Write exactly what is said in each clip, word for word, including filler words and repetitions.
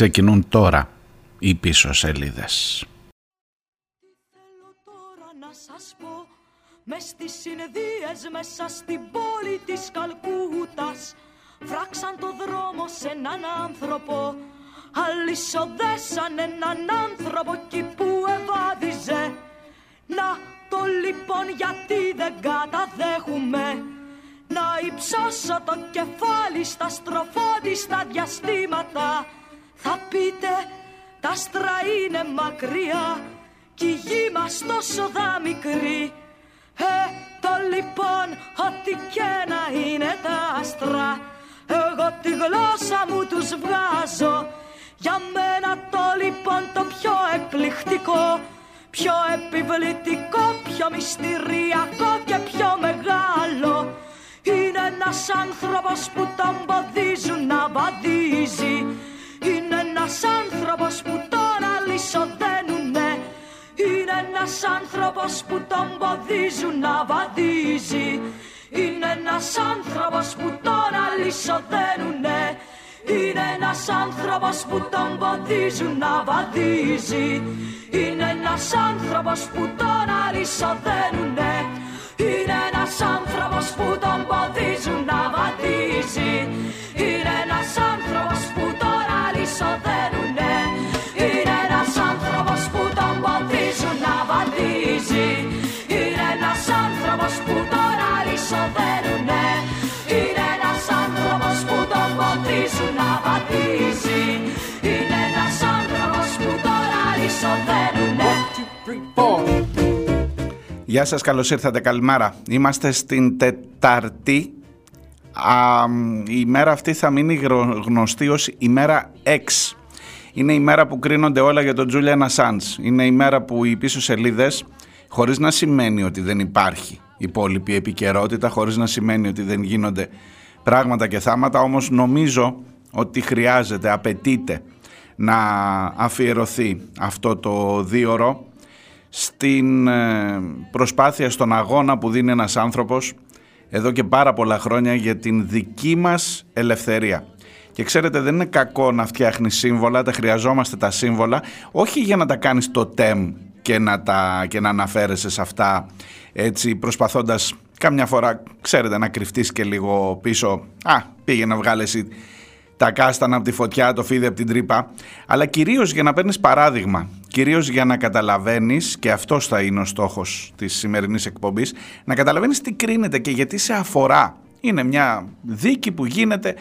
Ξεκινούν τώρα οι πίσω σελίδες. Τι θέλω τώρα να σας πω, μες στις συνεδρίες μέσα στην πόλη της Καλκούτας φράξαν το δρόμο σε έναν άνθρωπο, αλυσοδέσαν έναν άνθρωπο εκεί που ευάδιζε. Να το λοιπόν γιατί δεν καταδέχουμε, να υψώσω το κεφάλι στα στροφόδιστα διαστήματα. Θα πείτε τα άστρα είναι μακριά κι η γη μας τόσο δα μικρή. Ε, το λοιπόν ότι και να είναι τα άστρα, εγώ τη γλώσσα μου τους βγάζω. Για μένα το λοιπόν το πιο εκπληκτικό, πιο επιβλητικό, πιο μυστηριακό και πιο μεγάλο είναι ένας άνθρωπος που τον ποδίζουν να βαδίζει. Είναι ένας άνθρωπος που τον αλυσοδένουνε, είναι ένας άνθρωπος που τον ποδίζουν να βαδίζει. Είναι ένας άνθρωπος που τον αλυσοδένουνε, είναι ένας άνθρωπος που τον ποδίζουν να βαδίζει. Είναι ένας άνθρωπος που τον αλυσοδένουνε, είναι ένας άνθρωπος που τον ποδίζουν να βαδίζει. Είναι ένας άνθρωπος που τον αλυσοδένουνε, είναι ένας άνθρωπος που τον ποδίζουν να βαδίζει. Είναι ένας άνθρωπος που τον αλυσοδένουνε, είναι ένας άνθρωπος που τον ποδίζουν να βαδίζει. Είναι ένας άνθρωπος που τον αλυσοδένουνε. One, two, three, four. Γεια σας, καλώς ήρθατε, καλημέρα. Είμαστε στην Τετάρτη. Α, η μέρα αυτή θα μείνει γνωστή ως ημέρα X. Είναι η μέρα που κρίνονται όλα για τον Julian Assange. Είναι η μέρα που οι πίσω σελίδες, χωρίς να σημαίνει ότι δεν υπάρχει υπόλοιπη επικαιρότητα, χωρίς να σημαίνει ότι δεν γίνονται πράγματα και θάματα, όμως νομίζω ότι χρειάζεται, απαιτείται να αφιερωθεί αυτό το δίωρο στην προσπάθεια, στον αγώνα που δίνει ένας άνθρωπος εδώ και πάρα πολλά χρόνια για την δική μας ελευθερία. Και ξέρετε, δεν είναι κακό να φτιάχνεις σύμβολα, τα χρειαζόμαστε τα σύμβολα, όχι για να τα κάνεις το τεμ και να, τα, και να αναφέρεσαι σε αυτά, έτσι προσπαθώντας καμιά φορά, ξέρετε, να κρυφτείς και λίγο πίσω, α, πήγε να βγάλεις τα κάστανα από τη φωτιά, το φίδι από την τρύπα, αλλά κυρίως για να παίρνεις παράδειγμα, κυρίως για να καταλαβαίνεις, και αυτός θα είναι ο στόχος της σημερινής εκπομπής, να καταλαβαίνεις τι κρίνεται και γιατί σε αφορά. Είναι μια δίκη που γίνεται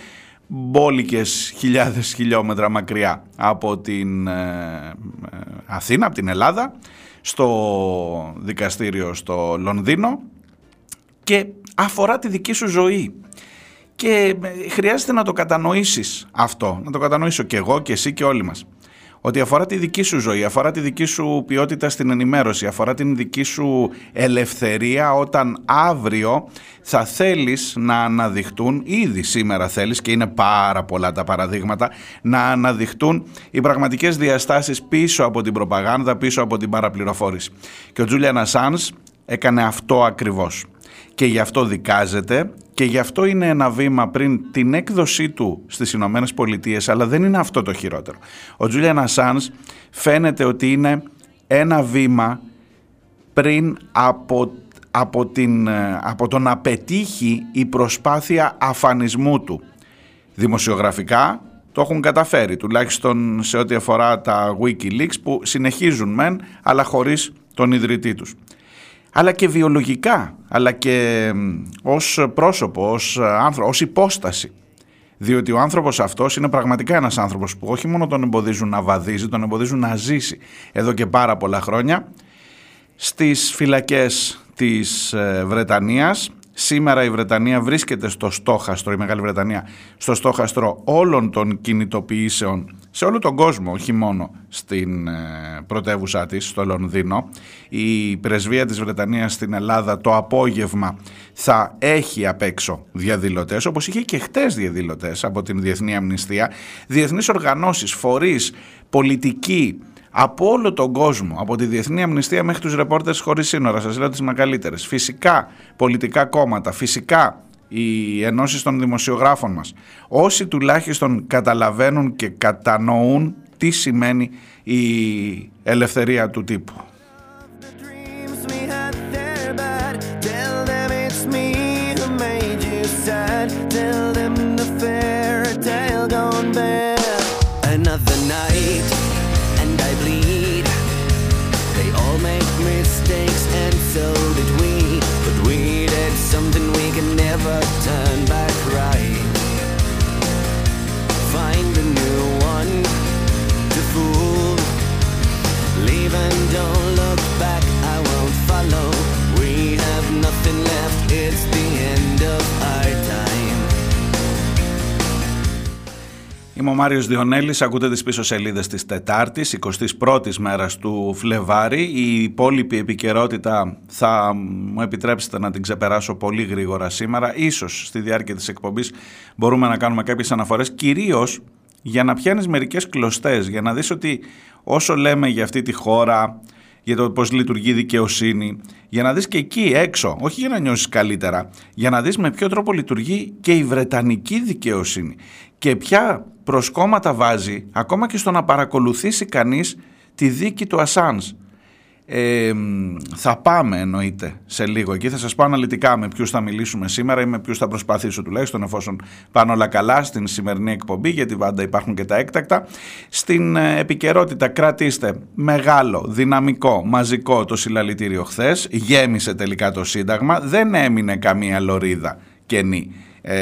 μπόλικες χιλιάδες χιλιόμετρα μακριά από την ε, Αθήνα, από την Ελλάδα, στο δικαστήριο στο Λονδίνο, και αφορά τη δική σου ζωή. Και χρειάζεται να το κατανοήσεις αυτό, να το κατανοήσω και εγώ και εσύ και όλοι μας. Ότι αφορά τη δική σου ζωή, αφορά τη δική σου ποιότητα στην ενημέρωση, αφορά την δική σου ελευθερία όταν αύριο θα θέλεις να αναδειχτούν, ήδη σήμερα θέλεις και είναι πάρα πολλά τα παραδείγματα, να αναδειχτούν οι πραγματικές διαστάσεις πίσω από την προπαγάνδα, πίσω από την παραπληροφόρηση. Και ο Julian Assange έκανε αυτό ακριβώς. Και γι' αυτό δικάζεται και γι' αυτό είναι ένα βήμα πριν την έκδοσή του στις Ηνωμένες Πολιτείες, αλλά δεν είναι αυτό το χειρότερο. Ο Julian Assange φαίνεται ότι είναι ένα βήμα πριν από, από, την, από το να πετύχει η προσπάθεια αφανισμού του. Δημοσιογραφικά το έχουν καταφέρει, τουλάχιστον σε ό,τι αφορά τα WikiLeaks που συνεχίζουν μεν, αλλά χωρίς τον ιδρυτή τους. Αλλά και βιολογικά, αλλά και ως πρόσωπο, ως άνθρωπο, ως υπόσταση. Διότι ο άνθρωπος αυτός είναι πραγματικά ένας άνθρωπος που όχι μόνο τον εμποδίζουν να βαδίζει, τον εμποδίζουν να ζήσει εδώ και πάρα πολλά χρόνια. Στις φυλακές της Βρετανίας, σήμερα η Βρετανία βρίσκεται στο στόχαστρο, η Μεγάλη Βρετανία, στο στόχαστρο όλων των κινητοποιήσεων σε όλο τον κόσμο, όχι μόνο στην πρωτεύουσά της, στο Λονδίνο. Η πρεσβεία της Βρετανίας στην Ελλάδα το απόγευμα θα έχει απ' έξω διαδηλωτές, όπως είχε και χτες διαδηλωτές από την Διεθνή Αμνηστία, διεθνείς οργανώσεις, φορείς, πολιτικοί, από όλο τον κόσμο, από τη Διεθνή Αμνηστία μέχρι τους Reporters Χωρίς Σύνορα, σας λέω τις μεγαλύτερες. Φυσικά πολιτικά κόμματα, φυσικά οι ενώσεις των δημοσιογράφων μας. Όσοι τουλάχιστον καταλαβαίνουν και κατανοούν τι σημαίνει η ελευθερία του τύπου. Είμαι ο Μάριος Διονέλης, ακούτε τις πίσω σελίδες της Τετάρτης, εικοστής πρώτης μέρας του Φλεβάρη. Η υπόλοιπη επικαιρότητα θα μου επιτρέψετε να την ξεπεράσω πολύ γρήγορα σήμερα. Ίσως στη διάρκεια της εκπομπής μπορούμε να κάνουμε κάποιες αναφορές, κυρίως για να πιάνεις μερικές κλωστές, για να δεις ότι όσο λέμε για αυτή τη χώρα, για το πώς λειτουργεί η δικαιοσύνη, για να δεις και εκεί έξω, όχι για να νιώσεις καλύτερα, για να δεις με ποιο τρόπο λειτουργεί και η βρετανική δικαιοσύνη και ποια προσκόμματα βάζει ακόμα και στο να παρακολουθήσει κανείς τη δίκη του Ασάνζ. Ε, θα πάμε εννοείται σε λίγο εκεί, θα σας πω αναλυτικά με ποιους θα μιλήσουμε σήμερα ή με ποιους θα προσπαθήσω τουλάχιστον, εφόσον πάνε όλα καλά στην σημερινή εκπομπή, γιατί πάντα υπάρχουν και τα έκτακτα. Στην επικαιρότητα κρατήστε μεγάλο, δυναμικό, μαζικό το συλλαλητήριο χθες. Γέμισε τελικά το Σύνταγμα, δεν έμεινε καμία λωρίδα κενή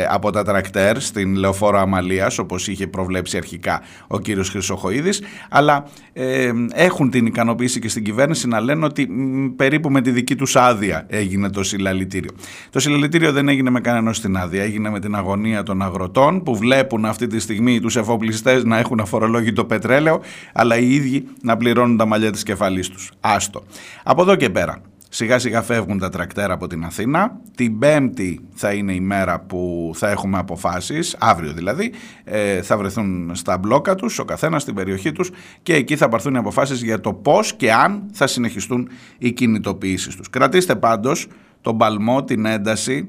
από τα τρακτέρ στην Λεωφόρο Αμαλίας, όπως είχε προβλέψει αρχικά ο κύριος Χρυσοχοίδης, αλλά ε, έχουν την ικανοποίηση και στην κυβέρνηση να λένε ότι μ, περίπου με τη δική τους άδεια έγινε το συλλαλητήριο. Το συλλαλητήριο δεν έγινε με κανένας την άδεια, έγινε με την αγωνία των αγροτών που βλέπουν αυτή τη στιγμή τους εφοπλιστές να έχουν αφορολόγητο πετρέλαιο, αλλά οι ίδιοι να πληρώνουν τα μαλλιά της κεφαλής τους. Άστο. Από εδώ και πέρα, σιγά σιγά φεύγουν τα τρακτέρα από την Αθήνα. Την Πέμπτη θα είναι η μέρα που θα έχουμε αποφάσεις, αύριο δηλαδή, ε, θα βρεθούν στα μπλόκα τους, ο καθένας στην περιοχή τους και εκεί θα πάρθουν οι αποφάσεις για το πώς και αν θα συνεχιστούν οι κινητοποιήσεις τους. Κρατήστε πάντως τον παλμό, την ένταση,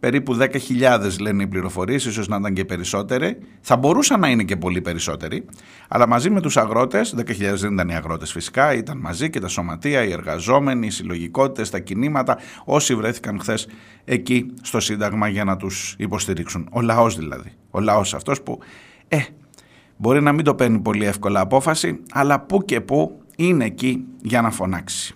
περίπου δέκα χιλιάδες λένε οι πληροφορίες, ίσως να ήταν και περισσότεροι, θα μπορούσαν να είναι και πολύ περισσότεροι, αλλά μαζί με τους αγρότες, δέκα χιλιάδες δεν ήταν οι αγρότες φυσικά, ήταν μαζί και τα σωματεία, οι εργαζόμενοι, οι συλλογικότητες, τα κινήματα, όσοι βρέθηκαν χθες εκεί στο Σύνταγμα για να τους υποστηρίξουν. Ο λαός δηλαδή, ο λαός αυτός που ε, μπορεί να μην το παίρνει πολύ εύκολα απόφαση, αλλά που και που είναι εκεί για να φωνάξει.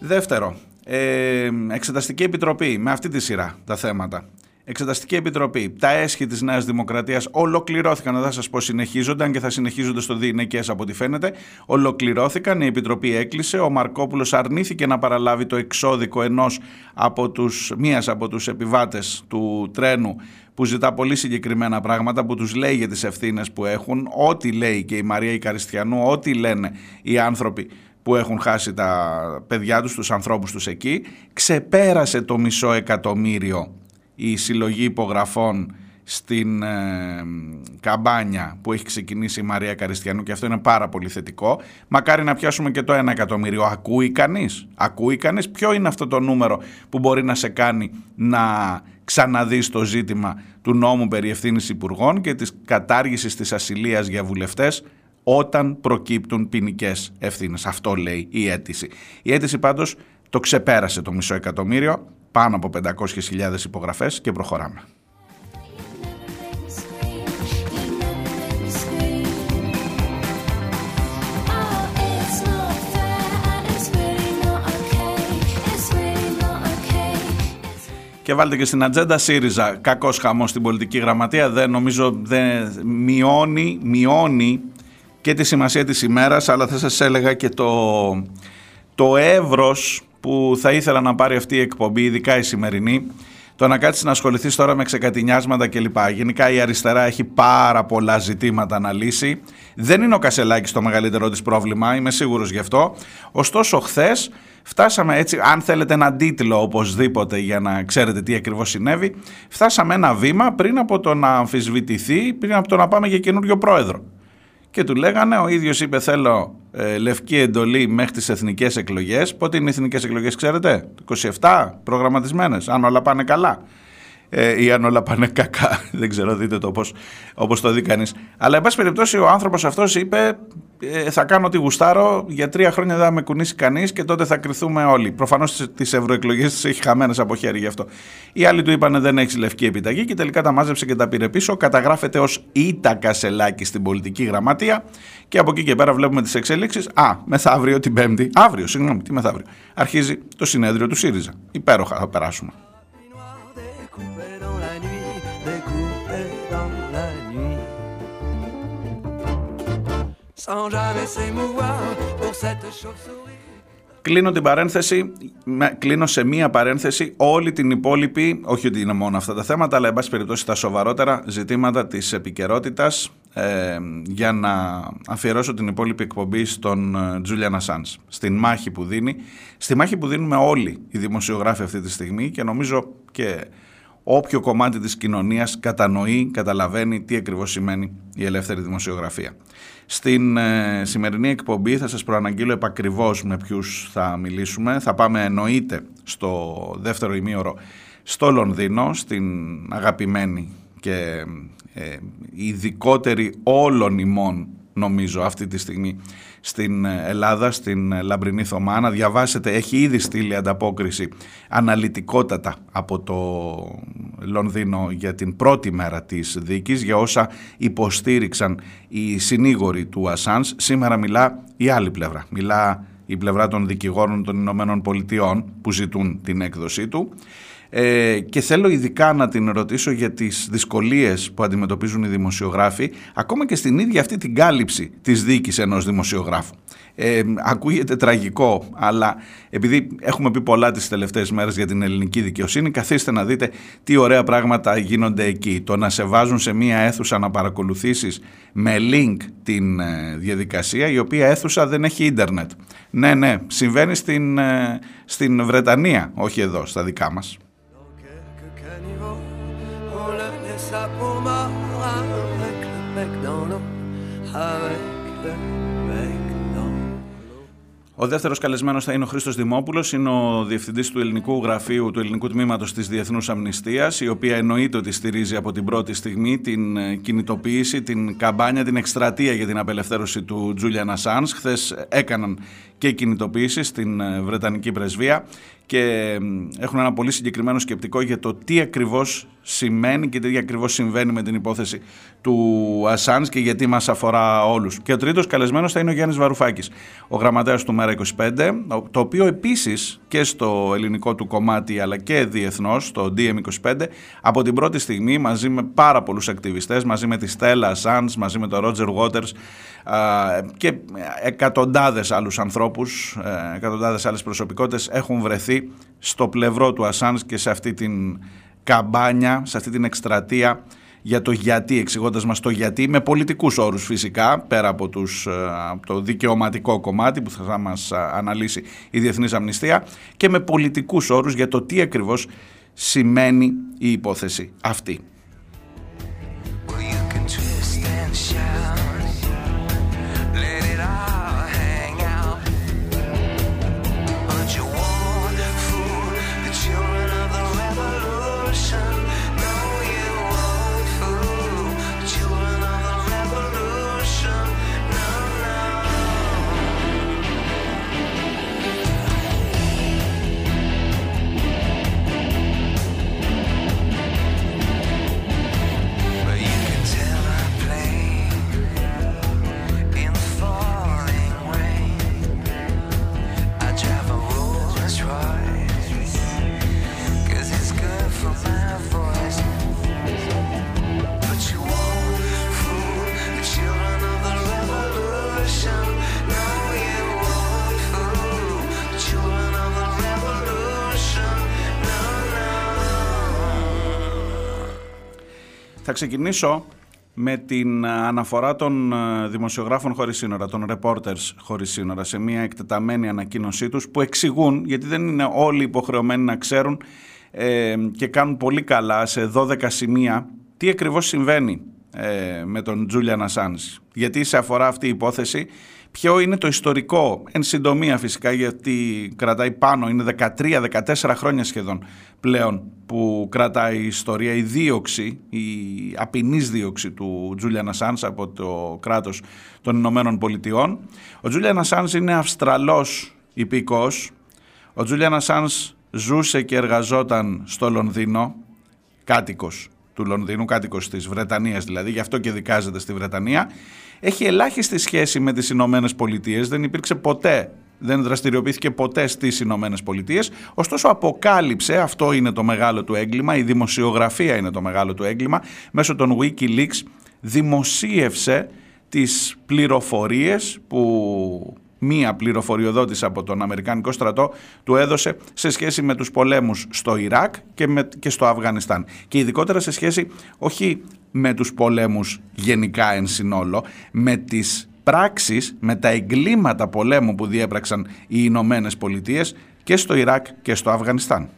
Δεύτερο, ε, Εξεταστική Επιτροπή, με αυτή τη σειρά τα θέματα. Εξεταστική Επιτροπή, τα έσχη της Νέας Δημοκρατίας ολοκληρώθηκαν, δεν θα σας πω συνεχίζονταν και θα συνεχίζονται στο διηνεκές από ό,τι φαίνεται. Ολοκληρώθηκαν, η Επιτροπή έκλεισε, ο Μαρκόπουλος αρνήθηκε να παραλάβει το εξώδικο ενός από τους, μίας από τους επιβάτες του τρένου που ζητά πολύ συγκεκριμένα πράγματα, που τους λέει για τις ευθύνες που έχουν, ό,τι λέει και η Μαρία Ικαριστιανού, ό,τι λένε οι άνθρωποι που έχουν χάσει τα παιδιά τους, τους ανθρώπους τους εκεί. Ξεπέρασε το μισό εκατομμύριο η συλλογή υπογραφών στην ε, καμπάνια που έχει ξεκινήσει η Μαρία Καριστιανού και αυτό είναι πάρα πολύ θετικό. Μακάρι να πιάσουμε και το ένα εκατομμύριο. Ακούει κανείς, ακούει κανείς. Ποιο είναι αυτό το νούμερο που μπορεί να σε κάνει να ξαναδείς το ζήτημα του νόμου περί ευθύνης υπουργών και της κατάργησης της ασυλίας για βουλευτές όταν προκύπτουν ποινικές ευθύνες. Αυτό λέει η αίτηση. Η αίτηση πάντως το ξεπέρασε το μισό εκατομμύριο, πάνω από πεντακόσιες χιλιάδες υπογραφές και προχωράμε. Και βάλτε και στην ατζέντα ΣΥΡΙΖΑ. Κακός χαμός στην πολιτική γραμματεία. Δεν νομίζω, δεν μειώνει, μειώνει και τη σημασία της ημέρας, αλλά θα σας έλεγα και το, το εύρος που θα ήθελα να πάρει αυτή η εκπομπή, ειδικά η σημερινή, το να κάτσεις να ασχοληθείς τώρα με ξεκατηνιάσματα κλπ. Γενικά η αριστερά έχει πάρα πολλά ζητήματα να λύσει. Δεν είναι ο Κασελάκης το μεγαλύτερο της πρόβλημα, είμαι σίγουρος γι' αυτό. Ωστόσο χθες φτάσαμε έτσι, αν θέλετε έναν τίτλο οπωσδήποτε για να ξέρετε τι ακριβώς συνέβη, φτάσαμε ένα βήμα πριν από το να αμφισβητηθεί, πριν από το να πάμε για καινούριο πρόεδρο. και του λέγανε, ο ίδιος είπε θέλω ε, λευκή εντολή μέχρι τις εθνικές εκλογές. Πότε είναι οι εθνικές εκλογές ξέρετε, είκοσι επτά προγραμματισμένες, αν όλα πάνε καλά. Ε, ή αν όλα πάνε κακά, δεν ξέρω, δείτε το όπως, όπως το δει κανείς. Αλλά εν πάση περιπτώσει ο άνθρωπος αυτός είπε ε, θα κάνω ό,τι γουστάρω, για τρία χρόνια δεν θα με κουνήσει κανείς και τότε θα κρυθούμε όλοι. Προφανώς τις ευρωεκλογές τις έχει χαμένες από χέρι γι' αυτό. Οι άλλοι του είπανε δεν έχεις λευκή επιταγή και τελικά τα μάζεψε και τα πήρε πίσω. Καταγράφεται ως Ήτα Κασελάκη στην πολιτική γραμματεία και από εκεί και πέρα βλέπουμε τις εξελίξεις. Α, μεθαύριο την Πέμπτη, αύριο, συγγνώμη, τι μεθαύριο, αρχίζει το συνέδριο του ΣΥΡΙΖΑ. Υπέροχα θα περάσουμε. Κλείνω την παρένθεση, κλείνω σε μία παρένθεση όλη την υπόλοιπη, όχι ότι είναι μόνο αυτά τα θέματα, αλλά εν πάση περιπτώσει τα σοβαρότερα ζητήματα της επικαιρότητας, ε, για να αφιερώσω την υπόλοιπη εκπομπή στον Julian Assange, στην μάχη που δίνει, στη μάχη που δίνουμε όλοι οι δημοσιογράφοι αυτή τη στιγμή και νομίζω και όποιο κομμάτι της κοινωνίας κατανοεί, καταλαβαίνει τι ακριβώς σημαίνει η ελεύθερη δημοσιογραφία. Στην ε, σημερινή εκπομπή θα σας προαναγγείλω επακριβώς με ποιους θα μιλήσουμε. Θα πάμε εννοείται στο δεύτερο ημίωρο στο Λονδίνο, στην αγαπημένη και ε, ειδικότερη όλων ημών νομίζω αυτή τη στιγμή στην Ελλάδα, στην Λαμπρινή Θωμά. Να διαβάσετε, έχει ήδη στείλει ανταπόκριση αναλυτικότατα από το Λονδίνο για την πρώτη μέρα της δίκης, για όσα υποστήριξαν οι συνήγοροι του Ασάνς. Σήμερα μιλά η άλλη πλευρά, μιλά η πλευρά των δικηγόρων των Ηνωμένων Πολιτειών που ζητούν την έκδοσή του. Ε, και θέλω ειδικά να την ρωτήσω για τις δυσκολίες που αντιμετωπίζουν οι δημοσιογράφοι ακόμα και στην ίδια αυτή την κάλυψη της δίκης ενός δημοσιογράφου. Ε, ακούγεται τραγικό, αλλά επειδή έχουμε πει πολλά τις τελευταίες μέρες για την ελληνική δικαιοσύνη, καθίστε να δείτε τι ωραία πράγματα γίνονται εκεί. Το να σε βάζουν σε μία αίθουσα να παρακολουθήσεις με link την ε, διαδικασία, η οποία αίθουσα δεν έχει ίντερνετ. Ναι, ναι, συμβαίνει στην, ε, στην Βρετανία, όχι εδώ, στα δικά μας. Ο δεύτερος καλεσμένος θα είναι ο Χρήστος Δημόπουλος, είναι ο διευθυντής του ελληνικού γραφείου, του ελληνικού τμήματος της Διεθνούς Αμνηστίας, η οποία εννοείται ότι στηρίζει από την πρώτη στιγμή την κινητοποίηση, την καμπάνια, την εκστρατεία για την απελευθέρωση του Julian Assange. Χθες έκαναν και κινητοποίηση στην Βρετανική Πρεσβεία και έχουν ένα πολύ συγκεκριμένο σκεπτικό για το τι ακριβώς σημαίνει και τι ακριβώς συμβαίνει με την υπόθεση του Ασάνς και γιατί μας αφορά όλους. Και ο τρίτος καλεσμένος θα είναι ο Γιάννης Βαρουφάκης, ο γραμματέας του Μέρα είκοσι πέντε, το οποίο επίσης και στο ελληνικό του κομμάτι αλλά και διεθνώς, το ντι εμ είκοσι πέντε, από την πρώτη στιγμή μαζί με πάρα πολλούς ακτιβιστές, μαζί με τη Στέλλα Ασάνς, μαζί με τον Ρότζερ Waters και εκατοντάδες άλλους ανθρώπους, εκατοντάδες άλλες προσωπικότητες έχουν βρεθεί στο πλευρό του Ασάνς και σε αυτή την καμπάνια, σε αυτή την εκστρατεία για το γιατί, εξηγώντας μας το γιατί, με πολιτικούς όρους φυσικά, πέρα από, τους, από το δικαιωματικό κομμάτι που θα μας αναλύσει η Διεθνής Αμνηστία, και με πολιτικούς όρους για το τι ακριβώς σημαίνει η υπόθεση αυτή. Θα ξεκινήσω με την αναφορά των δημοσιογράφων χωρίς σύνορα, των reporters χωρίς σύνορα, σε μια εκτεταμένη ανακοίνωσή τους που εξηγούν, γιατί δεν είναι όλοι υποχρεωμένοι να ξέρουν ε, και κάνουν πολύ καλά σε δώδεκα σημεία τι ακριβώς συμβαίνει ε, με τον Julian Assange. Γιατί σε αφορά αυτή η υπόθεση, ποιο είναι το ιστορικό, εν συντομία φυσικά, γιατί κρατάει πάνω, είναι δεκατρία δεκατέσσερα χρόνια σχεδόν πλέον που κρατάει η ιστορία, η δίωξη, η απεινής δίωξη του Julian Assange από το κράτος των Ηνωμένων Πολιτειών. Ο Julian Assange είναι Αυστραλός υπηκός. Ο Julian Assange ζούσε και εργαζόταν στο Λονδίνο, κάτοικος του Λονδίνου, κάτοικος της Βρετανίας δηλαδή, γι' αυτό και δικάζεται στη Βρετανία. Έχει ελάχιστη σχέση με τις Ηνωμένες Πολιτείες, δεν υπήρξε ποτέ, δεν δραστηριοποιήθηκε ποτέ στις Ηνωμένες Πολιτείες. Ωστόσο αποκάλυψε, αυτό είναι το μεγάλο του έγκλημα, η δημοσιογραφία είναι το μεγάλο του έγκλημα, μέσω των WikiLeaks δημοσίευσε τις πληροφορίες που μία πληροφοριοδότης από τον Αμερικανικό στρατό του έδωσε σε σχέση με τους πολέμους στο Ιράκ και, με, και στο Αφγανιστάν. Και ειδικότερα σε σχέση όχι με τους πολέμους γενικά εν συνόλο, με τις πράξεις, με τα εγκλήματα πολέμου που διέπραξαν οι Ηνωμένες Πολιτείες και στο Ιράκ και στο Αφγανιστάν.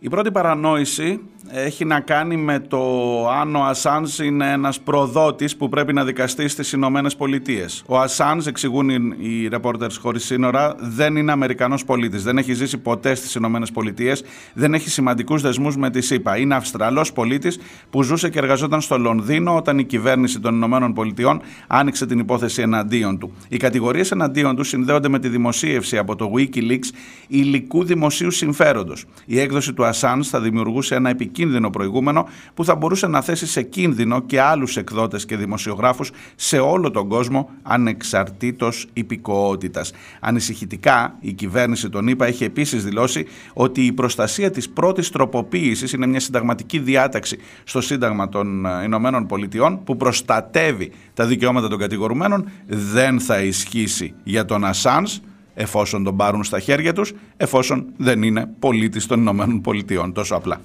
Η πρώτη παρανόηση έχει να κάνει με το αν ο Ασάνς είναι ένας προδότης που πρέπει να δικαστεί στις Ηνωμένες Πολιτείες. Ο Ασάνς, εξηγούν οι Reporters χωρίς σύνορα, δεν είναι Αμερικανός πολίτης, δεν έχει ζήσει ποτέ στις Ηνωμένες Πολιτείες, δεν έχει σημαντικούς δεσμούς με τη ΣΥΠΑ. Είναι Αυστραλός πολίτης που ζούσε και εργαζόταν στο Λονδίνο όταν η κυβέρνηση των Ηνωμένων Πολιτειών άνοιξε την υπόθεση εναντίον του. Οι κατηγορίες εναντίον του συνδέονται με τη δημοσίευση από το WikiLeaks υλικού δημοσίου συμφέροντος. Η έκδοση του Ασάνς θα δημιουργούσε ένα επικίνδυνο προηγούμενο που θα μπορούσε να θέσει σε κίνδυνο και άλλους εκδότες και δημοσιογράφους σε όλο τον κόσμο ανεξαρτήτως υπηκοότητας. Ανησυχητικά, η κυβέρνηση των ΗΠΑ έχει επίσης δηλώσει ότι η προστασία της πρώτης τροποποίησης είναι μια συνταγματική διάταξη στο Σύνταγμα των Ηνωμένων Πολιτειών που προστατεύει τα δικαιώματα των κατηγορουμένων, δεν θα ισχύσει για τον Ασάνς, εφόσον τον πάρουν στα χέρια τους, εφόσον δεν είναι πολίτης των Ηνωμένων Πολιτειών. Τόσο απλά.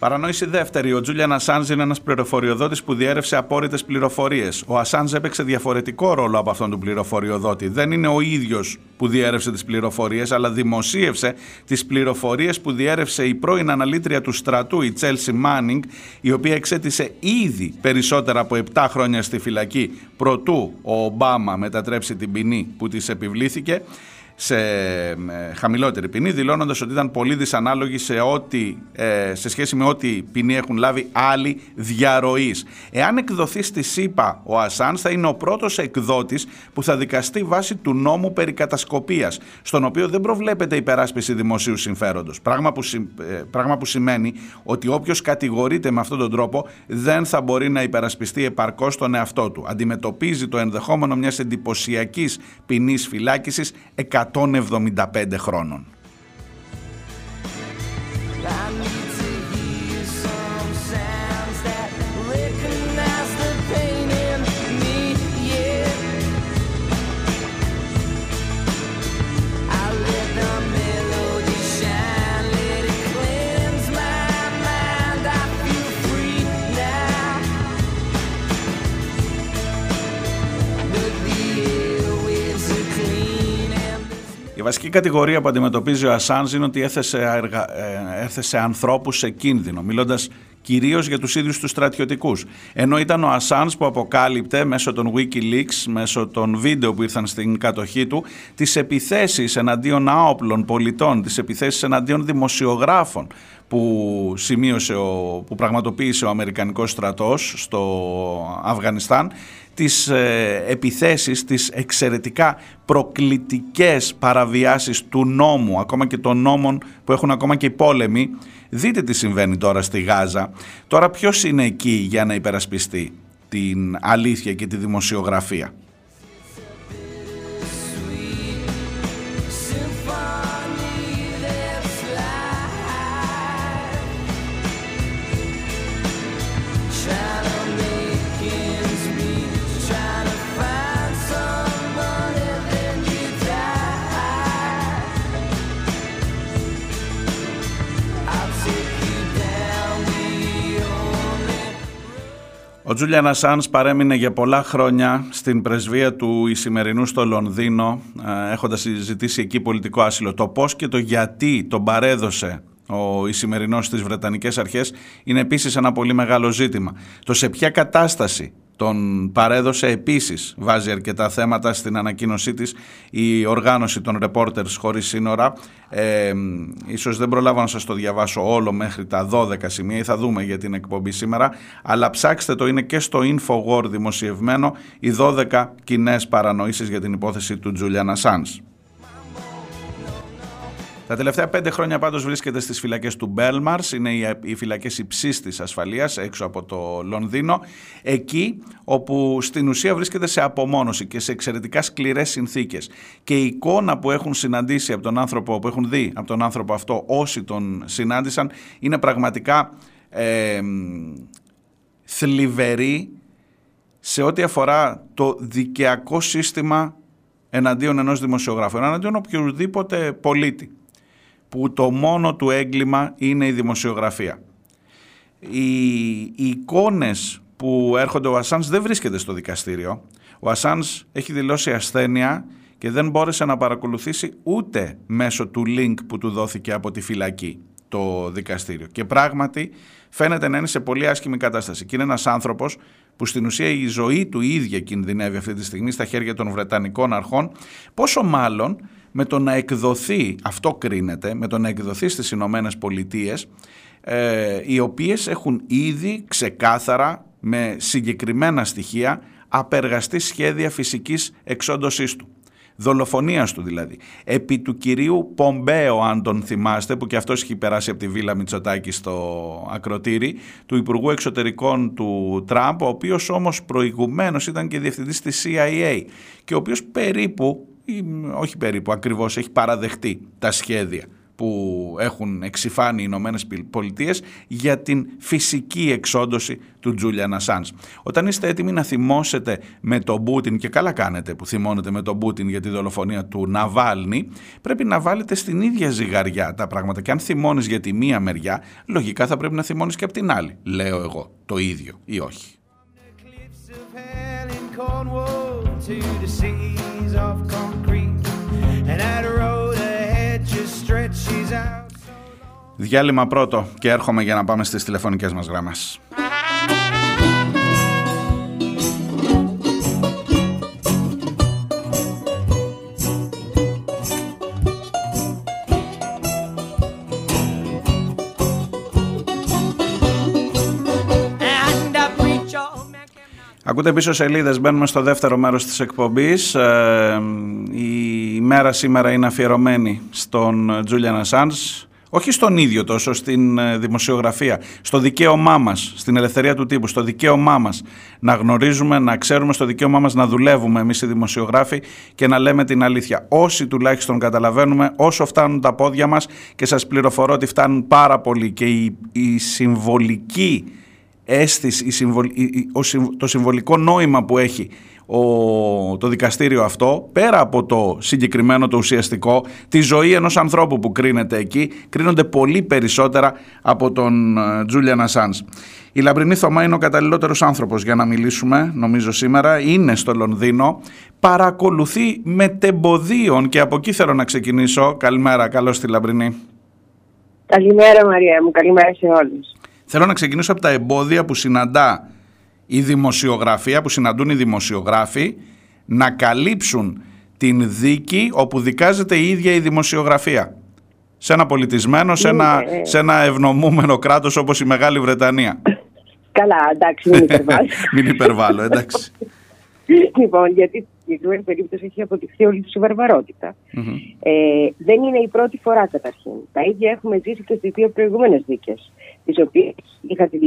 Παρανόηση δεύτερη. Ο Julian Assange είναι ένας πληροφοριοδότης που διέρευσε απόρριτες πληροφορίες. Ο Assange έπαιξε διαφορετικό ρόλο από αυτόν τον πληροφοριοδότη. Δεν είναι ο ίδιος που διέρευσε τις πληροφορίες, αλλά δημοσίευσε τις πληροφορίες που διέρευσε η πρώην αναλήτρια του στρατού, η Chelsea Manning, η οποία εξέτησε ήδη περισσότερα από επτά χρόνια στη φυλακή, προτού ο Ομπάμα μετατρέψει την ποινή που της επιβλήθηκε σε χαμηλότερη ποινή, δηλώνοντας ότι ήταν πολύ δυσανάλογη σε, ό,τι, ε, σε σχέση με ό,τι ποινή έχουν λάβει άλλοι διαρροής. Εάν εκδοθεί στη ΣΥΠΑ, ο Ασάνς θα είναι ο πρώτος εκδότης που θα δικαστεί βάσει του νόμου περί κατασκοπίας, στον οποίο δεν προβλέπεται υπεράσπιση δημοσίου συμφέροντος. Πράγμα που, πράγμα που σημαίνει ότι όποιος κατηγορείται με αυτόν τον τρόπο δεν θα μπορεί να υπερασπιστεί επαρκώς τον εαυτό του. Αντιμετωπίζει το ενδεχόμενο μιας εντυπωσιακής ποινής φυλάκισης εκατόν εβδομήντα πέντε χρόνων. Η βασική κατηγορία που αντιμετωπίζει ο Ασάνς είναι ότι έθεσε, αργα... έθεσε ανθρώπους σε κίνδυνο, μιλώντας κυρίως για τους ίδιους τους στρατιωτικούς. Ενώ ήταν ο Ασάνς που αποκάλυπτε μέσω των WikiLeaks, μέσω των βίντεο που ήρθαν στην κατοχή του, τις επιθέσεις εναντίον άοπλων πολιτών, τις επιθέσεις εναντίον δημοσιογράφων που, σημείωσε ο... που πραγματοποίησε ο Αμερικανικός στρατός στο Αφγανιστάν, τις ε, επιθέσεις, τις εξαιρετικά προκλητικές παραβιάσεις του νόμου, ακόμα και των νόμων που έχουν ακόμα και οι πόλεμοι. Δείτε τι συμβαίνει τώρα στη Γάζα. Τώρα ποιος είναι εκεί για να υπερασπιστεί την αλήθεια και τη δημοσιογραφία. Ο Τζούλιαν Ασάνς παρέμεινε για πολλά χρόνια στην πρεσβεία του Ισημερινού στο Λονδίνο, έχοντας συζητήσει εκεί πολιτικό άσυλο. Το πώς και το γιατί τον παρέδωσε ο Ισημερινός στις Βρετανικές αρχές είναι επίσης ένα πολύ μεγάλο ζήτημα. Το σε ποια κατάσταση τον παρέδωσε επίσης βάζει αρκετά θέματα στην ανακοίνωσή της η οργάνωση των Reporters χωρίς σύνορα. Ε, ίσως δεν προλάβω να σας το διαβάσω όλο μέχρι τα δώδεκα σημεία ή θα δούμε για την εκπομπή σήμερα, αλλά ψάξτε το, είναι και στο InfoWar δημοσιευμένο οι δώδεκα κοινές παρανοήσεις για την υπόθεση του Julian Assange. Τα τελευταία πέντε χρόνια πάντως βρίσκεται στις φυλακές του Belmarsh, είναι οι φυλακές υψίστης της ασφαλείας έξω από το Λονδίνο, εκεί όπου στην ουσία βρίσκεται σε απομόνωση και σε εξαιρετικά σκληρές συνθήκες. Και η εικόνα που έχουν συναντήσει από τον άνθρωπο, που έχουν δει από τον άνθρωπο αυτό όσοι τον συνάντησαν, είναι πραγματικά ε, θλιβερή σε ό,τι αφορά το δικαιακό σύστημα εναντίον ενός δημοσιογράφου, εναντίον οποιοδήποτε πολίτη, που το μόνο του έγκλημα είναι η δημοσιογραφία. Οι, οι εικόνες που έρχονται, ο Ασάνς δεν βρίσκεται στο δικαστήριο. Ο Ασάνς έχει δηλώσει ασθένεια και δεν μπόρεσε να παρακολουθήσει ούτε μέσω του link που του δόθηκε από τη φυλακή το δικαστήριο. Και πράγματι φαίνεται να είναι σε πολύ άσχημη κατάσταση. Και είναι ένας άνθρωπος που στην ουσία η ζωή του ίδια κινδυνεύει αυτή τη στιγμή στα χέρια των Βρετανικών αρχών, πόσο μάλλον με το να εκδοθεί, αυτό κρίνεται, με το να εκδοθεί στις Ηνωμένες Πολιτείες, ε, οι οποίες έχουν ήδη ξεκάθαρα με συγκεκριμένα στοιχεία απεργαστεί σχέδια φυσικής εξόντωσής του, δολοφονίας του δηλαδή. Επί του κυρίου Πομπέο, αν τον θυμάστε, που και αυτός έχει περάσει από τη Βίλα Μητσοτάκη στο ακροτήρι, του Υπουργού Εξωτερικών του Τραμπ, ο οποίος όμως προηγουμένως ήταν και διευθυντής της σι άι έι και ο οποίος περίπου, όχι περίπου, ακριβώς έχει παραδεχτεί τα σχέδια που έχουν εξυφάνει οι Ηνωμένες Πολιτείες για την φυσική εξόντωση του Τζούλιαν Ασάνς. Όταν είστε έτοιμοι να θυμώσετε με τον Πούτιν, και καλά κάνετε που θυμώνετε με τον Πούτιν για τη δολοφονία του Ναβάλνη, πρέπει να βάλετε στην ίδια ζυγαριά τα πράγματα. Και αν θυμώνεις για τη μία μεριά, λογικά θα πρέπει να θυμώνεις και από την άλλη. Λέω εγώ το ίδιο ή όχι. Διάλειμμα πρώτο και έρχομαι για να πάμε στις τηλεφωνικές μας γραμμές. Ακούτε πίσω σελίδες, μπαίνουμε στο δεύτερο μέρος της εκπομπής. Ε, η μέρα σήμερα είναι αφιερωμένη στον Julian Assange, όχι στον ίδιο τόσο, στην δημοσιογραφία, στο δικαίωμά μας, στην ελευθερία του τύπου, στο δικαίωμά μας να γνωρίζουμε, να ξέρουμε, στο δικαίωμά μας να δουλεύουμε εμείς οι δημοσιογράφοι και να λέμε την αλήθεια. Όσοι τουλάχιστον καταλαβαίνουμε, όσο φτάνουν τα πόδια μας, και σας πληροφορώ ότι φτάνουν πάρα πολύ, και η, η συμβολική αίσθηση, το συμβολικό νόημα που έχει το δικαστήριο αυτό, πέρα από το συγκεκριμένο, το ουσιαστικό, τη ζωή ενός ανθρώπου που κρίνεται εκεί, κρίνονται πολύ περισσότερα από τον Julian Assange. Η Λαμπρινή Θωμά είναι ο καταλληλότερος άνθρωπος για να μιλήσουμε, νομίζω σήμερα. Είναι στο Λονδίνο, παρακολουθεί με τεμποδιών και από εκεί θέλω να ξεκινήσω. Καλημέρα, καλώς τη Λαμπρινή. Καλημέρα Μαρία μου, καλημέρα σε όλους. Θέλω να ξεκινήσω από τα εμπόδια που συναντά η δημοσιογραφία, που συναντούν οι δημοσιογράφοι να καλύψουν την δίκη όπου δικάζεται η ίδια η δημοσιογραφία. Σε ένα πολιτισμένο, σε ένα, ε, ε. σε ένα ευνομούμενο κράτος όπως η Μεγάλη Βρετανία. Καλά, εντάξει, μην υπερβάλλω. Μην υπερβάλλω, εντάξει. Λοιπόν, γιατί στην συγκεκριμένη περίπτωση έχει αποδειχθεί όλη τη βαρβαρότητα. Mm-hmm. Ε, δεν είναι η πρώτη φορά καταρχήν. Τα ίδια έχουμε ζήσει και στις δύο προηγούμενες δίκες, τις οποίες είχα την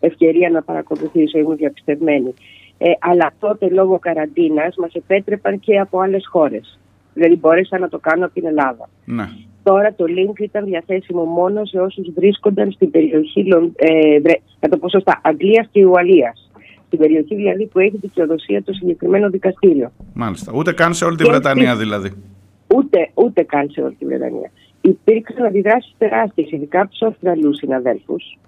ευκαιρία να παρακολουθεί η ζωή μου διαπιστευμένη. Ε, αλλά τότε λόγω καραντίνας μας επέτρεπαν και από άλλες χώρες. Δηλαδή μπόρεσα να το κάνω από την Ελλάδα. Ναι. Τώρα το link ήταν διαθέσιμο μόνο σε όσους βρίσκονταν στην περιοχή, ε, θα το πω σωστά, Αγγλίας και Ουαλίας. Στην περιοχή δηλαδή που έχει δικαιοδοσία το συγκεκριμένο δικαστήριο. Μάλιστα. Ούτε καν σε όλη τη Βρετανία δηλαδή. Ούτε, ούτε καν σε όλη τη Βρετανία. Υπήρξαν αντιδράσεις τεράστιες, ειδικά από τους Αυστραλούς συναδέλφους.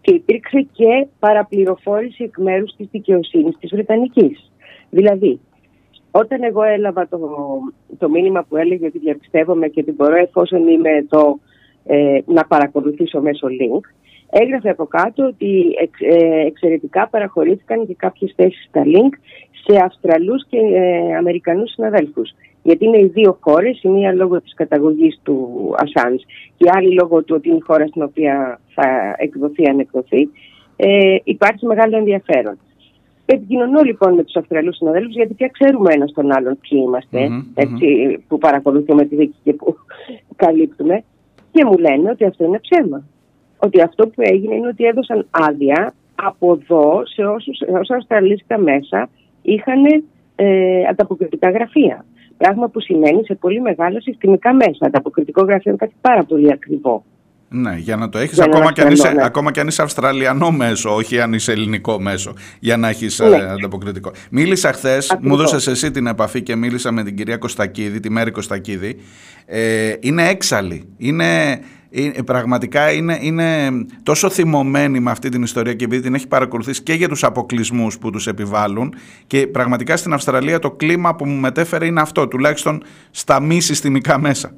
Και υπήρξε και παραπληροφόρηση εκ μέρους της δικαιοσύνης της Βρετανικής. Δηλαδή, όταν εγώ έλαβα το, το μήνυμα που έλεγε ότι διαπιστεύομαι και ότι μπορώ εφόσον είμαι το ε, να παρακολουθήσω μέσω link, έγραφε από κάτω ότι εξ, ε, εξαιρετικά παραχωρήθηκαν και κάποιες θέσεις στα link σε Αυστραλούς και ε, Αμερικανούς συναδέλφους. Γιατί είναι οι δύο χώρες, η μία λόγω της καταγωγής του Ασάνζ και η άλλη λόγω του ότι είναι η χώρα στην οποία θα εκδοθεί αν εκδοθεί, ε, υπάρχει μεγάλο ενδιαφέρον. Επικοινωνώ λοιπόν με τους Αυστραλούς συναδέλφους, γιατί πια ξέρουμε ένας τον άλλον ποιοι είμαστε, mm-hmm, έτσι, mm-hmm. που παρακολουθούμε τη δίκη και που καλύπτουμε, και μου λένε ότι αυτό είναι ψέμα. Ότι αυτό που έγινε είναι ότι έδωσαν άδεια από εδώ σε όσους, όσα αυστραλίστικα μέσα είχαν ε, ανταποκριτικά γραφεία. Πράγμα που σημαίνει σε πολύ μεγάλα συστημικά μέσα. Ανταποκριτικό γραφείο είναι κάτι πάρα πολύ ακριβό. Ναι, για να το έχεις ακόμα, να και αν είσαι, ναι. ακόμα και αν είσαι Αυστραλιανό μέσο, όχι αν είσαι ελληνικό μέσο, για να έχεις ναι. ε, ανταποκριτικό. Μίλησα χθες, μου δώσες εσύ την επαφή και μίλησα με την κυρία Κωστακίδη, τη Μέρη Κωστακίδη. Ε, είναι έξαλλη. Είναι, ε, πραγματικά είναι, είναι τόσο θυμωμένη με αυτή την ιστορία και επειδή την έχει παρακολουθήσει και για τους αποκλεισμούς που τους επιβάλλουν. Και πραγματικά στην Αυστραλία το κλίμα που μου μετέφερε είναι αυτό, τουλάχιστον στα μη συστημικά μέσα.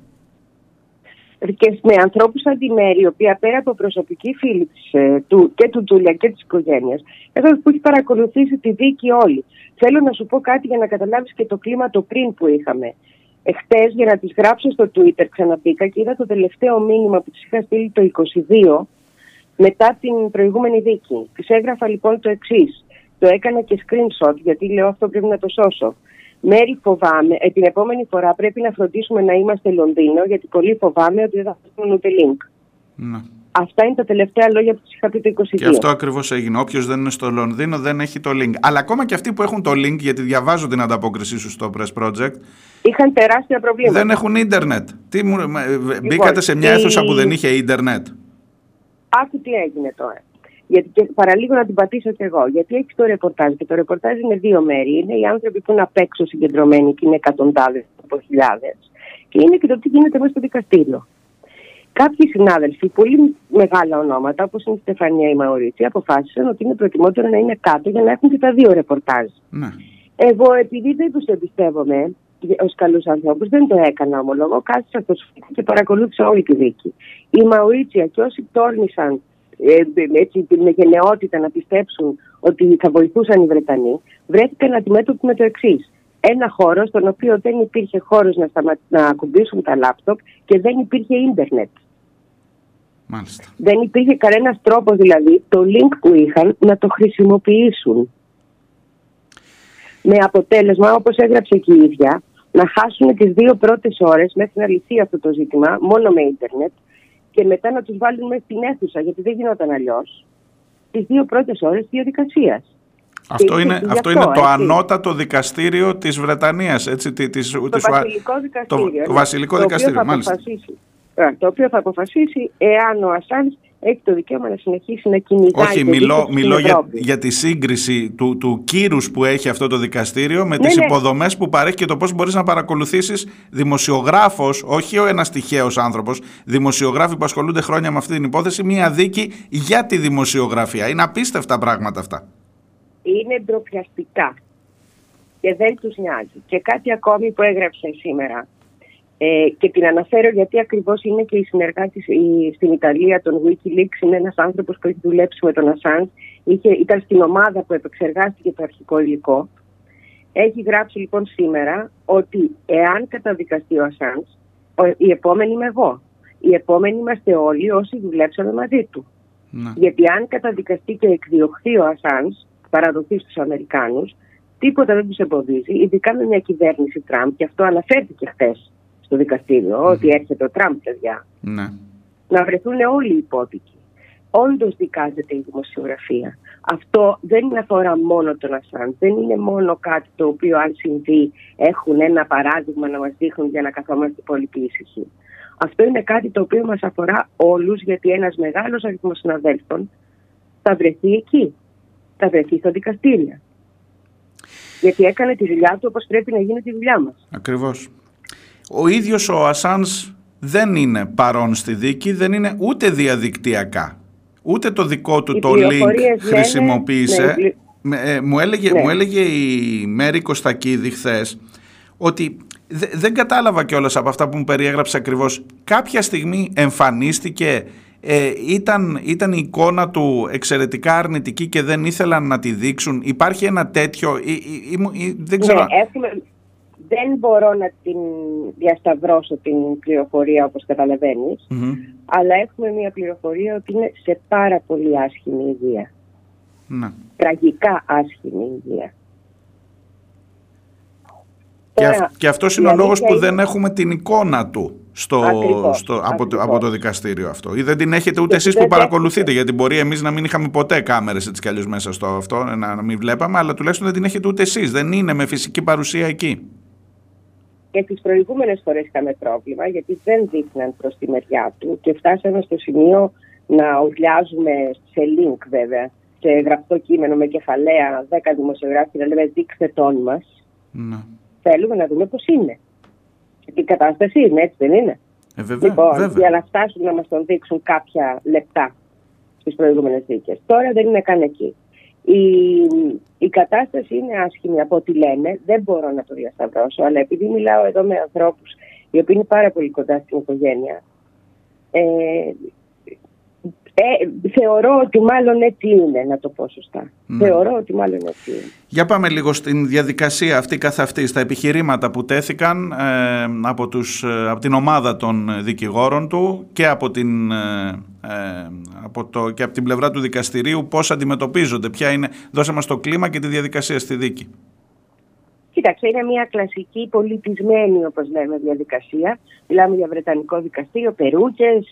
Και με ανθρώπους σαν τη Μέρη, η οποία πέρα από προσωπική φίλη της, του, και του Τζούλιαν και της οικογένειας, εδώ που έχει παρακολουθήσει τη δίκη όλη. Θέλω να σου πω κάτι για να καταλάβεις και το κλίμα το πριν που είχαμε. Εχθές για να τις γράψω στο Twitter ξαναμπήκα και είδα το τελευταίο μήνυμα που της είχα στείλει το είκοσι δύο μετά την προηγούμενη δίκη. Της έγραφα λοιπόν το εξής. Το έκανα και screenshot γιατί λέω αυτό πρέπει να το σώσω. Μέρη, φοβάμαι, ε, την επόμενη φορά πρέπει να φροντίσουμε να είμαστε Λονδίνο, γιατί πολύ φοβάμαι ότι δεν θα φτάσουμε ούτε link. Ναι. Αυτά είναι τα τελευταία λόγια που τους είχα πει το είκοσι δύο. Και αυτό ακριβώς έγινε. Όποιος δεν είναι στο Λονδίνο δεν έχει το link. Αλλά ακόμα και αυτοί που έχουν το link, γιατί διαβάζω την ανταπόκρισή σου στο Press Project, είχαν τεράστια προβλήματα. Δεν έχουν ίντερνετ. Τι μου... λοιπόν, μπήκατε σε μια αίθουσα η... που δεν είχε ίντερνετ. Άκου τι έγινε τώρα. Γιατί και παραλίγο να την πατήσω και εγώ. Γιατί έχει το ρεπορτάζ. Και το ρεπορτάζ είναι δύο μέρη. Είναι οι άνθρωποι που είναι απ' έξω συγκεντρωμένοι και είναι εκατοντάδες από χιλιάδες. Και είναι και το τι γίνεται μέσα στο δικαστήριο. Κάποιοι συνάδελφοι, πολύ μεγάλα ονόματα, όπως είναι η Στεφανία ή η Μαουρίτσια, αποφάσισαν ότι είναι προτιμότερο να είναι κάτω για να έχουν και τα δύο ρεπορτάζ. Ναι. Εγώ, επειδή δεν τους εμπιστεύομαι ως καλούς ανθρώπους, δεν το έκανα ομολογώ. Κάθισα στο σπίτι και παρακολούθησα όλη τη δίκη. Η Μαουρίτσια και όσοι τόρνησαν. Έτσι, με γενναιότητα να πιστέψουν ότι θα βοηθούσαν οι Βρετανοί, βρέθηκαν αντιμέτωποι με το εξής. Ένα χώρο στον οποίο δεν υπήρχε χώρος να, σταμα... να ακουμπήσουν τα λάπτοπ και δεν υπήρχε ίντερνετ. Μάλιστα. Δεν υπήρχε κανένας τρόπος δηλαδή το link που είχαν να το χρησιμοποιήσουν. Με αποτέλεσμα, όπως έγραψε και η ίδια, να χάσουν τις δύο πρώτες ώρες μέχρι να λυθεί αυτό το ζήτημα μόνο με ίντερνετ. Και μετά να τους βάλουν μέσα στην αίθουσα, γιατί δεν γινόταν αλλιώς, τις δύο πρώτες ώρες διαδικασίας. Αυτό είναι, αυτό, αυτό είναι το ανώτατο δικαστήριο της Βρετανίας, έτσι, της, το, της, βασιλικό δικαστήριο, το, το βασιλικό το δικαστήριο, οποίο μάλιστα. Το οποίο θα αποφασίσει εάν ο Ασάνς έχει το δικαίωμα να συνεχίσει να κυνηγάει. Όχι, μιλώ, μιλώ για, για τη σύγκριση του, του κύρους που έχει αυτό το δικαστήριο με ναι, τις ναι. υποδομές που παρέχει και το πώς μπορείς να παρακολουθήσεις δημοσιογράφος, όχι ένας τυχαίος άνθρωπος, δημοσιογράφοι που ασχολούνται χρόνια με αυτή την υπόθεση, μια δίκη για τη δημοσιογραφία. Είναι απίστευτα πράγματα αυτά. Είναι ντροπιαστικά και δεν τους νοιάζει. Και κάτι ακόμη που έγραψε σήμερα. Ε, και την αναφέρω γιατί ακριβώς είναι και η συνεργάτης η, στην Ιταλία των WikiLeaks. Είναι ένας άνθρωπος που έχει δουλέψει με τον Ασάνζ. Ήταν στην ομάδα που επεξεργάστηκε το αρχικό υλικό. Έχει γράψει λοιπόν σήμερα ότι εάν καταδικαστεί ο Ασάνζ, η επόμενη είμαι εγώ. Η επόμενη είμαστε όλοι όσοι δουλέψαμε μαζί του. Ναι. Γιατί αν καταδικαστεί και εκδιωχθεί ο Ασάνζ, παραδοθεί στους Αμερικάνους, τίποτα δεν τους εμποδίζει, ειδικά με μια κυβέρνηση Τραμπ, και αυτό αναφέρθηκε χτες στο δικαστήριο, mm-hmm. ότι έρχεται ο Τραμπ, παιδιά. Ναι. Να βρεθούν όλοι οι υπότικοι. όντως δικάζεται η δημοσιογραφία. Αυτό δεν αφορά μόνο τον Ασάντζ, δεν είναι μόνο κάτι το οποίο αν συμβεί έχουν ένα παράδειγμα να μας δείχνουν για να καθόμαστε πολύ πιο ήσυχοι. Αυτό είναι κάτι το οποίο μας αφορά όλους, γιατί ένας μεγάλος αριθμός συναδέλφων θα βρεθεί εκεί, θα βρεθεί στα δικαστήρια. Γιατί έκανε τη δουλειά του όπως πρέπει να γίνει τη δουλειά μας. Ακριβώς. Ο ίδιος ο Ασάντζ δεν είναι παρόν στη δίκη, δεν είναι ούτε διαδικτυακά. Ούτε το δικό του οι το link χρησιμοποίησε. Ναι, ε, ε, μου, έλεγε, ναι. μου έλεγε η Μέρη Κωστακίδη χθες ότι δε, δεν κατάλαβα κιόλας από αυτά που μου περιέγραψε ακριβώς. Κάποια στιγμή εμφανίστηκε, ε, ήταν, ήταν η εικόνα του εξαιρετικά αρνητική και δεν ήθελαν να τη δείξουν. Υπάρχει ένα τέτοιο, ή, ή, ή, ή, δεν ξέρω. Ναι, έχουμε, δεν μπορώ να την διασταυρώσω την πληροφορία όπως καταλαβαίνεις. Mm-hmm. Αλλά έχουμε μια πληροφορία ότι είναι σε πάρα πολύ άσχημη υγεία. Ναι. Τραγικά άσχημη υγεία. Και, Τώρα, αυ- και αυτός είναι ο λόγος που είναι... δεν έχουμε την εικόνα του στο, ακριβώς, στο, από, ακριβώς. Το, από το δικαστήριο αυτό. Ή δεν την έχετε ούτε και εσείς που παρακολουθείτε, γιατί μπορεί εμείς να μην είχαμε ποτέ κάμερες έτσι κι αλλιώς μέσα στο αυτό, να, να μην βλέπαμε, αλλά τουλάχιστον δεν την έχετε ούτε εσείς. Δεν είναι με φυσική παρουσία εκεί. Και τις προηγούμενες φορές είχαμε πρόβλημα, γιατί δεν δείχναν προς τη μεριά του και φτάσαμε στο σημείο να ουρλιάζουμε σε link, βέβαια, σε γραπτό κείμενο με κεφαλαία δέκα δημοσιογράφοι να λέμε δείξτε τον μας. Ναι. Θέλουμε να δούμε πώς είναι. Και η κατάσταση είναι, έτσι δεν είναι. Ε, βέβαια, λοιπόν, βέβαια. Για να φτάσουν να μας τον δείξουν κάποια λεπτά στις προηγούμενες δίκες. Τώρα δεν είναι καν εκεί. Η, η κατάσταση είναι άσχημη από ό,τι λένε, δεν μπορώ να το διασταυρώσω, αλλά επειδή μιλάω εδώ με ανθρώπους οι οποίοι είναι πάρα πολύ κοντά στην οικογένεια, ε, ε, θεωρώ ότι μάλλον έτσι είναι, να το πω σωστά. Mm. Θεωρώ ότι μάλλον έτσι είναι. Για πάμε λίγο στην διαδικασία αυτή καθ' αυτή, στα επιχειρήματα που τέθηκαν ε, από, τους, από την ομάδα των δικηγόρων του και από την... Ε, Από το, και από την πλευρά του δικαστηρίου πώς αντιμετωπίζονται, ποια είναι, δώσε μας το κλίμα και τη διαδικασία στη δίκη. Κοίταξε, είναι μια κλασική πολιτισμένη όπως λέμε διαδικασία. Μιλάμε για βρετανικό δικαστήριο, περούκες,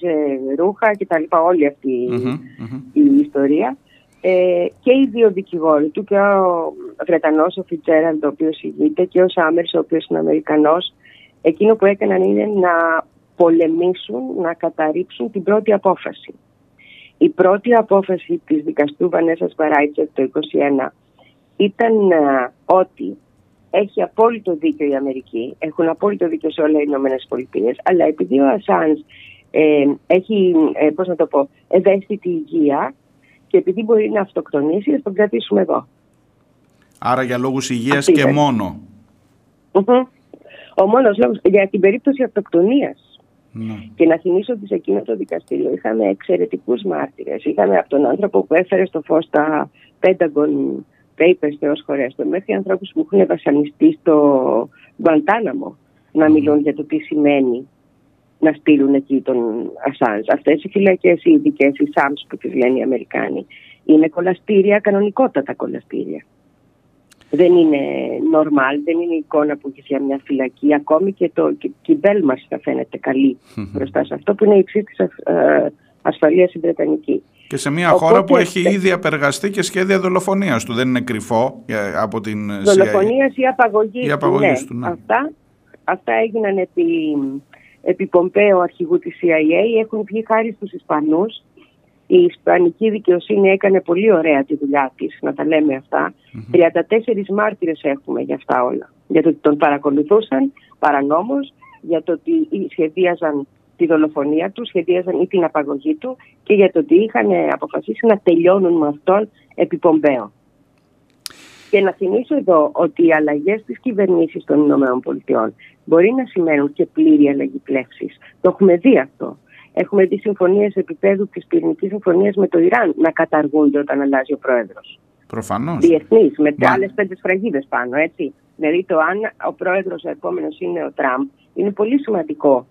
ρούχα κτλ. Όλη αυτή mm-hmm, mm-hmm. η ιστορία. Ε, και οι δύο δικηγόροι του, και ο Βρετανός ο Fitzgerald, ο οποίος ηγείται, και ο Σάμερς, ο οποίος είναι Αμερικανός, εκείνο που έκαναν είναι να πολεμήσουν, να καταρρίψουν την πρώτη απόφαση. Η πρώτη απόφαση της δικαστού Βανέσας Βαράιτσερ το είκοσι ένα ήταν α, ότι έχει απόλυτο δίκιο η Αμερική, έχουν απόλυτο δίκιο σε όλα οι Ηνωμένες Πολιτείες, αλλά επειδή ο Ασάνζ ε, έχει, ε, πώς να το πω, ευαίσθητη υγεία και επειδή μπορεί να αυτοκτονήσει, θα τον κρατήσουμε εδώ. Άρα για λόγους υγείας και μόνο. Mm-hmm. Ο μόνος λόγος για την περίπτωση αυτοκτονίας. Ναι. Και να θυμίσω ότι σε εκείνο το δικαστήριο είχαμε εξαιρετικούς μάρτυρες. Είχαμε από τον άνθρωπο που έφερε στο φως τα Pentagon Papers, Θεός χωρέστον, μέχρι ανθρώπους που έχουν βασανιστεί στο Γκουαντάναμο να μιλούν για το τι σημαίνει να στείλουν εκεί τον Ασάνζ. Αυτές οι φυλακές, οι ειδικές, οι Σάμς που τις λένε οι Αμερικάνοι, είναι κολαστήρια, κανονικότατα κολαστήρια. Δεν είναι normal, δεν είναι η εικόνα που έχει για μια φυλακή. Ακόμη και, το, και, και η Belmarsh θα φαίνεται καλή μπροστά σε αυτό που είναι η υψή της ασφαλείας στην Βρετανική. Και σε μια Οπότε, χώρα που έχει ήδη απεργαστεί και σχέδια δολοφονίας του. Δεν είναι κρυφό από την σι άι έι. Δολοφονίας ή απαγωγής, ή απαγωγής ναι. του. Ναι. Αυτά, αυτά έγιναν επί, επί Πομπέο, αρχηγού της σι άι έι. Έχουν βγει χάρη στους Ισπανούς. Η ισπανική δικαιοσύνη έκανε πολύ ωραία τη δουλειά της, να τα λέμε αυτά. Mm-hmm. τριάντα τέσσερις μάρτυρες έχουμε για αυτά όλα. Για το ότι τον παρακολουθούσαν παρανόμως, για το ότι σχεδίαζαν τη δολοφονία του, σχεδίαζαν ή την απαγωγή του και για το ότι είχαν αποφασίσει να τελειώνουν με αυτόν επί Πομπέο. Και να θυμίσω εδώ ότι οι αλλαγές της κυβερνήσης των ΗΠΑ μπορεί να σημαίνουν και πλήρη αλλαγή πλεύσης. Το έχουμε δει αυτό. Έχουμε δει συμφωνίες επίπεδου της πυρηνικής συμφωνίας με το Ιράν να καταργούνται όταν αλλάζει ο πρόεδρος. Προφανώς. Διεθνής, με Μα... άλλες πέντε σφραγίδες πάνω, έτσι. Δηλαδή το αν ο πρόεδρος ο επόμενος είναι ο Τραμπ είναι πολύ σημαντικό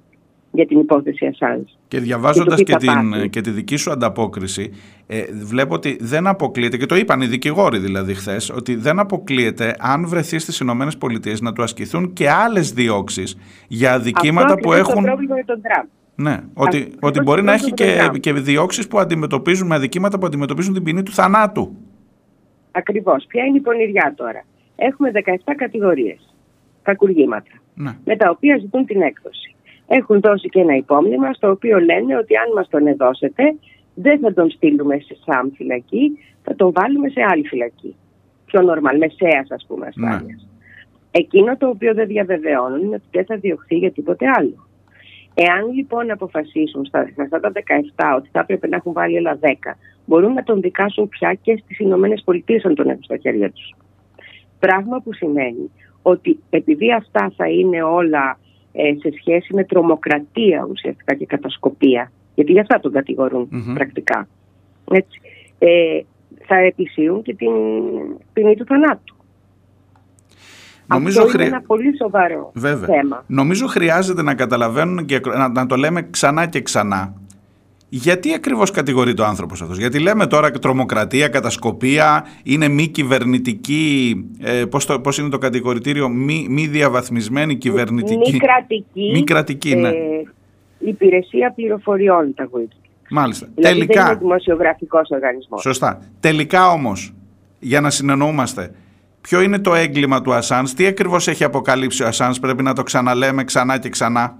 για την υπόθεση Ασάνζ. Και διαβάζοντας και, και, την, και τη δική σου ανταπόκριση, ε, βλέπω ότι δεν αποκλείεται, και το είπαν οι δικηγόροι δηλαδή χθες, ότι δεν αποκλείεται αν βρεθεί στις Ηνωμένες Πολιτείες να του ασκηθούν και άλλες διώξεις για αδικήματα που έχουν. Αυτό είναι το πρόβλημα με τον Τραμπ. Ναι, ότι, ότι μπορεί να έχει και, και διώξεις που αντιμετωπίζουν με αδικήματα που αντιμετωπίζουν την ποινή του θανάτου. Ακριβώς. Ποια είναι η πονηριά τώρα? Έχουμε δεκαεπτά κατηγορίες, κακουργήματα, ναι, με τα οποία ζητούν την έκδοση. Έχουν δώσει και ένα υπόμνημα στο οποίο λένε ότι αν μας τον εδώσετε δεν θα τον στείλουμε σε ΣΑΜ φυλακή, θα τον βάλουμε σε άλλη φυλακή. Πιο νορμαλ, μεσαίας ας πούμε ασφάλειας. Ναι. Εκείνο το οποίο δεν διαβεβαιώνουν είναι ότι δεν θα διωχθεί για τίποτε άλλο. Εάν λοιπόν αποφασίσουν στα, στα δεκαεπτά ότι θα έπρεπε να έχουν βάλει άλλα δέκα, μπορούν να τον δικάσουν πια και στις Ηνωμένες Πολιτείες αν τον έχουν στα χέρια τους. Πράγμα που σημαίνει ότι επειδή αυτά θα είναι όλα ε, σε σχέση με τρομοκρατία ουσιαστικά και κατασκοπία, γιατί για αυτά τον κατηγορούν mm-hmm. πρακτικά, έτσι, ε, θα επισύουν και την ποινή του θανάτου. Νομίζω αυτό είναι χρει... ένα πολύ σοβαρό Βέβαια. θέμα. Νομίζω χρειάζεται να καταλαβαίνουν και να, να το λέμε ξανά και ξανά. Γιατί ακριβώς κατηγορείται ο άνθρωπος αυτός? Γιατί λέμε τώρα τρομοκρατία, κατασκοπία, είναι μη κυβερνητική, ε, πώς, το, πώς είναι το κατηγορητήριο, μη, μη διαβαθμισμένη κυβερνητική. Μη κρατική, μη κρατική ε, ναι. υπηρεσία πληροφοριών τα γουίτια. Μάλιστα. Δηλαδή τελικά, δεν είναι δημοσιογραφικός οργανισμός. Σωστά. Τελικά όμως, για να συνεννοούμαστε, ποιο είναι το έγκλημα του Ασάνζ, τι ακριβώς έχει αποκαλύψει ο Ασάνζ, πρέπει να το ξαναλέμε ξανά και ξανά?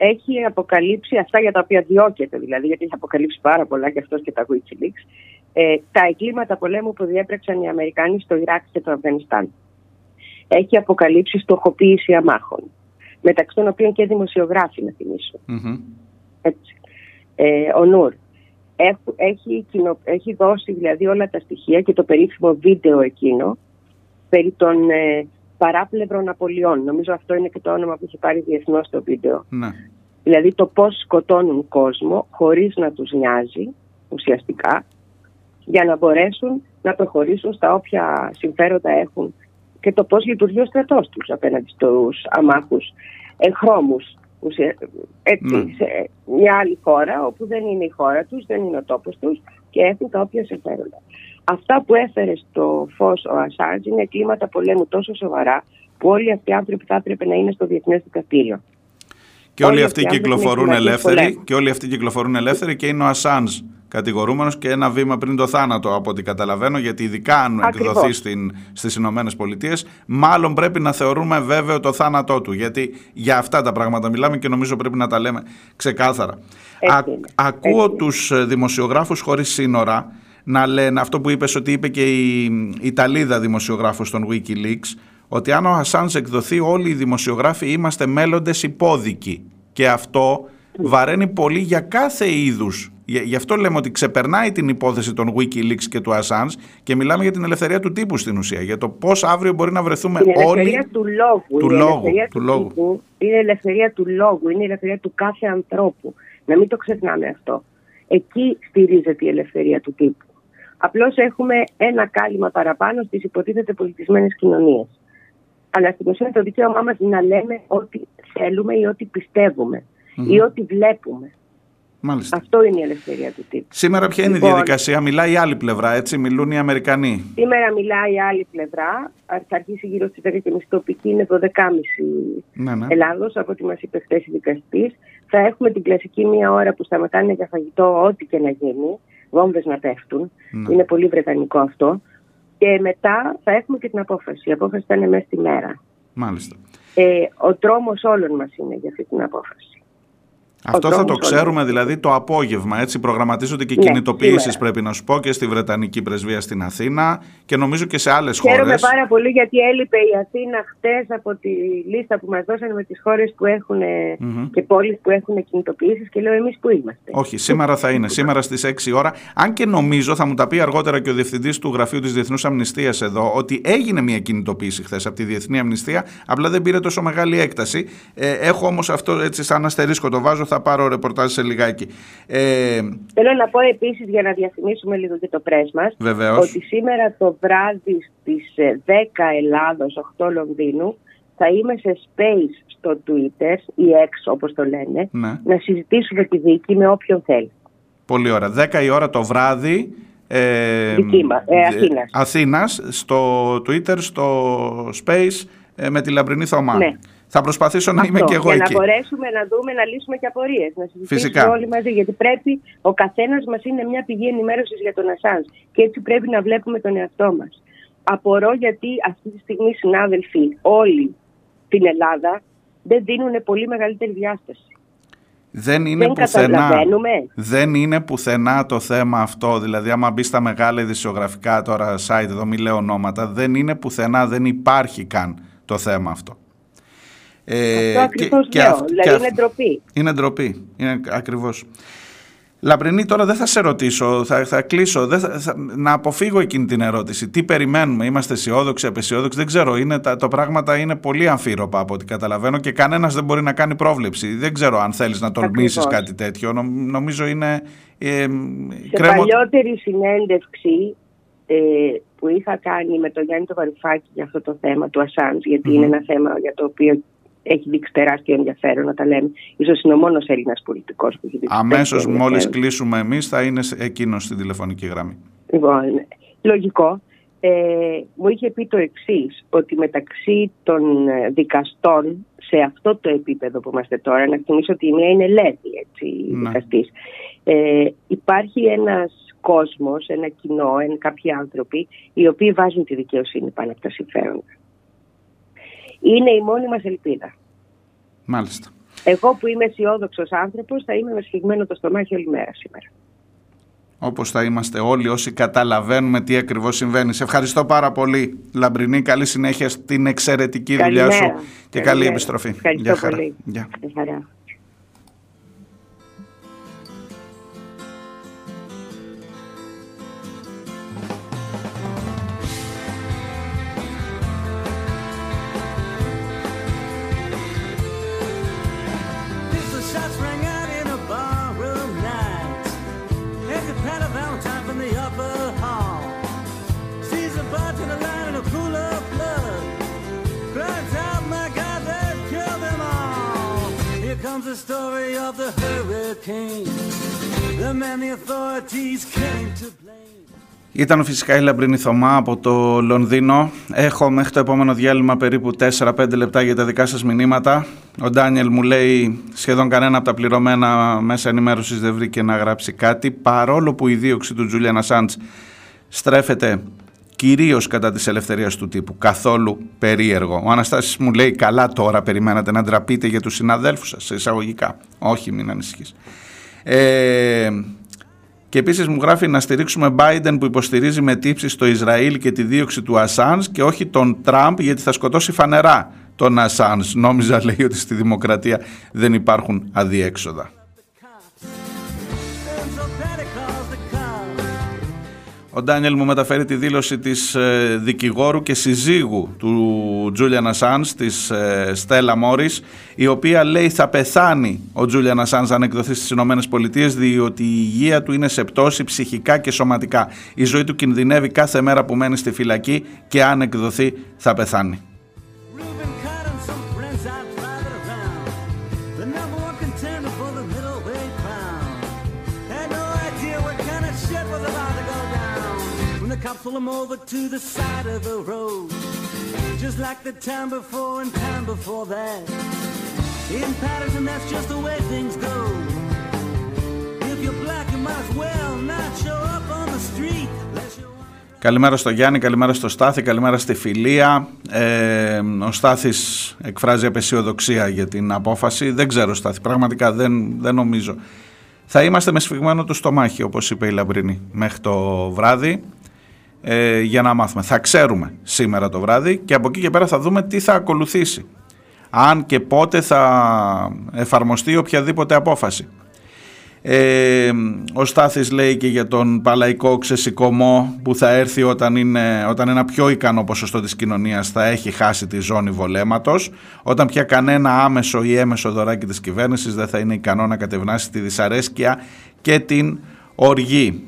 Έχει αποκαλύψει αυτά για τα οποία διώκεται, δηλαδή, γιατί έχει αποκαλύψει πάρα πολλά και αυτός και τα WikiLeaks, ε, τα εγκλήματα πολέμου που διέπραξαν οι Αμερικάνοι στο Ιράκ και το Αφγανιστάν. Έχει αποκαλύψει στοχοποίηση αμάχων, μεταξύ των οποίων και δημοσιογράφοι, να θυμίσω. Mm-hmm. Έτσι. Ε, ο Νούρ. Έχει, κοινο, έχει δώσει δηλαδή όλα τα στοιχεία και το περίφημο βίντεο εκείνο περί των ε, παράπλευρων απολειών. Νομίζω αυτό είναι και το όνομα που έχει πάρει διεθνώς το βίντεο. Ναι. Δηλαδή το πώς σκοτώνουν κόσμο χωρίς να τους νοιάζει ουσιαστικά για να μπορέσουν να προχωρήσουν στα όποια συμφέροντα έχουν και το πώς λειτουργεί ο στρατός τους απέναντι στους αμάχους εγχρώμους. Ουσια... Έτσι, ναι. σε μια άλλη χώρα όπου δεν είναι η χώρα τους, δεν είναι ο τόπος τους και έχουν τα όποια συμφέροντα. Αυτά που έφερε στο φως ο Ασάνζ είναι κλίματα πολέμου τόσο σοβαρά που όλοι αυτοί οι άνθρωποι θα έπρεπε να είναι στο διεθνές δικαστήριο. Και όλοι, όλοι αυτοί, αυτοί κυκλοφορούν ελεύθεροι και όλοι αυτοί κυκλοφορούν ελεύθεροι και είναι ο Ασάνζ κατηγορούμενος και ένα βήμα πριν το θάνατο από ό,τι καταλαβαίνω, γιατί ειδικά αν Ακριβώς. εκδοθεί στην, στις Ηνωμένες Πολιτείες μάλλον πρέπει να θεωρούμε βέβαιο το θάνατό του, γιατί για αυτά τα πράγματα μιλάμε και νομίζω πρέπει να τα λέμε ξεκάθαρα. Α, ακούω Έτσι. τους δημοσιογράφους χωρίς σύνορα να λένε αυτό που είπες, ότι είπε και η Ιταλίδα δημοσιογράφος των WikiLeaks, ότι αν ο Ασάνζ εκδοθεί όλοι οι δημοσιογράφοι είμαστε μέλλοντες υπόδικοι, και αυτό βαραίνει πολύ για κάθε είδους. Γι' αυτό λέμε ότι ξεπερνάει την υπόθεση των WikiLeaks και του Ασάνζ και μιλάμε για την ελευθερία του τύπου στην ουσία. Για το πώς αύριο μπορεί να βρεθούμε την όλοι. Η ελευθερία του λόγου. Του λόγου, ελευθερία του λόγου. Τύπου, είναι η ελευθερία του λόγου, είναι η ελευθερία του κάθε ανθρώπου. Να μην το ξεχνάμε αυτό. Εκεί στηρίζεται η ελευθερία του τύπου. Απλώς έχουμε ένα κάλυμα παραπάνω στις υποτίθεται πολιτισμένες κοινωνίες. Αλλά στην ουσία είναι το δικαίωμά μας να λέμε ό,τι θέλουμε ή ό,τι πιστεύουμε mm-hmm. ή ό,τι βλέπουμε. Μάλιστα. Αυτό είναι η ελευθερία του τύπου. Σήμερα ποια είναι λοιπόν, η διαδικασία, μιλάει η άλλη πλευρά, έτσι, μιλούν οι Αμερικανοί. Σήμερα μιλάει η άλλη πλευρά, θα αρχίσει γύρω στις δέκα και μισή τοπική, είναι δώδεκα και μισή ναι, ναι. Ελλάδος, από ό,τι μας είπε χθες η δικαστής. Θα έχουμε την κλασική μία ώρα που σταματάνε για φαγητό, ό,τι και να γίνει, βόμβες να πέφτουν, ναι. είναι πολύ βρετανικό αυτό. Και μετά θα έχουμε και την απόφαση, η απόφαση θα είναι μέσα στη μέρα. Μάλιστα. Ε, ο τρόμος όλων μας είναι για αυτή την απόφαση. Αυτό θα το ξέρουμε δηλαδή το απόγευμα, έτσι, προγραμματίζονται και ναι, κινητοποιήσεις πρέπει να σου πω και στη Βρετανική Πρεσβεία στην Αθήνα και νομίζω και σε άλλες χώρες. Χαίρομαι πάρα πολύ γιατί έλειπε η Αθήνα χτες από τη λίστα που μας δώσανε με τις χώρες που έχουν mm-hmm. και πόλεις που έχουν κινητοποιήσεις και λέω εμείς που είμαστε. Όχι, σήμερα θα είναι, σήμερα στις έξι ώρα, αν και νομίζω θα μου τα πει αργότερα και ο Διευθυντής του Γραφείου της Διεθνούς Αμνηστίας εδώ ότι έγινε μια κινητοποίηση χθες από τη Διεθνή Αμνηστία, απλά δεν πήρε τόσο μεγάλη έκταση. Ε, έχω όμως αυτό έτσι σαν αστερίσκο το βάζω. Θα πάρω ρεπορτάζ σε λιγάκι. Ε... Θέλω να πω επίσης για να διαφημίσουμε λίγο και το πρέσ μας ότι σήμερα το βράδυ στις δέκα Ελλάδος, οκτώ Λονδίνου θα είμαι σε space στο Twitter ή X όπως το λένε ναι. να συζητήσουμε τη δίκη με όποιον θέλει. Πολύ ώρα. δέκα η ώρα το βράδυ ε... Δικήμα, ε, Αθήνας. Αθήνας στο Twitter, στο space με τη Λαμπρινή Θωμά. Ναι. Θα προσπαθήσω να αυτό, είμαι και εγώ για εκεί. Για να μπορέσουμε να δούμε, να λύσουμε και απορίες. Να συζητήσουμε όλοι μαζί. Γιατί πρέπει ο καθένας μας είναι μια πηγή ενημέρωσης για τον Ασάνζ. Και έτσι πρέπει να βλέπουμε τον εαυτό μας. Απορώ γιατί αυτή τη στιγμή, συνάδελφοι, όλοι την Ελλάδα δεν δίνουν πολύ μεγαλύτερη διάσταση. Δεν είναι, δεν, πουθενά, δεν είναι πουθενά το θέμα αυτό. Δηλαδή, άμα μπει στα μεγάλα ειδησιογραφικά τώρα site, εδώ μην λέω ονόματα, δεν είναι πουθενά, δεν υπάρχει καν το θέμα αυτό. Ε, αυτό ακριβώς λέω, αυ, δηλαδή αυ, είναι ντροπή. Είναι ντροπή, είναι ακριβώς. Λαμπρινή, τώρα δεν θα σε ρωτήσω, θα, θα κλείσω, δεν θα, θα, να αποφύγω εκείνη την ερώτηση. Τι περιμένουμε, είμαστε αισιόδοξοι, απεσιόδοξοι, δεν ξέρω, είναι, τα, τα πράγματα είναι πολύ αμφίροπα από ό,τι καταλαβαίνω και κανένας δεν μπορεί να κάνει πρόβλεψη. Δεν ξέρω αν θέλεις να τολμήσεις κάτι τέτοιο, Νο, νομίζω είναι... Ε, σε κρέμω... παλιότερη συνέντευξη... Ε, που είχα κάνει με τον Γιάννη τον Βαρουφάκη για αυτό το θέμα του Ασάνζ, γιατί mm-hmm. είναι ένα θέμα για το οποίο έχει δείξει τεράστιο ενδιαφέρον, να τα λέμε. Ίσως είναι ο μόνος Έλληνας πολιτικός που έχει δείξει. Αμέσως, μόλις κλείσουμε εμείς, θα είναι εκείνος στην τηλεφωνική γραμμή. Λοιπόν, λογικό. Ε, μου είχε πει το εξής, ότι μεταξύ των δικαστών σε αυτό το επίπεδο που είμαστε τώρα, να θυμίσω ότι η μία είναι Λέδη, έτσι, ναι. δικαστής, ε, υπάρχει ένας κόσμος, ένα κοινό, κάποιοι άνθρωποι οι οποίοι βάζουν τη δικαιοσύνη πάνω από τα συμφέροντα. Είναι η μόνη μας ελπίδα. Μάλιστα. Εγώ που είμαι αισιόδοξος άνθρωπος θα είμαι με σφιγμένο το στομάχι όλη μέρα σήμερα. Όπως θα είμαστε όλοι όσοι καταλαβαίνουμε τι ακριβώς συμβαίνει. Σε ευχαριστώ πάρα πολύ, Λαμπρινή. Καλή συνέχεια στην εξαιρετική καλημέρα. Δουλειά σου και καλημέρα. Καλή επιστροφή. Ευχαριστώ για πολύ. Γεια. Χαρά. The story of the hurricane, the man the authorities came to blame. Ήταν φυσικά η Λαμπρίνη Θωμά από το Λονδίνο. Έχω μέχρι το επόμενο διάλειμμα περίπου τέσσερα πέντε λεπτά για τα δικά σας μηνύματα. Ο Ντάνιελ μου λέει σχεδόν κανένα από τα πληρωμένα μέσα ενημέρωσης δεν βρήκε να γράψει κάτι, παρόλο που η δίωξη του Τζούλιαν Ασάντζ στρέφεται κυρίως κατά της ελευθερίας του τύπου, καθόλου περίεργο. Ο Αναστάσης μου λέει καλά τώρα περιμένατε να ντραπείτε για τους συναδέλφους σας, εισαγωγικά. Όχι, μην ανησυχείς. Ε, και επίσης μου γράφει να στηρίξουμε Biden που υποστηρίζει με τύψεις το Ισραήλ και τη δίωξη του Ασάνζ και όχι τον Τραμπ γιατί θα σκοτώσει φανερά τον Ασάνζ. Νόμιζα λέει ότι στη δημοκρατία δεν υπάρχουν αδιέξοδα. Ο Ντάνιελ μου μεταφέρει τη δήλωση της ε, δικηγόρου και συζύγου του Τζούλιαν Ασάνζ, της ε, Στέλλα Μόρις, η οποία λέει θα πεθάνει ο Τζούλιαν Ασάνζ αν εκδοθεί στις ΗΠΑ διότι η υγεία του είναι σε πτώση ψυχικά και σωματικά. Η ζωή του κινδυνεύει κάθε μέρα που μένει στη φυλακή και αν εκδοθεί θα πεθάνει. Καλημέρα στο Γιάννη, καλημέρα στο Στάθη, καλημέρα στη Φιλία. Ε, ο Στάθης εκφράζει απεσιοδοξία για την απόφαση. Δεν ξέρω Στάθη, πραγματικά δεν, δεν νομίζω. Θα είμαστε με σφιγμένο το στομάχι όπως είπε η Λαμπρινή μέχρι το βράδυ. Ε, για να μάθουμε. Θα ξέρουμε σήμερα το βράδυ και από εκεί και πέρα θα δούμε τι θα ακολουθήσει. Αν και πότε θα εφαρμοστεί οποιαδήποτε απόφαση. Ε, ο Στάθης λέει και για τον παλαϊκό ξεσηκωμό που θα έρθει όταν, είναι, όταν ένα πιο ικανό ποσοστό της κοινωνίας θα έχει χάσει τη ζώνη βολέματος, όταν πια κανένα άμεσο ή έμεσο δωράκι της κυβέρνησης δεν θα είναι ικανό να κατευνάσει τη δυσαρέσκεια και την οργή.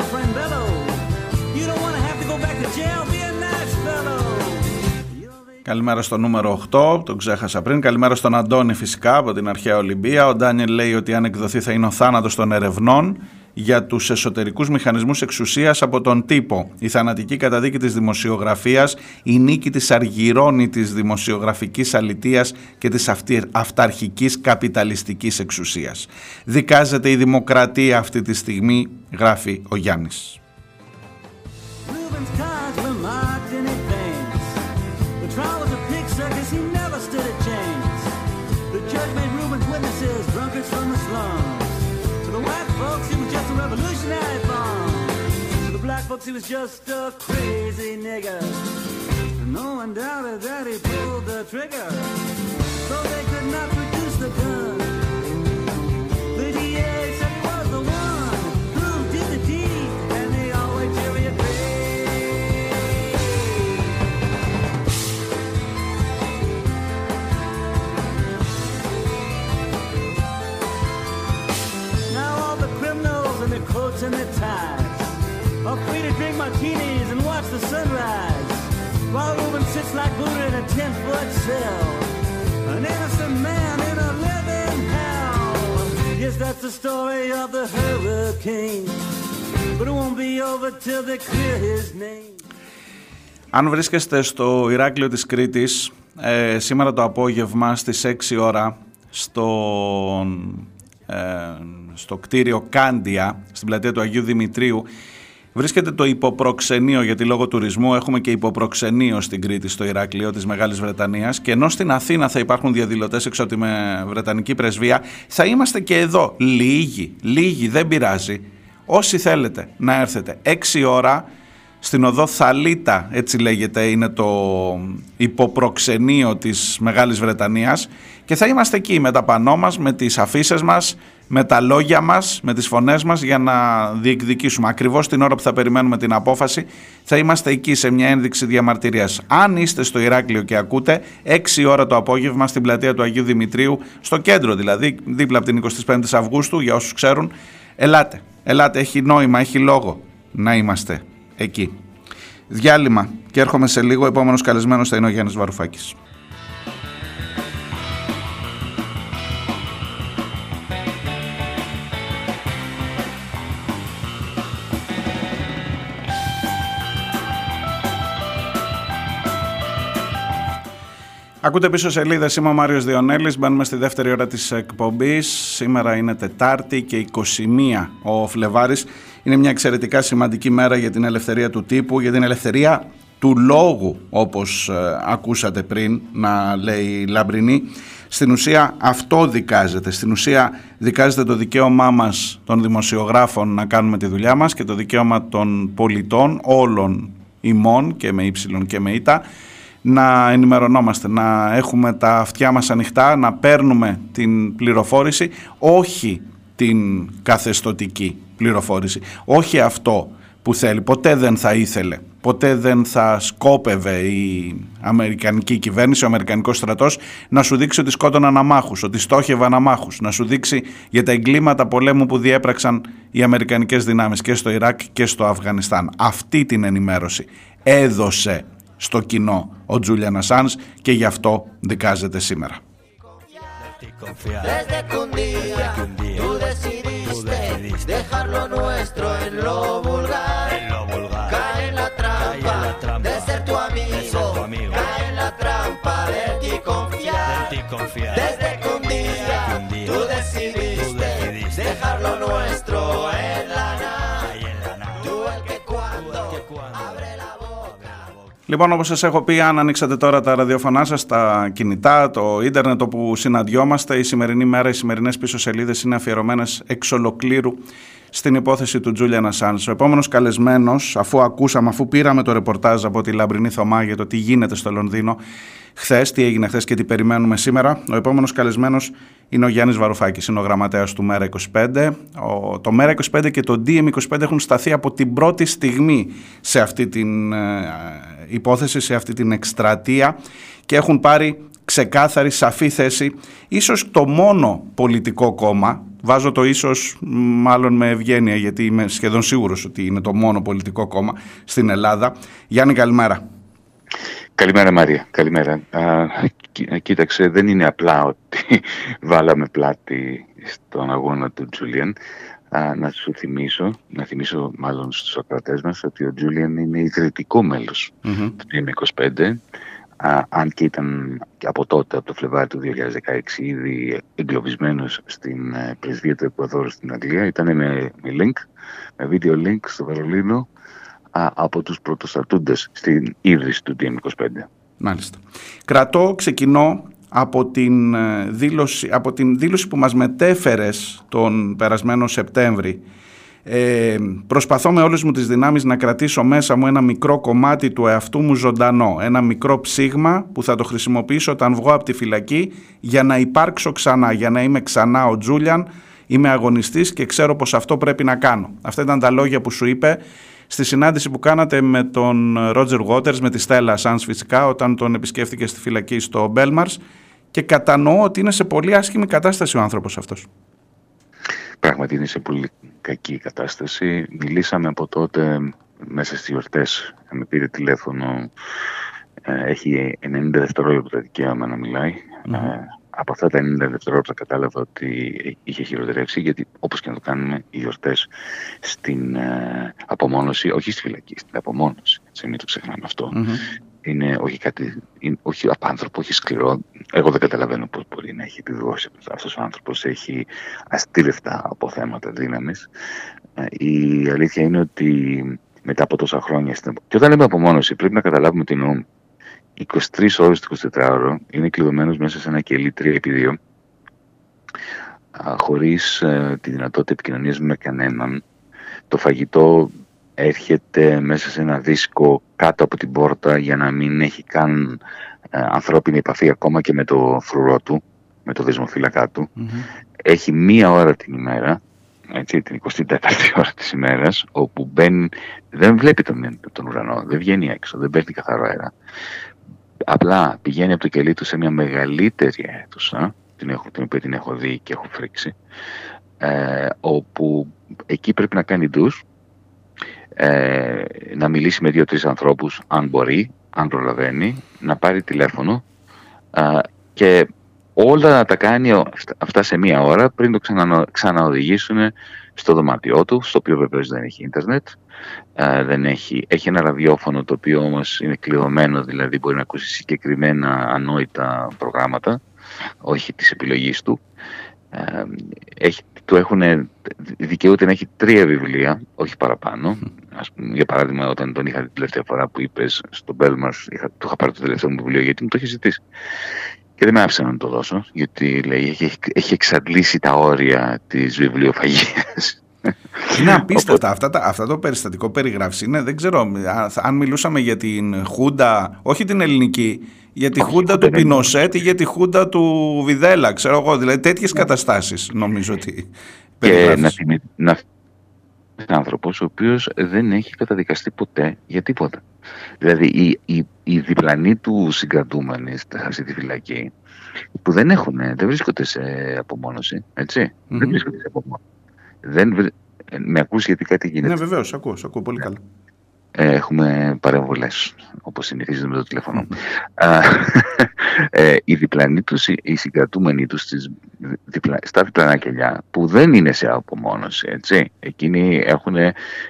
Your friend Bello. You don't want to have to go back to jail, be a nice fellow. Καλημέρα στο νούμερο οκτώ, τον ξέχασα πριν. Καλημέρα στον Αντώνη φυσικά από την αρχαία Ολυμπία. Ο Ντάνιελ λέει ότι αν εκδοθεί θα είναι ο θάνατος των ερευνών για τους εσωτερικούς μηχανισμούς εξουσίας από τον τύπο. Η θανατική καταδίκη της δημοσιογραφίας, η νίκη της αργυρώνητης δημοσιογραφικής αλητείας και της αυταρχικής καπιταλιστικής εξουσίας. Δικάζεται η δημοκρατία αυτή τη στιγμή, γράφει ο Γιάννης. He was just a crazy nigger. No one doubted that he pulled the trigger. So they could not produce the gun. The ντι έι said it was the one who did the deed, and they always jury agreed. Now all the criminals in their coats and their ties are free to drink martinis and watch the sunrise, while Reuben sits like Buddha in a ten-foot cell, an innocent man in a living hell. Yes, that's the story of the hurricane, but it won't be over till they clear his name. Αν βρίσκεστε στο Ηράκλειο της Κρήτης, ε, σήμερα το απόγευμα στις έξι ώρα στο, ε, στο κτίριο Κάντια, στην πλατεία του Αγίου Δημητρίου, βρίσκεται το υποπροξενείο, γιατί λόγω τουρισμού έχουμε και υποπροξενείο στην Κρήτη, στο Ηράκλειο της Μεγάλης Βρετανίας. Και ενώ στην Αθήνα θα υπάρχουν διαδηλωτές έξω από τη Βρετανική Πρεσβεία, θα είμαστε και εδώ. Λίγοι, λίγοι, δεν πειράζει. Όσοι θέλετε να έρθετε. Έξι ώρα στην οδό Θαλίτα, έτσι λέγεται, είναι το υποπροξενείο της Μεγάλης Βρετανίας. Και θα είμαστε εκεί με τα πανό μας, με τις αφίσες μας, με τα λόγια μας, με τις φωνές μας, για να διεκδικήσουμε. Ακριβώς την ώρα που θα περιμένουμε την απόφαση θα είμαστε εκεί σε μια ένδειξη διαμαρτυρίας. Αν είστε στο Ηράκλειο και ακούτε, έξι ώρα το απόγευμα στην πλατεία του Αγίου Δημητρίου, στο κέντρο δηλαδή, δίπλα από την εικοστή πέμπτη Αυγούστου, για όσους ξέρουν, ελάτε, ελάτε, έχει νόημα, έχει λόγο να είμαστε εκεί. Διάλειμμα και έρχομαι σε λίγο. Επόμενος καλεσμένος θα είναι ο Γιάννης Βαρουφάκης. Ακούτε πίσω σελίδες, είμαι ο Μάριος Διονέλης, μπαίνουμε στη δεύτερη ώρα της εκπομπής. Σήμερα είναι Τετάρτη και εικοστή πρώτη ο Φλεβάρης. Είναι μια εξαιρετικά σημαντική μέρα για την ελευθερία του τύπου, για την ελευθερία του λόγου, όπως ε, ακούσατε πριν να λέει η Λαμπρινή. Στην ουσία αυτό δικάζεται, στην ουσία δικάζεται το δικαίωμά μας των δημοσιογράφων να κάνουμε τη δουλειά μας και το δικαίωμα των πολιτών όλων ημών και με ύψιλον και με ήτα, να ενημερωνόμαστε, να έχουμε τα αυτιά μας ανοιχτά, να παίρνουμε την πληροφόρηση, όχι την καθεστωτική πληροφόρηση, όχι αυτό που θέλει. Ποτέ δεν θα ήθελε, ποτέ δεν θα σκόπευε η αμερικανική κυβέρνηση, ο αμερικανικός στρατός να σου δείξει ότι σκότωναν αμάχους, ότι στόχευαν αμάχους, να σου δείξει για τα εγκλήματα πολέμου που διέπραξαν οι αμερικανικές δυνάμεις και στο Ιράκ και στο Αφγανιστάν. Αυτή την ενημέρωση έδωσε στο κοινό ο Τζούλιαν Ασάνζ και γι' αυτό δικάζεται σήμερα. Λοιπόν, όπως σας έχω πει, αν ανοίξατε τώρα τα ραδιοφωνά σας, τα κινητά, το ίντερνετ όπου συναντιόμαστε, η σημερινή μέρα, οι σημερινές πίσω σελίδες είναι αφιερωμένες εξ ολοκλήρου στην υπόθεση του Τζούλιαν Ασάνζ. Ο επόμενος καλεσμένος, αφού ακούσαμε, αφού πήραμε το ρεπορτάζ από τη Λαμπρινή Θωμά για το τι γίνεται στο Λονδίνο χθες, τι έγινε χθες και τι περιμένουμε σήμερα, ο επόμενος καλεσμένος είναι ο Γιάννης Βαρουφάκης, είναι ο γραμματέας του Μέρα είκοσι πέντε. Ο, το Μέρα είκοσι πέντε και το ντι εμ είκοσι πέντε έχουν σταθεί από την πρώτη στιγμή σε αυτή την ε, υπόθεση, σε αυτή την εκστρατεία και έχουν πάρει ξεκάθαρη, σαφή θέση. Ίσως το μόνο πολιτικό κόμμα, βάζω το ίσως μάλλον με ευγένεια γιατί είμαι σχεδόν σίγουρος ότι είναι το μόνο πολιτικό κόμμα στην Ελλάδα. Γιάννη, καλημέρα. Καλημέρα Μαρία, καλημέρα. Α, κοί, κοίταξε, δεν είναι απλά ότι βάλαμε πλάτη στον αγώνα του Τζούλιαν. Να σου θυμίσω, να θυμίσω μάλλον στους ακροατές μας, ότι ο Τζούλιαν είναι ιδρυτικό μέλος mm-hmm. του ντι ι εμ είκοσι πέντε. Α, αν και ήταν από τότε, από το Φλεβάρι του δύο χιλιάδες δεκαέξι, ήδη εγκλωβισμένος στην πρεσβεία του Εκουαδόρου στην Αγγλία, ήταν με, με link, με βίντεο link στο Βερολίνο, από τους πρωτοστατούντες στην ίδρυση του ντι ι εμ είκοσι πέντε. Μάλιστα. Κρατώ, ξεκινώ από την δήλωση, από την δήλωση που μας μετέφερες τον περασμένο Σεπτέμβρη. Ε, προσπαθώ με όλες μου τις δυνάμεις να κρατήσω μέσα μου ένα μικρό κομμάτι του εαυτού μου ζωντανό, ένα μικρό ψήγμα που θα το χρησιμοποιήσω όταν βγω από τη φυλακή για να υπάρξω ξανά, για να είμαι ξανά ο Τζούλιαν, είμαι αγωνιστής και ξέρω πως αυτό πρέπει να κάνω. Αυτά ήταν τα λόγια που σου είπε στη συνάντηση που κάνατε με τον Roger Waters, με τη Stella Assange φυσικά, όταν τον επισκέφθηκε στη φυλακή στο Belmarsh, και κατανοώ ότι είναι σε πολύ άσχημη κατάσταση ο άνθρωπος αυτός. Πράγματι είναι σε πολύ κακή κατάσταση. Μιλήσαμε από τότε μέσα στις γιορτές. Με πήρε τηλέφωνο. Έχει ενενήντα δευτερόλεπτα δικαίωμα να μιλάει. Mm. Από αυτά τα ενενήντα δευτερόλεπτα κατάλαβα ότι είχε χειροτερεύσει, γιατί όπως και να το κάνουμε, οι γιορτές στην ε, απομόνωση, όχι στη φυλακή, στην απομόνωση, έτσι, μην το ξεχνάμε αυτό, mm-hmm. είναι όχι κάτι, είναι, όχι απάνθρωπο, όχι σκληρό. Εγώ δεν καταλαβαίνω πώς μπορεί να έχει επιβιώσει αυτός ο άνθρωπος, έχει αστήρευτα από θέματα δύναμης. Η αλήθεια είναι ότι μετά από τόσα χρόνια, στην... και όταν λέμε απομόνωση πρέπει να καταλάβουμε τι εννοούμε. είκοσι τρεις ώρες το εικοσιτετράωρο είναι κλειδωμένος μέσα σε ένα κελί τρία επί δύο, χωρίς ε, τη δυνατότητα επικοινωνίας με κανέναν. Το φαγητό έρχεται μέσα σε ένα δίσκο κάτω από την πόρτα για να μην έχει καν ε, ανθρώπινη επαφή ακόμα και με το φρουρό του, με το δεσμοφύλακά του. Mm-hmm. Έχει μία ώρα την ημέρα, έτσι, την εικοστή τέταρτη ώρα της ημέρας, όπου μπαίνει, δεν βλέπει τον, τον ουρανό, δεν βγαίνει έξω, δεν παίρνει καθαρό αέρα. Απλά πηγαίνει από το κελί του σε μια μεγαλύτερη αίθουσα, την, έχω, την οποία την έχω δει και έχω φρίξει, ε, όπου εκεί πρέπει να κάνει ντους, ε, να μιλήσει με δύο-τρεις ανθρώπους, αν μπορεί, αν προλαβαίνει, να πάρει τηλέφωνο, ε, και όλα τα κάνει αυτά σε μία ώρα πριν το ξανα, ξαναοδηγήσουν στο δωμάτιό του, στο οποίο βεβαίως δεν έχει ίντερνετ, δεν έχει, έχει ένα ραδιόφωνο το οποίο όμως είναι κλειδωμένο, δηλαδή μπορεί να ακούσει συγκεκριμένα ανόητα προγράμματα, όχι της επιλογής του. Έχει, του έχουν, δικαιούται να έχει τρία βιβλία, όχι παραπάνω. Ας πούμε, για παράδειγμα, όταν τον είχα την τελευταία φορά που είπες στο Belmarsh, του είχα πάρει το τελευταίο μου βιβλίο γιατί μου το είχε ζητήσει. Και δεν με άφησαν να το δώσω, γιατί λέει, έχει, έχει εξαντλήσει τα όρια της βιβλιοφαγίας. Είναι απίστευτα. Αυτά, τα, αυτά το περιστατικό περιγράφηση είναι, δεν ξέρω, αν μιλούσαμε για την Χούντα, όχι την ελληνική, για τη όχι, Χούντα του Πινοσέτ ή για τη Χούντα του Βιδέλα, ξέρω εγώ, δηλαδή τέτοιες καταστάσεις νομίζω ότι περιγράφεις. Και να ένας άνθρωπος ο οποίος δεν έχει καταδικαστεί ποτέ για τίποτα. Δηλαδή οι, οι, οι διπλανοί του συγκρατούμενοι στη φυλακή, που δεν έχουν, δεν βρίσκονται σε απομόνωση, έτσι, mm-hmm. δεν βρίσκονται σε απομόνωση. Δεν βρι... Με ακούς γιατί κάτι γίνεται? Ναι, βεβαίως, ακούω, ακούω πολύ καλά. Έχουμε παρεμβολές, όπως συνηθίζεται με το τηλέφωνο. ε, οι διπλανοί τους, οι συγκρατούμενοι τους στις, διπλα, στα διπλανά κελιά, που δεν είναι σε απομόνωση, έτσι. Εκείνοι έχουν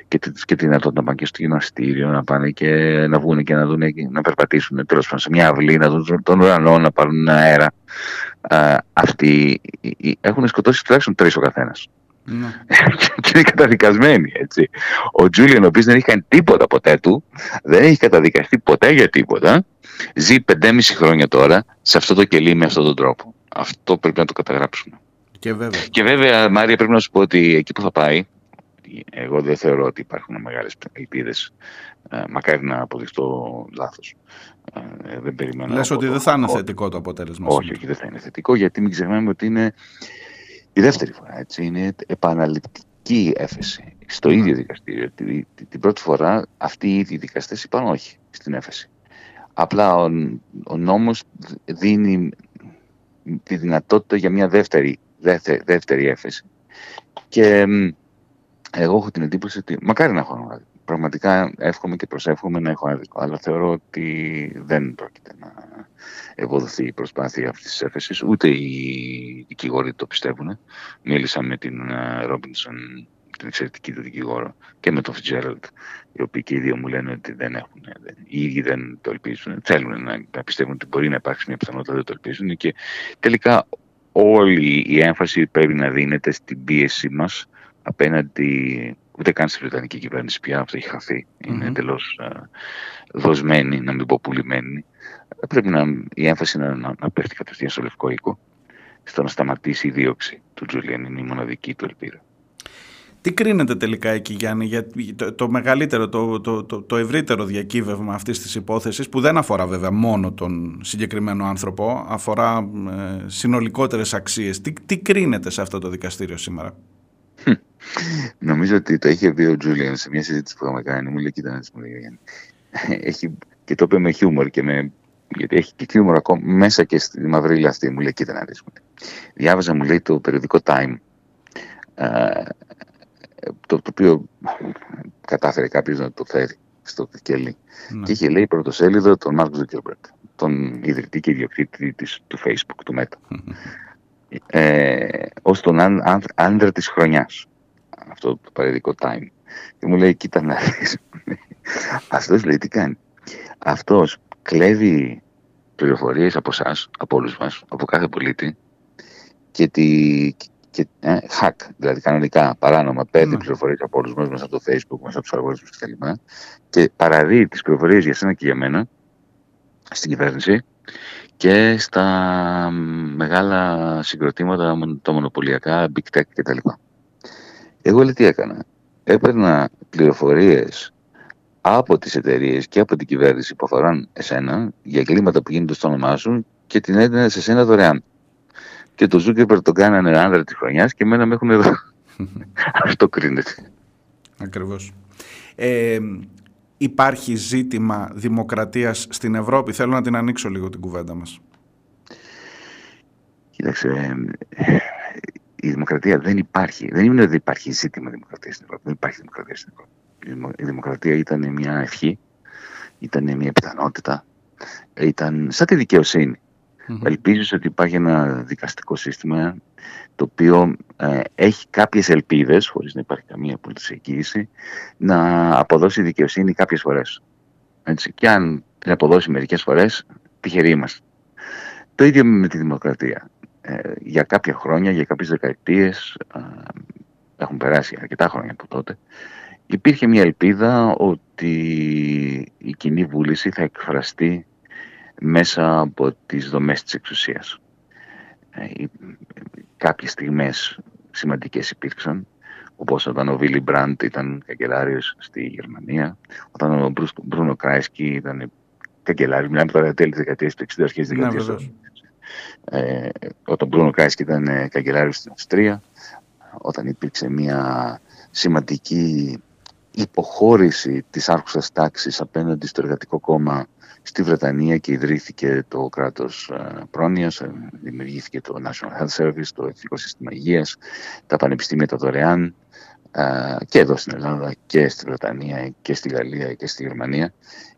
και τη δυνατότητα να πάνε και στο γυμναστήριο, να πάνε και να βγουν και να, δουν, να περπατήσουν, τέλος πάντων, σε μια αυλή, να δουν τον ουρανό, να πάρουν αέρα. Α, αυτοί έχουν σκοτώσει τουλάχιστον τρεις ο καθένας. Και είναι καταδικασμένοι, έτσι. Ο Τζούλιαν, ο οποίος δεν έχει κάνει τίποτα ποτέ του, δεν έχει καταδικαστεί ποτέ για τίποτα, ζει πεντέμιση χρόνια τώρα σε αυτό το κελί με αυτόν τον τρόπο. Αυτό πρέπει να το καταγράψουμε. Και βέβαια, και βέβαια Μάρια, πρέπει να σου πω ότι εκεί που θα πάει, εγώ δεν θεωρώ ότι υπάρχουν μεγάλες ελπίδες. Μακάρι να αποδειχτώ λάθος. Δεν περιμένω. Λες ότι το... δεν θα είναι θετικό το αποτέλεσμα? Όχι, όχι, δεν θα είναι θετικό, γιατί μην ξεχνάμε ότι είναι η δεύτερη φορά, έτσι, είναι επαναληπτική έφεση στο mm. ίδιο δικαστήριο. Την, την πρώτη φορά αυτοί οι ίδιοι δικαστές είπαν όχι στην έφεση. Απλά ο, ο νόμος δίνει τη δυνατότητα για μια δεύτερη, δεύτερη, δεύτερη έφεση. Και εγώ έχω την εντύπωση ότι, μακάρι να έχω πραγματικά εύχομαι και προσεύχομαι να έχω άδικο, αλλά θεωρώ ότι δεν πρόκειται να ευοδοθεί η προσπάθεια αυτής της έφεσης. Ούτε οι δικηγόροι το πιστεύουν. Μίλησα με την Ρόμπινσον, την εξαιρετική του δικηγόρο, και με τον Fitzgerald, οι οποίοι και οι δύο μου λένε ότι δεν έχουν, δεν, οι ίδιοι δεν το ελπίζουν, θέλουν να, να πιστεύουν ότι μπορεί να υπάρξει μια πιθανότητα, δεν το ελπίζουν, και τελικά όλη η έμφαση πρέπει να δίνεται στην πίεση μας απέναντι, ούτε καν στη βρετανική κυβέρνηση πια, αυτό έχει χαθεί, mm-hmm. είναι εντελώς δοσμένη, να μην πω πουλημένη. Πρέπει να, η έμφαση να, να, να πέφτει κατευθείαν στο λευκό οίκο, στο να σταματήσει η δίωξη του Τζούλιαν, είναι η μοναδική του ελπίδα. Τι κρίνεται τελικά εκεί, Γιάννη, για το, το μεγαλύτερο, το, το, το, το ευρύτερο διακύβευμα αυτής της υπόθεσης, που δεν αφορά βέβαια μόνο τον συγκεκριμένο άνθρωπο, αφορά ε, συνολικότερες αξίες. Τι, τι κρίνεται σε αυτό το δικαστήριο σήμερα? Νομίζω ότι το είχε πει ο Τζούλιαν σε μια συζήτηση που είχαμε κάνει. Μου λέει, κοίτα να της μου λέει, Γιάννη. Έχει, και το είπε με χιούμορ και με... γιατί έχει και χιούμορ ακόμα μέσα και στη μαυρίλα αυτή. Μου λέει, κοίτα να της μου λέει. Διάβαζα, μου λέει, το περιοδικό Time, το, το οποίο κατάφερε κάποιος να το φέρει στο κελί. Ναι. Και είχε, λέει, πρωτοσέλιδο τον Μάρκ Ζούκερμπεργκ, τον ιδρυτή και ιδιοκτήτη της, του Facebook, του Meta, ε, ως τον αν, αν, άντρα της χρονιάς. Αυτό το παρεδικό Time. Και μου λέει, κοίτα να δεις. Αυτός, λέει, τι κάνει? Αυτός κλέβει πληροφορίες από εσάς, από όλους μας, από κάθε πολίτη, και τη... και ε, hack, δηλαδή κανονικά, παράνομα, παίρνει mm. πληροφορίες από όλους μας, μέσα από το Facebook, μέσα από τους αλγόριθμους κτλ. Και, και παραδίδει τις πληροφορίες για σένα και για μένα στην κυβέρνηση και στα μεγάλα συγκροτήματα, τα μονοπωλιακά, big tech κτλ. Εγώ, λέει, τι έκανα? Έπαιρνα πληροφορίες από τις εταιρείες και από την κυβέρνηση που αφορούν εσένα για εγκλήματα που γίνονται στο όνομά σου και την έδινα σε εσένα δωρεάν. Και το Ζούκερμπεργκ τον κάνανε άνδρα της χρονιάς και εμένα με έχουν εδώ. Αυτό κρίνεται. Ακριβώς. Ε, υπάρχει ζήτημα δημοκρατίας στην Ευρώπη? Θέλω να την ανοίξω λίγο την κουβέντα μας. Κοίταξε, η δημοκρατία δεν υπάρχει. Δεν είναι ότι υπάρχει ζήτημα δημοκρατίας στην Ευρώπη. Δεν υπάρχει δημοκρατία στην Ευρώπη. Η δημοκρατία ήταν μια ευχή, ήταν μια πιθανότητα, ήταν σαν τη δικαιοσύνη. Mm-hmm. Ελπίζεις ότι υπάρχει ένα δικαστικό σύστημα το οποίο ε, έχει κάποιες ελπίδες, χωρίς να υπάρχει καμία πολιτική εγγύηση, να αποδώσει δικαιοσύνη κάποιες φορές. Έτσι, και αν την αποδώσει μερικές φορές, τυχεροί είμαστε. Το ίδιο με τη δημοκρατία. Ε, για κάποια χρόνια, για κάποιες δεκαετίες, ε, έχουν περάσει αρκετά χρόνια από τότε, υπήρχε μια ελπίδα ότι η κοινή βούληση θα εκφραστεί μέσα από τις δομές της εξουσίας. Ε, κάποιες στιγμές σημαντικές υπήρξαν, όπως όταν ο Βίλι Μπραντ ήταν καγκελάριος στη Γερμανία, όταν ο Μπρουσ, Μπρούνο Κράισκι ήταν καγκελάριος, μιλάμε τώρα τέλη της δεκαετίας του εξήντα, αρχές της δεκαετίας του εξήντα, ε, όταν ο Μπρούνο Κράισκι ήταν καγκελάριος στην Αυστρία, όταν υπήρξε μια σημαντική υποχώρηση της άρχουσας τάξης απέναντι στο Εργατικό Κόμμα στη Βρετανία και ιδρύθηκε το κράτος πρόνοιας, δημιουργήθηκε το National Health Service, το Εθνικό Σύστημα Υγείας, τα πανεπιστήμια τα δωρεάν, και εδώ στην Ελλάδα και στη Βρετανία και στη Γαλλία και στη Γερμανία.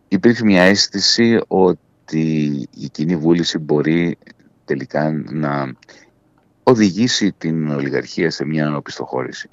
Υπήρχε μια αίσθηση ότι η κοινή βούληση μπορεί τελικά να οδηγήσει την ολιγαρχία σε μια οπισθοχώρηση.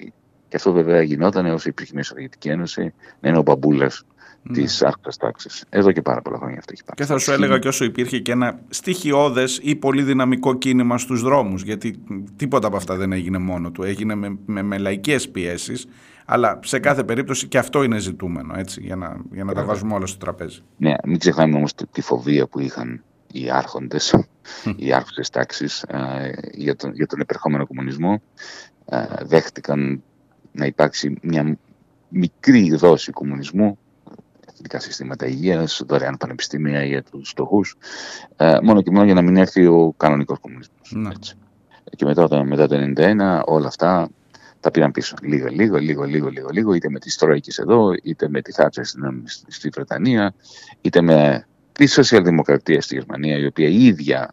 Και αυτό βέβαια γινόταν όσο υπήρχε μια Σοβιετική Ένωση, να είναι ο μπαμπούλας ναι. της άρχουσας τάξης. Εδώ και πάρα πολλά χρόνια αυτό έχει πάει. Και θα σου έλεγα και όσο υπήρχε και ένα στοιχειώδες ή πολύ δυναμικό κίνημα στους δρόμους, γιατί τίποτα από αυτά δεν έγινε μόνο του. Έγινε με, με, με λαϊκές πιέσεις, αλλά σε κάθε περίπτωση και αυτό είναι ζητούμενο, έτσι, για να, για να τα βάζουμε όλα στο τραπέζι. Ναι, μην ξεχνάμε όμως τη φοβία που είχαν οι άρχοντες, οι άρχουσες τάξης για τον, για τον επερχόμενο κομμουνισμό. Δέχτηκαν να υπάρξει μια μικρή δόση κομμουνισμού, εθνικά συστήματα υγείας, δωρεάν πανεπιστήμια για τους φτωχούς, μόνο και μόνο για να μην έρθει ο κανονικός κομμουνισμός. Ναι. Έτσι. Και μετά, μετά το χίλια εννιακόσια ενενήντα ένα όλα αυτά τα πήραν πίσω. Λίγο, λίγο, λίγο, λίγο, λίγο, λίγο, είτε με τις Τρόικες εδώ, είτε με τη Θάτσερ στη Βρετανία, είτε με τη σοσιαλδημοκρατία στη Γερμανία, η οποία η ίδια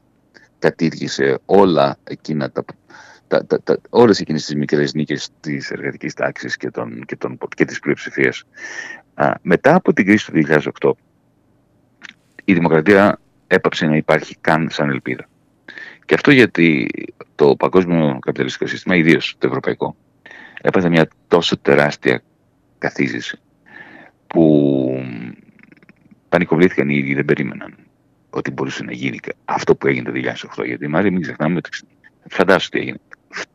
κατήργησε όλα εκείνα τα τα, τα, τα, όλες εκείνες τις μικρές νίκες της εργατικής τάξης και, των, και, των, και της πλειοψηφίας. Α, μετά από την κρίση του δύο χιλιάδες οκτώ η δημοκρατία έπαψε να υπάρχει καν σαν ελπίδα. Και αυτό γιατί το παγκόσμιο καπιταλιστικό σύστημα, ιδίως το ευρωπαϊκό, έπαθε μια τόσο τεράστια καθίζηση που πανικοβλήθηκαν οι ίδιοι, δεν περίμεναν ότι μπορούσε να γίνει αυτό που έγινε το δύο χιλιάδες οκτώ. Γιατί, Μάρη, μην ξεχνάμε ότι φαντάζομαι τι έγινε.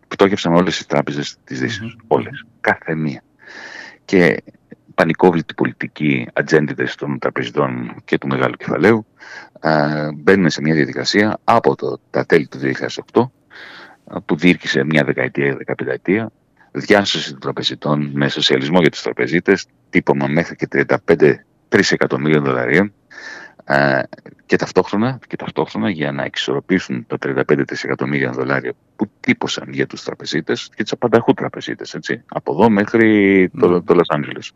Φτώχευσαν όλες τις τράπεζες της Δύσης. Όλες. Κάθε μία. Και πανικόβλητη πολιτική ατζέντιδες των τραπεζιτών και του μεγάλου κεφαλαίου μπαίνουν σε μια διαδικασία από το, τα τέλη του δύο χιλιάδες οκτώ που διήρκησε μια δεκαετία, δεκαπενταετία, διάσωση των τραπεζιτών με σοσιαλισμό για τους τραπεζίτες, τύπομα μέχρι και τριάντα πέντε τρισεκατομμύρια δολαρίων και ταυτόχρονα, και ταυτόχρονα για να εξορροπήσουν τα τριάντα πέντε τρισεκατομμύρια δολάρια που τύπωσαν για τους τραπεζίτες και τους απανταχού τραπεζίτες, έτσι, από εδώ μέχρι mm. το, το Λος Άντζελες.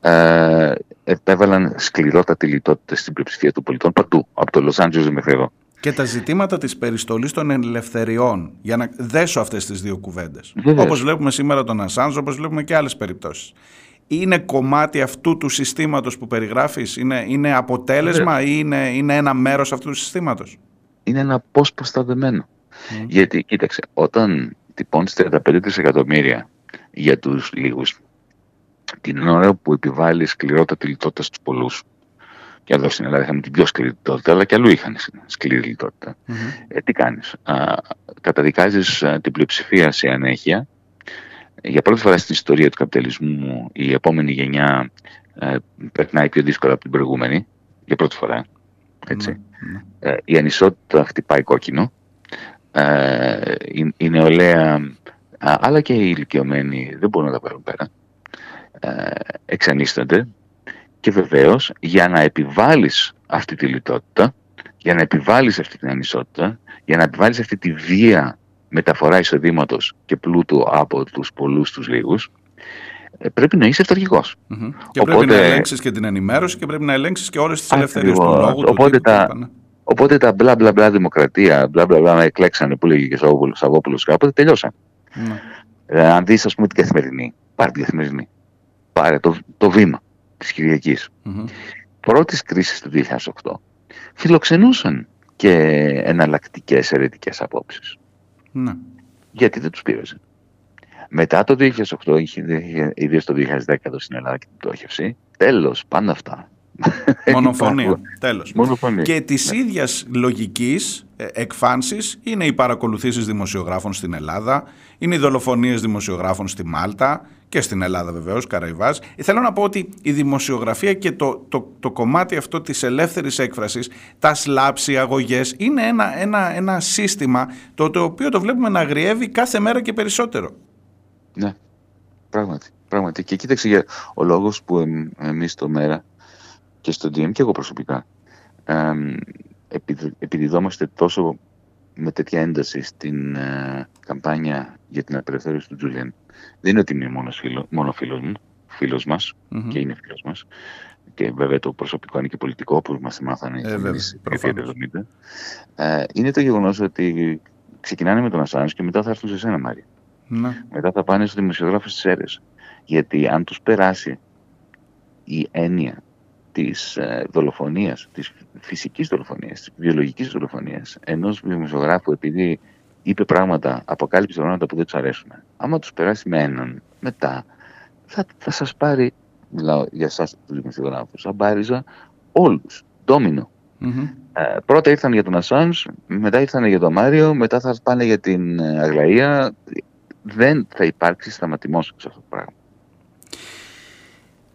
Ε, επέβαλαν σκληρότατη λιτότητα στην πλειοψηφία των πολιτών παντού, από το Λος Άντζελες μέχρι εδώ. Και τα ζητήματα της περιστολής των ελευθεριών, για να δέσω αυτές τις δύο κουβέντες. Βεβαίως. Όπως βλέπουμε σήμερα τον Ασάνζ, όπως βλέπουμε και άλλες περιπτώσεις. Είναι κομμάτι αυτού του συστήματος που περιγράφεις, είναι, είναι αποτέλεσμα ή είναι, είναι ένα μέρος αυτού του συστήματος? Είναι ένα πώς προστατευμένο. Mm. Γιατί, κοίταξε, όταν τυπώνεις τριάντα πέντε δισεκατομμύρια για τους λίγους, την ώρα που επιβάλλει σκληρότατη λιτότητα στους πολλούς, και εδώ στην Ελλάδα είχαμε την πιο σκληρή λιτότητα, αλλά και αλλού είχαν σκληρή λιτότητα, mm-hmm. ε, τι κάνεις? Α, καταδικάζεις α, την πλειοψηφία σε ανέχεια. Για πρώτη φορά στην ιστορία του καπιταλισμού η επόμενη γενιά ε, περνάει πιο δύσκολα από την προηγούμενη. Για πρώτη φορά. Έτσι. Mm-hmm. Ε, η ανισότητα χτυπάει κόκκινο. Ε, η, η νεολαία, αλλά και οι ηλικιωμένοι δεν μπορούν να τα πάρουν πέρα. Ε, εξανίστανται. Και βεβαίως για να επιβάλλεις αυτή τη λιτότητα, για να επιβάλλεις αυτή την ανισότητα, για να επιβάλλεις αυτή τη βία μεταφορά εισοδήματος και πλούτου από τους πολλούς τους λίγους, πρέπει να είσαι αυταρχικός. Mm-hmm. Και οπότε... πρέπει να ελέγξεις και την ενημέρωση και πρέπει να ελέγξεις και όλες τις ελευθερίες του λόγου. Οπότε, του τα... οπότε τα μπλα μπλα μπλα δημοκρατία, μπλα μπλα μπλα εκλέξανε που λέγει και ο Σαββόπουλος κάποτε, τελειώσαν. Mm. Ε, αν δεις, ας πούμε, την καθημερινή, πάρε την καθημερινή, πάρε το, το βήμα της Κυριακής. Mm-hmm. Πρώτης κρίσης του δύο χιλιάδες οκτώ φιλοξενούσαν και εναλλακτικές αιρετικές απόψεις. Ναι. Γιατί δεν τους πήραζε. Μετά το δύο χιλιάδες οκτώ, ιδίως το δύο χιλιάδες δέκα στην Ελλάδα και την πτώχευση, τέλος, πάντα αυτά. Μονοφωνία, τέλος. Μονοφωνία. Και της ναι. ίδιας λογικής εκφάνσης είναι οι παρακολουθήσεις δημοσιογράφων στην Ελλάδα, είναι οι δολοφονίες δημοσιογράφων στη Μάλτα και στην Ελλάδα βεβαίως, Καραϊβάς. Θέλω να πω ότι η δημοσιογραφία και το, το, το κομμάτι αυτό της ελεύθερης έκφρασης, τα σλάψη, οι αγωγές, είναι ένα, ένα, ένα σύστημα το, το οποίο το βλέπουμε να αγριεύει κάθε μέρα και περισσότερο. Ναι, πράγματι. πράγματι. Και κοίταξε, ο λόγος που εμ, εμείς το μέρα και στο ντι εμ και εγώ προσωπικά ε, επιδιδόμαστε τόσο με τέτοια ένταση στην ε, καμπάνια για την απελευθέρωση του Τζούλιαν. Δεν είναι ότι είναι μόνος φίλο, μόνο φίλος μου, φίλος μας mm-hmm. και είναι φίλος μας. Και βέβαια το προσωπικό είναι και πολιτικό, όπως μας μάθανε ε, οι εβδομήντα. Ε, είναι το γεγονός ότι ξεκινάνε με τον Ασάνζ και μετά θα έρθουν σε σένα, Μάρια. Mm-hmm. Μετά θα πάνε στους δημοσιογράφους της ΣΕΡΕΣ. Γιατί αν τους περάσει η έννοια της δολοφονίας, της φυσικής δολοφονίας, της βιολογικής δολοφονίας ενός δημοσιογράφου επειδή είπε πράγματα, αποκάλυψε πράγματα που δεν τους αρέσουν. Άμα τους περάσει με έναν, μετά θα, θα σας πάρει, μιλάω για εσάς τους δημοσιογράφους, θα μπάριζα όλους, ντόμινο. Mm-hmm. Ε, πρώτα ήρθαν για τον Ασάνζ, μετά ήρθαν για τον Μάριο, μετά θα πάνε για την Αγλαία. Δεν θα υπάρξει σταματημός σε αυτό το πράγμα.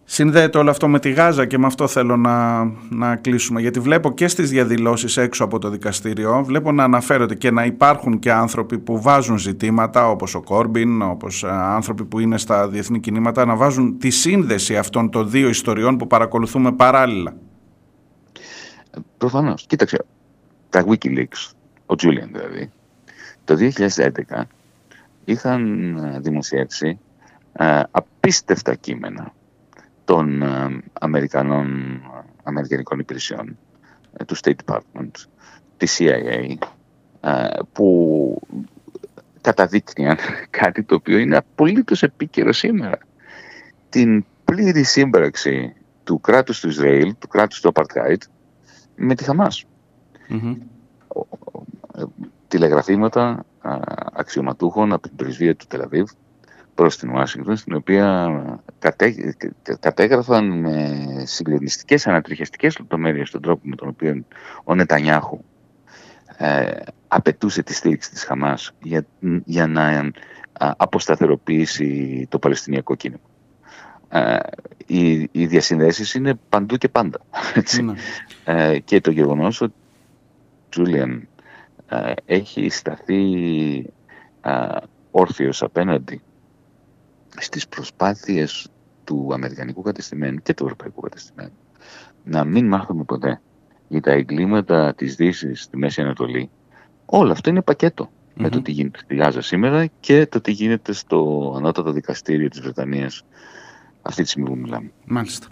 Συνδέεται όλο αυτό με τη Γάζα και με αυτό θέλω να, να κλείσουμε. Γιατί βλέπω και στις διαδηλώσεις έξω από το δικαστήριο, βλέπω να αναφέρονται και να υπάρχουν και άνθρωποι που βάζουν ζητήματα, όπως ο Κόρμπιν, όπως άνθρωποι που είναι στα διεθνή κινήματα, να βάζουν τη σύνδεση αυτών των δύο ιστοριών που παρακολουθούμε παράλληλα. Προφανώς. Κοίταξε, τα WikiLeaks, ο Julian δηλαδή, το δύο χιλιάδες έντεκα είχαν δημοσιεύσει απίστευτα κείμενα των Αμερικανών, Αμερικανικών υπηρεσιών, του State Department, της σι άι έι, που καταδείκνυαν κάτι το οποίο είναι απολύτως επίκαιρο σήμερα. Την πλήρη σύμπραξη του κράτους του Ισραήλ, του κράτους του Απαρτχάιτ, με τη Χαμάς. Mm-hmm. Τηλεγραφήματα αξιωματούχων από την πρεσβεία του Τελαβίβ προς την Ουάσιγκτον, στην οποία κατέ, κατέγραφαν με συγκλονιστικές ανατριχιαστικές λεπτομέρειες τον τρόπο με τον οποίο ο Νετανιάχου ε, απαιτούσε τη στήριξη της Χαμάς για, για να αποσταθεροποιήσει το Παλαιστινιακό κίνημα. Ε, οι, οι διασυνδέσεις είναι παντού και πάντα. Έτσι. Mm. Ε, και το γεγονός ότι Τζούλιαν ε, έχει σταθεί ε, όρθιος απέναντι στις προσπάθειες του αμερικανικού κατεστημένου και του ευρωπαϊκού κατεστημένου να μην μάθουμε ποτέ για τα εγκλήματα της Δύσης στη Μέση Ανατολή. Όλο αυτό είναι πακέτο mm-hmm. με το τι γίνεται στη Γάζα σήμερα και το τι γίνεται στο ανώτατο δικαστήριο της Βρετανίας αυτή τη στιγμή που μιλάμε. Μάλιστα.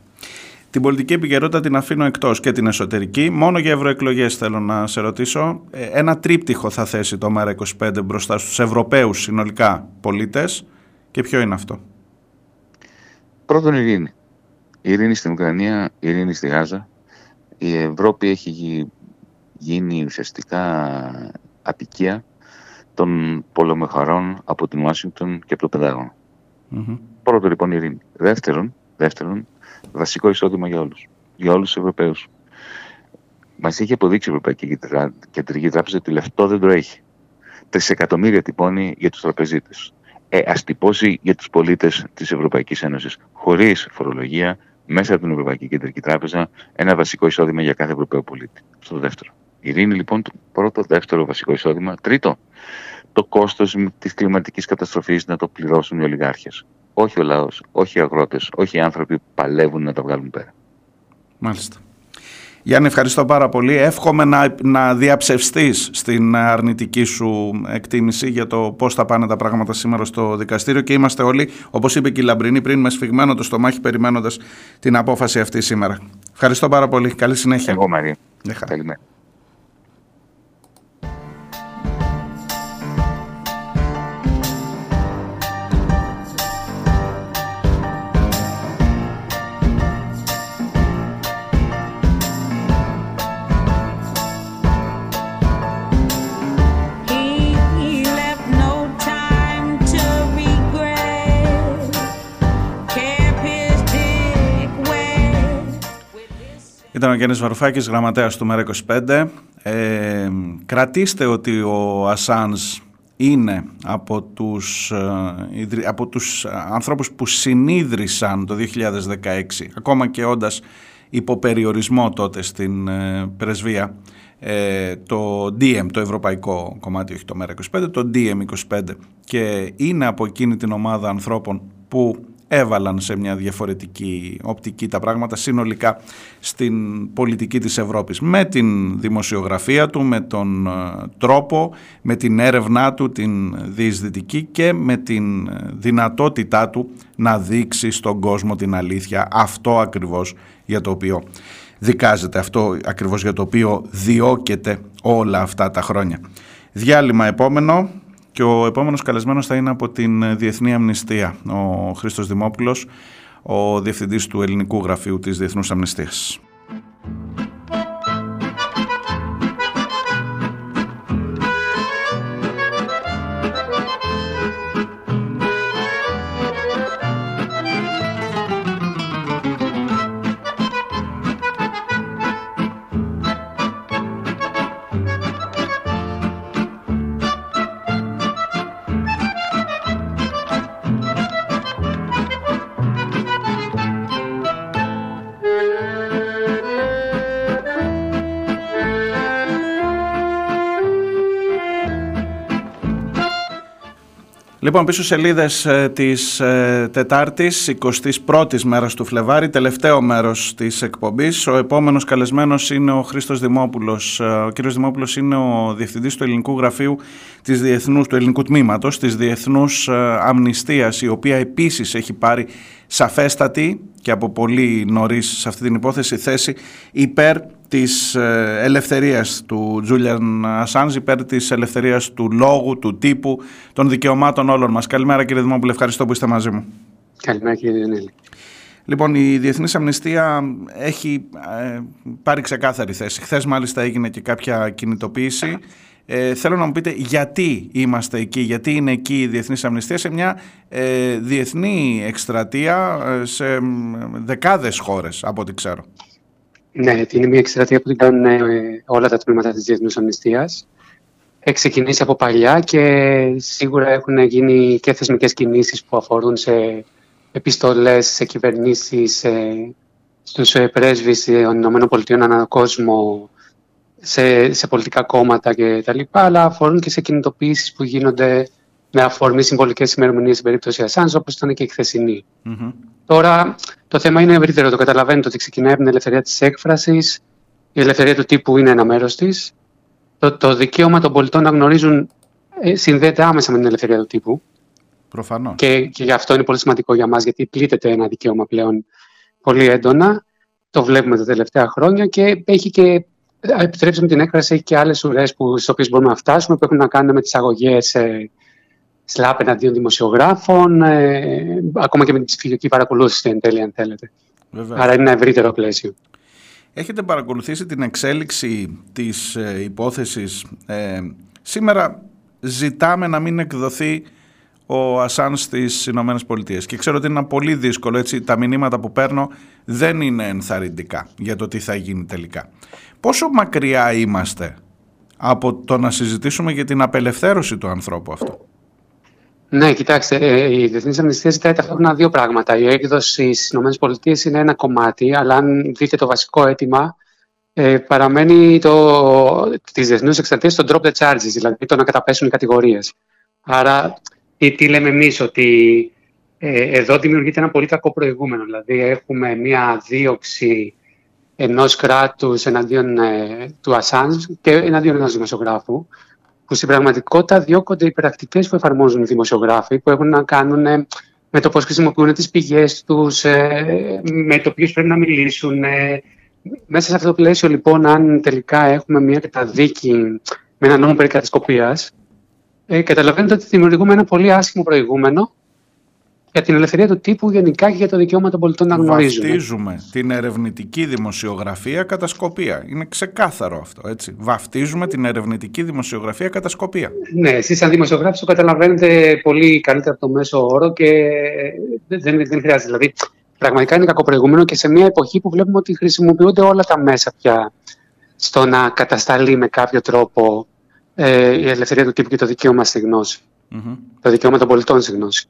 Την πολιτική επικαιρότητα την αφήνω εκτός και την εσωτερική. Μόνο για ευρωεκλογές θέλω να σε ρωτήσω. Ένα τρίπτυχο θα θέσει το εμ αρ είκοσι πέντε μπροστά στους Ευρωπαίους συνολικά πολίτες. Και ποιο είναι αυτό? Πρώτον, ειρήνη. Ειρήνη στην Ουκρανία, ειρήνη στη Γάζα. Η Ευρώπη έχει γίνει ουσιαστικά απικία των πολεμοχαρών από την Ουάσιγκτον και από το Πεντάγωνο. Mm-hmm. Πρώτο λοιπόν ειρήνη. Δεύτερον, δεύτερον, βασικό εισόδημα για όλους. Για όλους τους Ευρωπαίους. Μας έχει αποδείξει η Ευρωπαϊκή Κεντρική Τράπεζα ότι λεφτό δεν το έχει. Τρισεκατομμύρια τυπώνει για τους τραπεζίτες. Ε, ας τυπώσει για τους πολίτες της Ευρωπαϊκής Ένωσης χωρίς φορολογία μέσα από την Ευρωπαϊκή Κεντρική Τράπεζα ένα βασικό εισόδημα για κάθε Ευρωπαίο πολίτη. Στο δεύτερο. Η ειρήνη λοιπόν το πρώτο, δεύτερο βασικό εισόδημα. Τρίτο, το κόστος της κλιματικής καταστροφής να το πληρώσουν οι ολιγάρχες. Όχι ο λαός, όχι οι αγρότες, όχι οι άνθρωποι που παλεύουν να τα βγάλουν πέρα. Μάλιστα. Γιάννη, ευχαριστώ πάρα πολύ. Εύχομαι να, να διαψευστείς στην αρνητική σου εκτίμηση για το πώς θα πάνε τα πράγματα σήμερα στο δικαστήριο και είμαστε όλοι, όπως είπε και η Λαμπρινή πριν, με σφιγμένο το στομάχι περιμένοντας την απόφαση αυτή σήμερα. Ευχαριστώ πάρα πολύ. Καλή συνέχεια. Εγώ, Μαρία. Καλημέρα. Ήταν ο Γιάννης Βαρουφάκης, γραμματέας του εμ αρ είκοσι πέντε. Ε, κρατήστε ότι ο Ασάνζ είναι από τους, ε, από τους ανθρώπους που συνίδρυσαν το δύο χιλιάδες δεκαέξι, ακόμα και όντας υποπεριορισμό τότε στην ε, πρεσβεία, ε, το ντι εμ, το ευρωπαϊκό κομμάτι, όχι το εμ αρ είκοσι πέντε, το ντι εμ είκοσι πέντε. Και είναι από εκείνη την ομάδα ανθρώπων που έβαλαν σε μια διαφορετική οπτική τα πράγματα συνολικά στην πολιτική της Ευρώπης. Με την δημοσιογραφία του, με τον τρόπο, με την έρευνά του, την διεισδυτική και με την δυνατότητά του να δείξει στον κόσμο την αλήθεια. Αυτό ακριβώς για το οποίο δικάζεται, αυτό ακριβώς για το οποίο διώκεται όλα αυτά τα χρόνια. Διάλειμμα επόμενο. Και ο επόμενος καλεσμένος θα είναι από την Διεθνή Αμνηστία, ο Χρήστος Δημόπουλος, ο Διευθυντής του Ελληνικού Γραφείου της Διεθνούς Αμνηστίας. Λοιπόν, πίσω σελίδες της Τετάρτης, εικοστής πρώτης μέρας του Φλεβάρη, τελευταίο μέρος της εκπομπής. Ο επόμενος καλεσμένος είναι ο Χρήστος Δημόπουλος. Ο κύριος Δημόπουλος είναι ο Διευθυντής του Ελληνικού Γραφείου της Διεθνούς, του Ελληνικού Τμήματος της Διεθνούς Αμνηστίας, η οποία επίσης έχει πάρει σαφέστατη και από πολύ νωρίς σε αυτή την υπόθεση θέση υπέρ της ελευθερίας του Julian Assange, υπέρ της ελευθερίας του λόγου, του τύπου, των δικαιωμάτων όλων μας. Καλημέρα κύριε Δημόπουλε, ευχαριστώ που είστε μαζί μου. Καλημέρα κύριε Νέλη. Λοιπόν, η Διεθνής Αμνηστία έχει ε, πάρει ξεκάθαρη θέση. Χθες μάλιστα έγινε και κάποια κινητοποίηση. Ε, θέλω να μου πείτε γιατί είμαστε εκεί, γιατί είναι εκεί η Διεθνής Αμνηστία σε μια ε, διεθνή εκστρατεία σε δεκάδες χώρες από ό,τι ξέρω. Ναι, είναι μια εκστρατεία που την κάνουν ε, όλα τα τμήματα της Διεθνούς Αμνηστίας. Έχει ξεκινήσει από παλιά και σίγουρα έχουν γίνει και θεσμικές κινήσεις που αφορούν σε επιστολές, σε κυβερνήσεις, ε, στους ε, πρέσβεις των ΗΠΑ ανά κόσμο, σε, σε πολιτικά κόμματα κτλ. Αλλά αφορούν και σε κινητοποιήσεις που γίνονται με αφορμή συμβολικές ημερομηνίες στην περίπτωση Ασάνζ, όπως ήταν και η χθεσινή. Mm-hmm. Τώρα το θέμα είναι ευρύτερο. Το καταλαβαίνετε ότι ξεκινάει από την ελευθερία της έκφρασης. Η ελευθερία του τύπου είναι ένα μέρος της. Το, το δικαίωμα των πολιτών να γνωρίζουν ε, συνδέεται άμεσα με την ελευθερία του τύπου. Προφανώς. Και, και γι' αυτό είναι πολύ σημαντικό για μας, γιατί πλήττεται ένα δικαίωμα πλέον πολύ έντονα. Το βλέπουμε τα τελευταία χρόνια και έχει και, επιτρέψτε μου την έκφραση, έχει και άλλες ουρές στις οποίες μπορούμε να φτάσουμε, που έχουν να κάνουν με τις αγωγές ε, σλάπ εναντίον δημοσιογράφων, ε, ακόμα και με την ψηφιακή παρακολούθηση εν τέλει, αν θέλετε. Βέβαια. Άρα είναι ένα ευρύτερο πλαίσιο. Έχετε παρακολουθήσει την εξέλιξη της ε, υπόθεσης. Ε, σήμερα ζητάμε να μην εκδοθεί ο Ασάνς στις Ηνωμένες Πολιτείες. Και ξέρω ότι είναι ένα πολύ δύσκολο, έτσι, τα μηνύματα που παίρνω δεν είναι ενθαρρυντικά για το τι θα γίνει τελικά. Πόσο μακριά είμαστε από το να συζητήσουμε για την απελευθέρωση του ανθρώπου αυτού? Ναι, κοιτάξτε, η Διεθνής Αμνηστία ζητάει ταυτόχρονα δύο πράγματα. Η έκδοση στις ΗΠΑ είναι ένα κομμάτι, αλλά αν δείτε το βασικό αίτημα, παραμένει της διεθνούς εκστρατείας το drop the charges, δηλαδή το να καταπέσουν οι κατηγορίες. Άρα, τι, τι λέμε εμείς, ότι ε, εδώ δημιουργείται ένα πολύ κακό προηγούμενο. Δηλαδή, έχουμε μία δίωξη ενός κράτους εναντίον ε, του Ασάνζ και εναντίον ενός δημοσιογράφου, που στην πραγματικότητα διώκονται οι πρακτικές που εφαρμόζουν οι δημοσιογράφοι, που έχουν να κάνουν ε, με το πώς χρησιμοποιούν τις πηγές τους, ε, με το ποιους πρέπει να μιλήσουν. Ε. Μέσα σε αυτό το πλαίσιο, λοιπόν, αν τελικά έχουμε μία καταδίκη με έναν νόμο περί κατασκοπίας, Ε, καταλαβαίνετε ότι δημιουργούμε ένα πολύ άσχημο προηγούμενο για την ελευθερία του τύπου γενικά και για το δικαίωμα των πολιτών να γνωρίζουν. Βαφτίζουμε την ερευνητική δημοσιογραφία κατασκοπία. Είναι ξεκάθαρο αυτό, έτσι. Βαφτίζουμε την ερευνητική δημοσιογραφία κατασκοπία. Ναι, εσείς σαν δημοσιογράφοι το καταλαβαίνετε πολύ καλύτερα από το μέσο όρο και δεν, δεν χρειάζεται. Δηλαδή, πραγματικά είναι κακό προηγούμενο και σε μια εποχή που βλέπουμε ότι χρησιμοποιούνται όλα τα μέσα πια στο να κατασταλεί με κάποιο τρόπο η ελευθερία του τύπου και το δικαίωμα στη γνώση. Mm-hmm. Το δικαίωμα των πολιτών στη γνώση.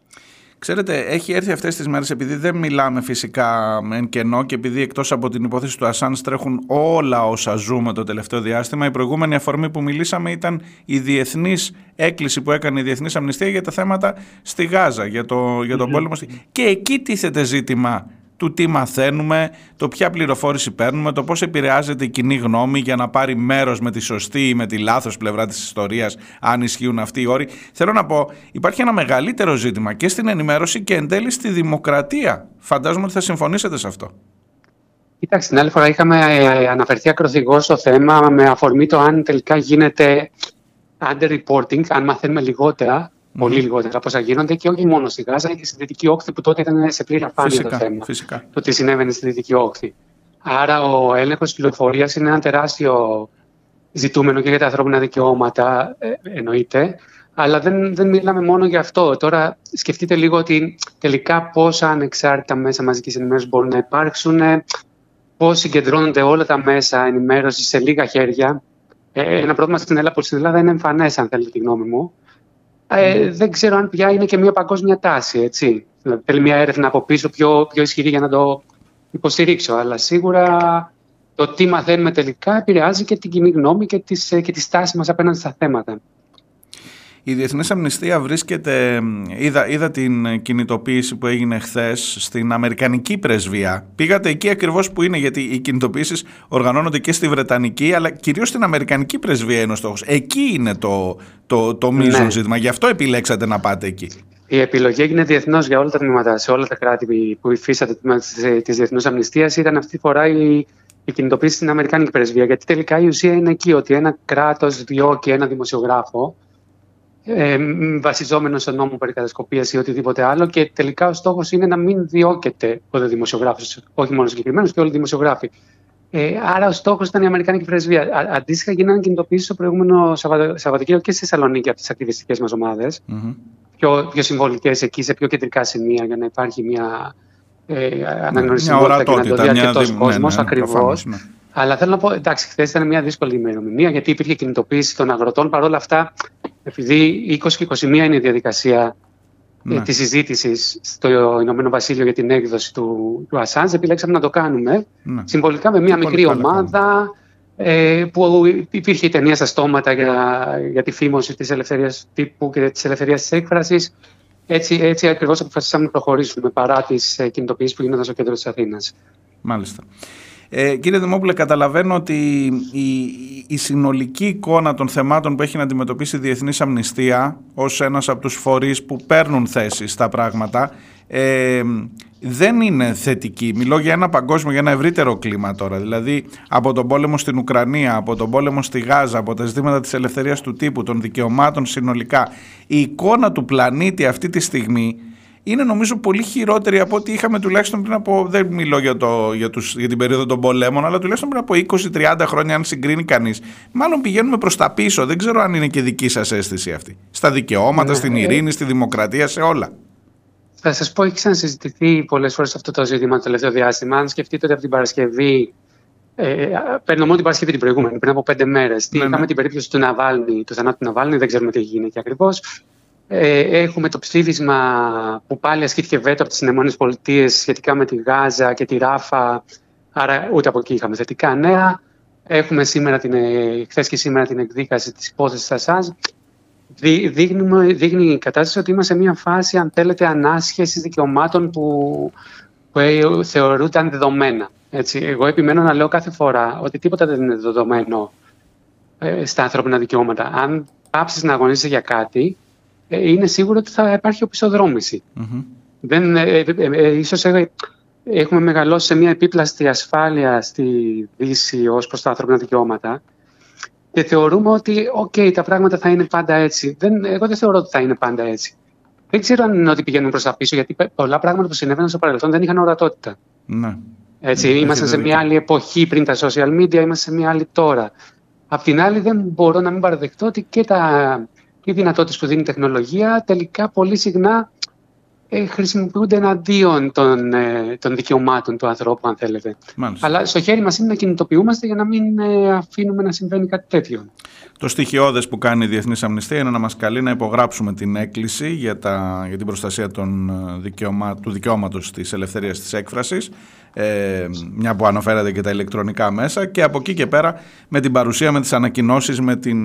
Ξέρετε, έχει έρθει αυτές τις μέρες, επειδή δεν μιλάμε φυσικά εν κενό και επειδή εκτός από την υπόθεση του Ασάνς τρέχουν όλα όσα ζούμε το τελευταίο διάστημα, η προηγούμενη αφορμή που μιλήσαμε ήταν η διεθνής έκκληση που έκανε η Διεθνής Αμνηστία για τα θέματα στη Γάζα, για, το, για τον mm-hmm. πόλεμο. Και εκεί τίθεται ζήτημα του τι μαθαίνουμε, το ποια πληροφόρηση παίρνουμε, το πώς επηρεάζεται η κοινή γνώμη για να πάρει μέρος με τη σωστή ή με τη λάθος πλευρά της ιστορίας, αν ισχύουν αυτοί οι όροι. Θέλω να πω, υπάρχει ένα μεγαλύτερο ζήτημα και στην ενημέρωση και εν τέλει στη δημοκρατία. Φαντάζομαι ότι θα συμφωνήσετε σε αυτό. Κοιτάξτε, την άλλη φορά είχαμε αναφερθεί ακροθυγώς στο θέμα με αφορμή το αν τελικά γίνεται underreporting, αν μαθαίνουμε λιγότερα, πολύ λιγότερα πόσα γίνονται, και όχι μόνο στη Γάζα, και στη Δυτική Όχθη, που τότε ήταν σε πλήρη αφάνεια το θέμα. Φυσικά. Το τι συνέβαινε στη Δυτική Όχθη. Άρα, ο έλεγχος πληροφορίας είναι ένα τεράστιο ζητούμενο και για τα ανθρώπινα δικαιώματα, ε, εννοείται. Αλλά δεν, δεν μιλάμε μόνο για αυτό. Τώρα, σκεφτείτε λίγο ότι τελικά πόσα ανεξάρτητα μέσα μαζικής ενημέρωσης μπορούν να υπάρξουν, πώς συγκεντρώνονται όλα τα μέσα ενημέρωση σε λίγα χέρια. Ε, ένα πρόβλημα στην Ελλάδα που στην Ελλάδα είναι εμφανές, αν θέλετε τη γνώμη μου. Ε, δεν ξέρω αν πια είναι και μια παγκόσμια τάση, έτσι. Δηλαδή, θέλει μια έρευνα από πίσω πιο, πιο ισχυρή για να το υποστηρίξω. Αλλά σίγουρα το τι μαθαίνουμε τελικά επηρεάζει και την κοινή γνώμη και, τις, και τη στάση μας απέναντι στα θέματα. Η Διεθνής Αμνηστία βρίσκεται, είδα, είδα την κινητοποίηση που έγινε χθες στην Αμερικανική πρεσβεία. Πήγατε εκεί ακριβώς που είναι, γιατί οι κινητοποίησεις οργανώνονται και στη Βρετανική, αλλά κυρίως στην Αμερικανική πρεσβεία είναι ο στόχος. Εκεί είναι το, το, το μείζον ναι. ζήτημα, γι' αυτό επιλέξατε να πάτε εκεί. Η επιλογή έγινε διεθνώς για όλα τα τμήματα, σε όλα τα κράτη που υφίσταται τη Διεθνούς Αμνηστίας. Ήταν αυτή τη φορά η, η κινητοποίηση στην Αμερικάνικη πρεσβεία. Γιατί τελικά η ουσία είναι εκεί, ότι ένα κράτος διώκει ένα δημοσιογράφο ε, βασιζόμενο σε νόμο περί κατασκοπίας ή οτιδήποτε άλλο, και τελικά ο στόχος είναι να μην διώκεται ο δημοσιογράφος, όχι μόνο συγκεκριμένος και όλοι οι δημοσιογράφοι. Ε, άρα ο στόχος ήταν η Αμερικάνικη πρεσβεία. Α, αντίστοιχα γίνανε κινητοποιήσεις το προηγούμενο Σαββα... Σαββατοκύριακο και στη Θεσσαλονίκη από τις ακτιβιστικές μας ομάδες. Mm-hmm. Πιο, πιο συμβολικές εκεί, σε πιο κεντρικά σημεία, για να υπάρχει μια ε, αναγνωρισιμότητα και να το δει αρκετός δι... κόσμος, ναι, ναι, ακριβώς. Ναι. Αλλά θέλω να πω, εντάξει, χθες ήταν μια δύσκολη ημερομηνία, γιατί υπήρχε κινητοποίηση των αγροτών. Παρ' όλα αυτά, επειδή είκοσι και είκοσι μία είναι η διαδικασία ναι. ε, της συζήτησης στο Ηνωμένο Βασίλειο για την έκδοση του, του Ασάνζ, επιλέξαμε να το κάνουμε ναι. συμβολικά με μια και μικρή ομάδα. Που υπήρχε η ταινία στα στόματα για, για τη φήμωση της ελευθερίας τύπου και της ελευθερίας της έκφρασης. Έτσι, έτσι ακριβώς αποφασίσαμε να προχωρήσουμε παρά τις κινητοποιήσεις που γίνονταν στο κέντρο της Αθήνας. Μάλιστα. Ε, κύριε Δημόπουλε, καταλαβαίνω ότι η, η συνολική εικόνα των θεμάτων που έχει να αντιμετωπίσει η Διεθνής Αμνηστία ως ένας από τους φορείς που παίρνουν θέση στα πράγματα ε, δεν είναι θετική. Μιλώ για ένα παγκόσμιο, για ένα ευρύτερο κλίμα τώρα. Δηλαδή από τον πόλεμο στην Ουκρανία, από τον πόλεμο στη Γάζα, από τα ζητήματα της ελευθερίας του τύπου, των δικαιωμάτων συνολικά. Η εικόνα του πλανήτη αυτή τη στιγμή είναι νομίζω πολύ χειρότερη από ό,τι είχαμε τουλάχιστον πριν από, δεν μιλώ για, το, για, τους, για την περίοδο των πολέμων, αλλά τουλάχιστον πριν από είκοσι με τριάντα χρόνια αν συγκρίνει κανείς. Μάλλον πηγαίνουμε προς τα πίσω, δεν ξέρω αν είναι και δική σας αίσθηση αυτή. Στα δικαιώματα, ναι, στην ειρήνη, στη δημοκρατία, σε όλα. Θα σας πω, έχει ξανασυζητηθεί πολλές φορές αυτό το ζήτημα το τελευταίο διάστημα. Αν σκεφτείτε ότι από την Παρασκευή, ε, παίρνω μόνο την Παρασκευή την προηγούμενη, πριν από πέντε μέρες, ναι, ναι. είχαμε την περίπτωση του Ναβάλνη, του θανάτου του Ναβάλνη, δεν ξέρουμε τι έγινε και ακριβώς. Έχουμε το ψήφισμα που πάλι ασκήθηκε βέτο από τις ΗΠΑ σχετικά με τη Γάζα και τη Ράφα, άρα ούτε από εκεί είχαμε θετικά νέα. Έχουμε σήμερα την, χθες και σήμερα την εκδίκαση της υπόθεσης Ασάνζ. Δείχνει η κατάσταση ότι είμαστε σε μια φάση, αν θέλετε, ανάσχεσης δικαιωμάτων που, που θεωρούνταν δεδομένα. Έτσι. Εγώ επιμένω να λέω κάθε φορά ότι τίποτα δεν είναι δεδομένο ε, στα ανθρώπινα δικαιώματα. Αν πάψεις να αγωνίζεσαι για κάτι, είναι σίγουρο ότι θα υπάρχει οπισθοδρόμηση. Mm-hmm. Δεν, ε, ε, ε, ίσως ε, έχουμε μεγαλώσει σε μια επίπλαστη ασφάλεια στη Δύση ως προς τα ανθρώπινα δικαιώματα και θεωρούμε ότι okay, τα πράγματα θα είναι πάντα έτσι. Δεν, εγώ δεν θεωρώ ότι θα είναι πάντα έτσι. Δεν ξέρω αν είναι ότι πηγαίνουν προς τα πίσω, γιατί πολλά πράγματα που συνέβαιναν στο παρελθόν δεν είχαν ορατότητα. Mm-hmm. Έτσι, mm-hmm. Ήμασταν σε μια άλλη εποχή πριν τα social media, είμαστε σε μια άλλη τώρα. Απ' την άλλη δεν μπορώ να μην παραδεχτώ ότι και τα... οι δυνατότητες που δίνει η τεχνολογία τελικά πολύ συχνά ε, χρησιμοποιούνται εναντίον των, ε, των δικαιωμάτων του ανθρώπου, αν θέλετε. Μάλιστα. Αλλά στο χέρι μας είναι να κινητοποιούμαστε για να μην ε, αφήνουμε να συμβαίνει κάτι τέτοιο. Το στοιχειώδες που κάνει η Διεθνής Αμνηστία είναι να μας καλεί να υπογράψουμε την έκκληση για, τα, για την προστασία των δικαιωμά, του δικαιώματος της ελευθερίας της έκφρασης, ε, μια που αναφέρατε και τα ηλεκτρονικά μέσα, και από εκεί και πέρα με την παρουσία, με τις ανακοινώσεις, με την...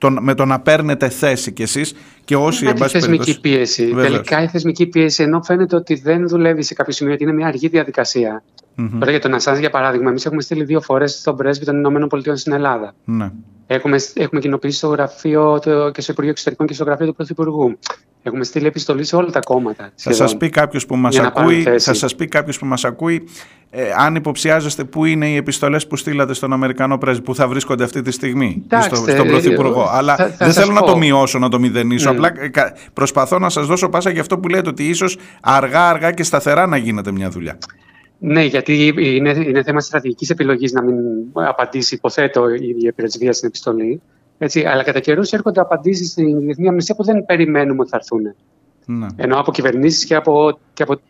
Τον, με το να παίρνετε θέση κι εσείς και όσοι εν πάση περιπτώσει. Πίεση. Τελικά η θεσμική πίεση, ενώ φαίνεται ότι δεν δουλεύει σε κάποιο σημείο, γιατί είναι μια αργή διαδικασία. Mm-hmm. Τώρα για τον Ασάνζ, για παράδειγμα, εμείς έχουμε στείλει δύο φορές στον πρέσβη των ΗΠΑ στην Ελλάδα. Mm-hmm. Έχουμε, έχουμε κοινοποιήσει στο γραφείο το, και στο Υπουργείο Εξωτερικών και στο γραφείο του Πρωθυπουργού. Έχουμε στείλει επιστολή σε όλα τα κόμματα. Θα σας πει κάποιος που μας ακούει, θα σας πει κάποιος που μας ακούει ε, αν υποψιάζεστε πού είναι οι επιστολές που στείλατε στον Αμερικανό πρέσβη, που θα βρίσκονται αυτή τη στιγμή, Τάξτε, στο, στον Πρωθυπουργό. Ε, ε, Αλλά θα, θα δεν θέλω πω. να το μειώσω, να το μηδενίσω. Ναι. Απλά προσπαθώ να σας δώσω πάσα για αυτό που λέτε, ότι ίσως αργά-αργά και σταθερά να γίνεται μια δουλειά. Ναι, γιατί είναι, είναι θέμα στρατηγικής επιλογής να μην απαντήσει, υποθέτω, η πρεσβεία στην επιστολή. Έτσι, αλλά κατά καιρούς έρχονται απαντήσεις στην Διεθνή Αμνηστία που δεν περιμένουμε ότι θα έρθουν. Ναι. Ενώ από κυβερνήσεις και από, και, από,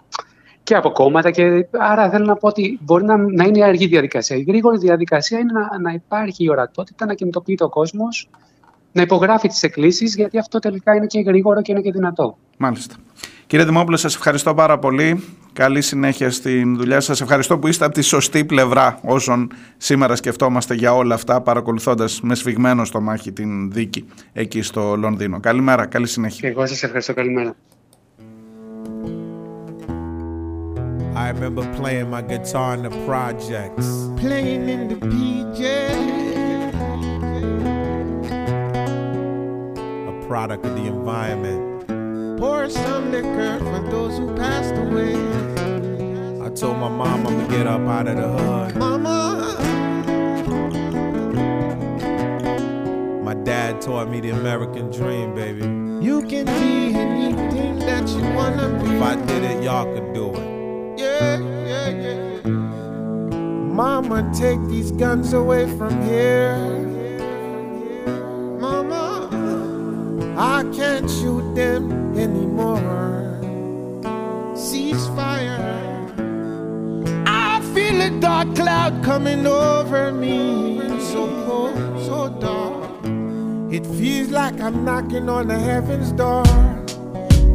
και από κόμματα. Και, άρα θέλω να πω ότι μπορεί να, να είναι η αργή διαδικασία. Η γρήγορη διαδικασία είναι να, να υπάρχει η ορατότητα, να κινητοποιείται ο κόσμος, να υπογράφει τις εκκλήσεις, γιατί αυτό τελικά είναι και γρήγορο και είναι και δυνατό. Μάλιστα. Κύριε Δημόπουλε, σας ευχαριστώ πάρα πολύ. Καλή συνέχεια στην δουλειά σας. Ευχαριστώ που είστε από τη σωστή πλευρά όσων σήμερα σκεφτόμαστε για όλα αυτά, παρακολουθώντας με σφιγμένο στο μάχη την δίκη εκεί στο Λονδίνο. Καλημέρα, καλή συνέχεια. Και εγώ σας ευχαριστώ, καλημέρα. I remember playing my guitar in the projects. Playing in the πι τζέι. A product of the environment. Pour some liquor for those who passed away. I told my mom I'ma get up out of the hood. Mama. dad taught me the American dream, baby. You can be anything that you wanna be. If I did it, y'all could do it. Yeah, yeah, yeah. Mama, take these guns away from here. Mama, I can't shoot them anymore. Ceasefire. I feel a dark cloud coming over me. So cold, so dark. It feels like I'm knocking on the heaven's door.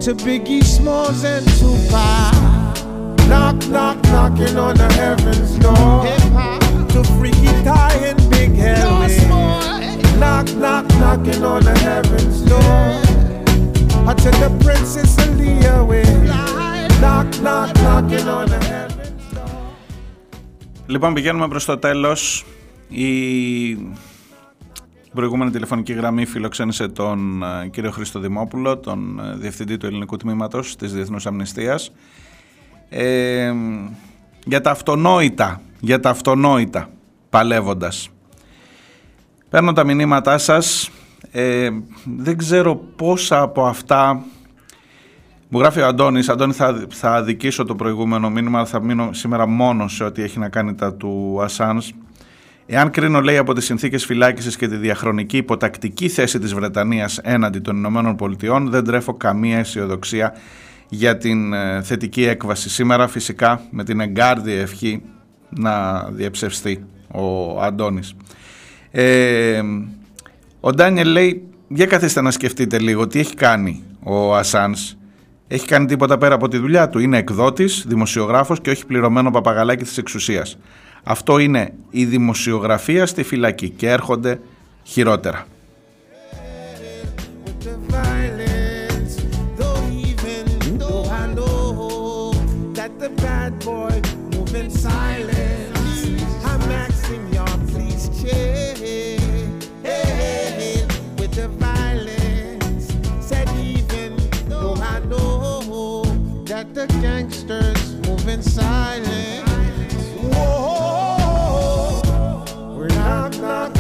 To Biggie Smalls and Tupac. Knock, knock, knocking on the heaven's door. To Freaky Ty and Big Helmet. Knock, knock, knocking on the heaven's door. I took the Princess Aaliyah away. Knock, knock, knocking on the heaven's door. Λοιπόν, πηγαίνουμε προς το τέλος. Η... Η προηγούμενη τηλεφωνική γραμμή φιλοξένησε τον κύριο Χρήστο Δημόπουλο, τον διευθυντή του ελληνικού τμήματος της Διεθνούς Αμνηστίας, ε, για τα αυτονόητα, για τα αυτονόητα παλεύοντας. Παίρνω τα μηνύματά σας, ε, δεν ξέρω πόσα από αυτά μου γράφει ο Αντώνης. Αντώνη, θα, θα αδικήσω το προηγούμενο μήνυμα, θα μείνω σήμερα μόνο σε ό,τι έχει να κάνει τα του Ασάνζ. Εάν κρίνω, λέει, από τις συνθήκες φυλάκισης και τη διαχρονική υποτακτική θέση της Βρετανίας έναντι των Ηνωμένων Πολιτειών, δεν τρέφω καμία αισιοδοξία για την θετική έκβαση σήμερα. Φυσικά με την εγκάρδια ευχή να διαψευστεί ο Αντώνης. Ε, ο Ντάνιελ λέει, για καθίστε να σκεφτείτε λίγο τι έχει κάνει ο Ασάνζ. Έχει κάνει τίποτα πέρα από τη δουλειά του? Είναι εκδότης, δημοσιογράφος και όχι πληρωμένο παπαγαλάκι της εξουσίας. Αυτό είναι η δημοσιογραφία στη φυλακή και έρχονται χειρότερα.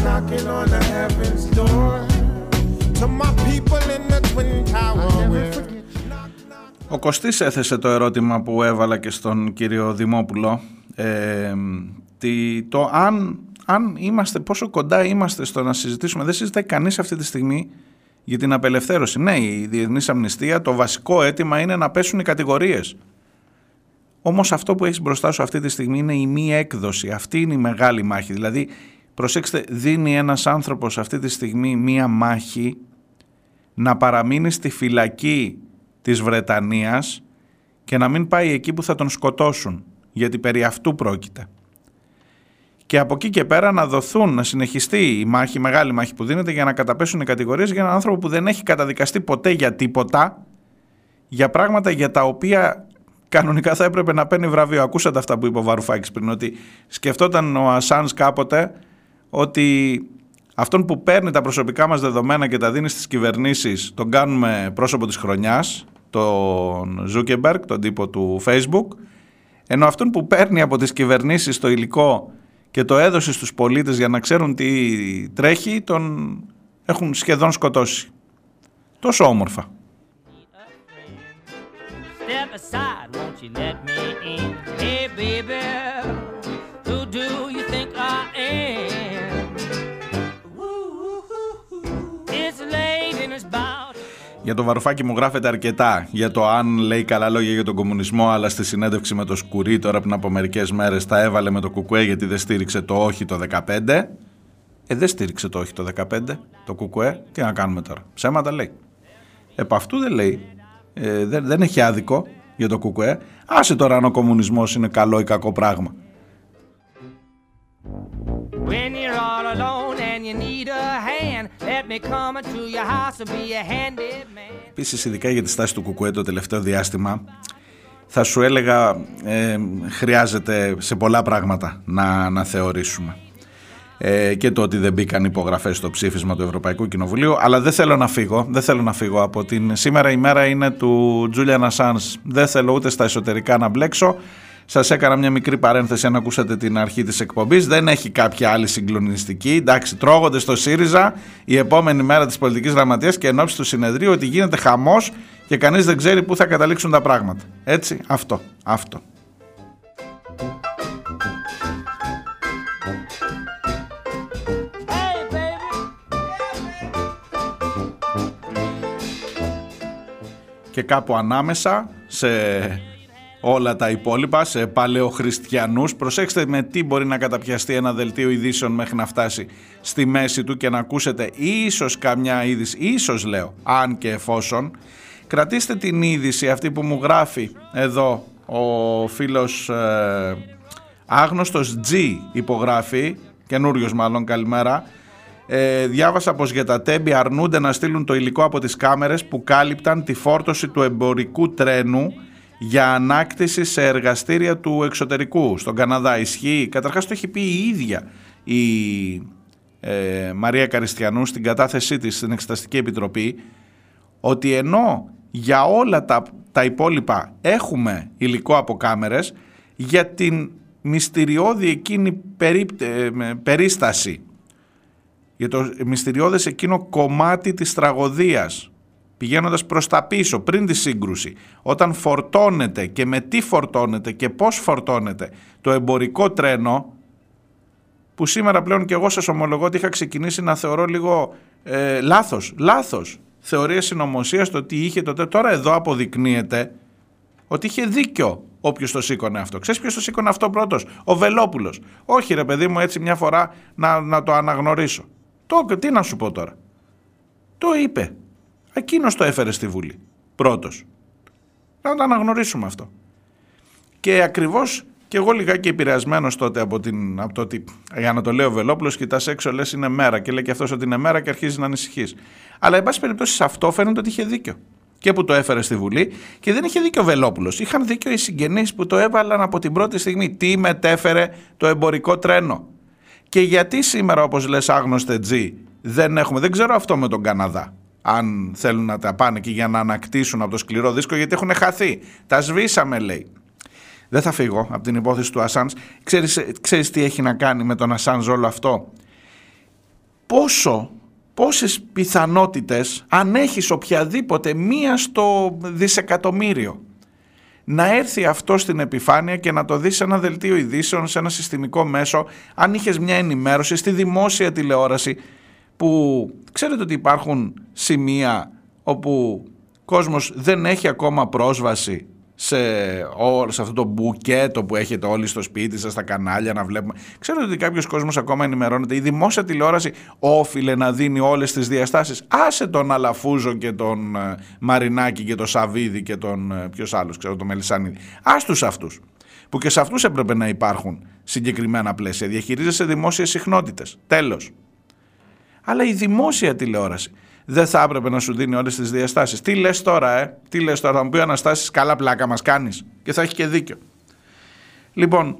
Knocking on the heaven's door. To my people in the Twin Towers. Ο Κωστής έθεσε το ερώτημα που έβαλα και στον κύριο Δημόπουλο, ε, τι, το αν, αν είμαστε, πόσο κοντά είμαστε στο να συζητήσουμε. Δεν συζητάει κανείς αυτή τη στιγμή για την απελευθέρωση. Ναι, η Διεθνής Αμνηστία, το βασικό αίτημα είναι να πέσουν οι κατηγορίες. Όμως αυτό που έχεις μπροστά σου αυτή τη στιγμή είναι η μη έκδοση. Αυτή είναι η μεγάλη μάχη. Δηλαδή, προσέξτε, δίνει ένας άνθρωπος αυτή τη στιγμή μία μάχη να παραμείνει στη φυλακή της Βρετανίας και να μην πάει εκεί που θα τον σκοτώσουν, γιατί περί αυτού πρόκειται. Και από εκεί και πέρα να δοθούν, να συνεχιστεί η μάχη, η μεγάλη μάχη που δίνεται για να καταπέσουν οι κατηγορίες για έναν άνθρωπο που δεν έχει καταδικαστεί ποτέ για τίποτα, για πράγματα για τα οποία... κανονικά θα έπρεπε να παίρνει βραβείο. Ακούσατε αυτά που είπε ο Βαρουφάκης πριν, ότι σκεφτόταν ο Ασάνζ κάποτε ότι αυτόν που παίρνει τα προσωπικά μας δεδομένα και τα δίνει στις κυβερνήσεις, τον κάνουμε πρόσωπο της χρονιάς, τον Ζούκεμπεργκ, τον τύπο του Facebook, ενώ αυτόν που παίρνει από τις κυβερνήσεις το υλικό και το έδωσε στους πολίτες για να ξέρουν τι τρέχει, τον έχουν σχεδόν σκοτώσει. Τόσο όμορφα. Step aside, won't you let me in? Hey baby, who do you think I am? It's late and it's about... Για το Βαρουφάκι μου γράφεται αρκετά για το αν λέει καλά λόγια για τον κομμουνισμό, αλλά στη συνέντευξη με το Σκουρί τώρα πριν από μερικές μέρες τα έβαλε με το Κουκουέ γιατί δεν στήριξε το όχι το δεκαπέντε. Ε, δεν στήριξε το όχι το δεκαπέντε, το Κουκουέ, τι να κάνουμε τώρα, ψέματα λέει. Επ' αυτού δεν λέει. Ε, δεν, δεν έχει άδικο για το ΚΚΕ. Άσε τώρα αν ο κομμουνισμός είναι καλό ή κακό πράγμα. Επίσης, ειδικά για τη στάση του ΚΚΕ το τελευταίο διάστημα, θα σου έλεγα ε, χρειάζεται σε πολλά πράγματα να, να θεωρήσουμε. Ε, και το ότι δεν μπήκαν υπογραφές στο ψήφισμα του Ευρωπαϊκού Κοινοβουλίου, αλλά δεν θέλω να φύγω, δεν θέλω να φύγω από την σήμερα. Η μέρα είναι του Julian Assange, δεν θέλω ούτε στα εσωτερικά να μπλέξω. Σας έκανα μια μικρή παρένθεση αν ακούσατε την αρχή της εκπομπής. Δεν έχει κάποια άλλη συγκλονιστική. Εντάξει, τρώγονται στο ΣΥΡΙΖΑ η επόμενη μέρα της πολιτικής γραμματείας και εν ώψη του συνεδρίου ότι γίνεται χαμός και κανείς δεν ξέρει πού θα καταλήξουν τα πράγματα. Έτσι, αυτό, αυτό. Και κάπου ανάμεσα σε όλα τα υπόλοιπα, σε παλαιοχριστιανούς, προσέξτε με τι μπορεί να καταπιαστεί ένα δελτίο ειδήσεων μέχρι να φτάσει στη μέση του και να ακούσετε ίσως καμιά είδηση, ίσως λέω, αν και εφόσον. Κρατήστε την είδηση αυτή που μου γράφει εδώ ο φίλος ε, άγνωστος G, υπογράφει, καινούριος μάλλον, καλημέρα. Ε, διάβασα πως για τα Τέμπη αρνούνται να στείλουν το υλικό από τις κάμερες που κάλυπταν τη φόρτωση του εμπορικού τρένου για ανάκτηση σε εργαστήρια του εξωτερικού στον Καναδά. Ισχύει? Καταρχάς το έχει πει η ίδια η ε, Μαρία Καριστιανού στην κατάθεσή της στην Εξεταστική Επιτροπή, ότι ενώ για όλα τα, τα υπόλοιπα έχουμε υλικό από κάμερες, για την μυστηριώδη εκείνη περί, ε, περίσταση για το μυστηριώδες εκείνο κομμάτι της τραγωδίας, πηγαίνοντας προς τα πίσω, πριν τη σύγκρουση, όταν φορτώνεται και με τι φορτώνεται και πώς φορτώνεται το εμπορικό τρένο, που σήμερα πλέον και εγώ σας ομολογώ ότι είχα ξεκινήσει να θεωρώ λίγο ε, λάθος, λάθος, θεωρίες συνωμοσίας το τι είχε τότε. Τώρα εδώ αποδεικνύεται ότι είχε δίκιο όποιος το σήκωνε αυτό. Ξέρεις ποιος το σήκωνε αυτό πρώτος? Ο Βελόπουλος. Όχι ρε παιδί μου, έτσι μια φορά να, να το αναγνωρίσω. Το, τι να σου πω τώρα. Το είπε. Εκείνος το έφερε στη Βουλή πρώτος. Να το αναγνωρίσουμε αυτό. Και ακριβώς και εγώ λιγάκι επηρεασμένος τότε από, την, από το ότι, για να το λέω, ο Βελόπουλος κοιτάς έξω, λες είναι μέρα, και λέει και αυτός ότι είναι μέρα και αρχίζει να ανησυχείς. Αλλά εν πάση περιπτώσει σε αυτό φαίνεται ότι είχε δίκιο. Και που το έφερε στη Βουλή, και δεν είχε δίκιο ο Βελόπουλος. Είχαν δίκιο οι συγγενείς που το έβαλαν από την πρώτη στιγμή. Τι μετέφερε το εμπορικό τρένο. Και γιατί σήμερα, όπως λες άγνωστε G, δεν έχουμε, δεν ξέρω αυτό με τον Καναδά. Αν θέλουν να τα πάνε και για να ανακτήσουν από το σκληρό δίσκο, γιατί έχουν χαθεί. Τα σβήσαμε, λέει. Δεν θα φύγω από την υπόθεση του Ασάνζ. Ξέρεις, ξέρεις τι έχει να κάνει με τον Ασάνζ όλο αυτό? Πόσο, πόσες πιθανότητες, αν έχεις οποιαδήποτε μία στο δισεκατομμύριο, να έρθει αυτό στην επιφάνεια και να το δεις σε ένα δελτίο ειδήσεων, σε ένα συστημικό μέσο, αν είχες μια ενημέρωση, στη δημόσια τηλεόραση, που ξέρετε ότι υπάρχουν σημεία όπου κόσμος δεν έχει ακόμα πρόσβαση σε, ό, σε αυτό το μπουκέτο που έχετε όλοι στο σπίτι σας, στα κανάλια να βλέπουμε. Ξέρετε ότι κάποιος κόσμος ακόμα ενημερώνεται. Η δημόσια τηλεόραση όφιλε να δίνει όλες τις διαστάσεις. Άσε τον Αλαφούζο και τον Μαρινάκη και τον Σαβίδη και τον ποιος άλλος, ξέρω, τον Μελισανίδη. Ας τους αυτούς, που και σε αυτούς έπρεπε να υπάρχουν συγκεκριμένα πλαίσια. Διαχειρίζεσαι δημόσιες συχνότητες. Τέλος. Αλλά η δημόσια τηλεόραση δεν θα έπρεπε να σου δίνει όλες τις διαστάσεις. Τι λες τώρα, ε, τι λες τώρα, θα μου πει ο Αναστάσης, καλά πλάκα μας κάνεις, και θα έχει και δίκιο. Λοιπόν,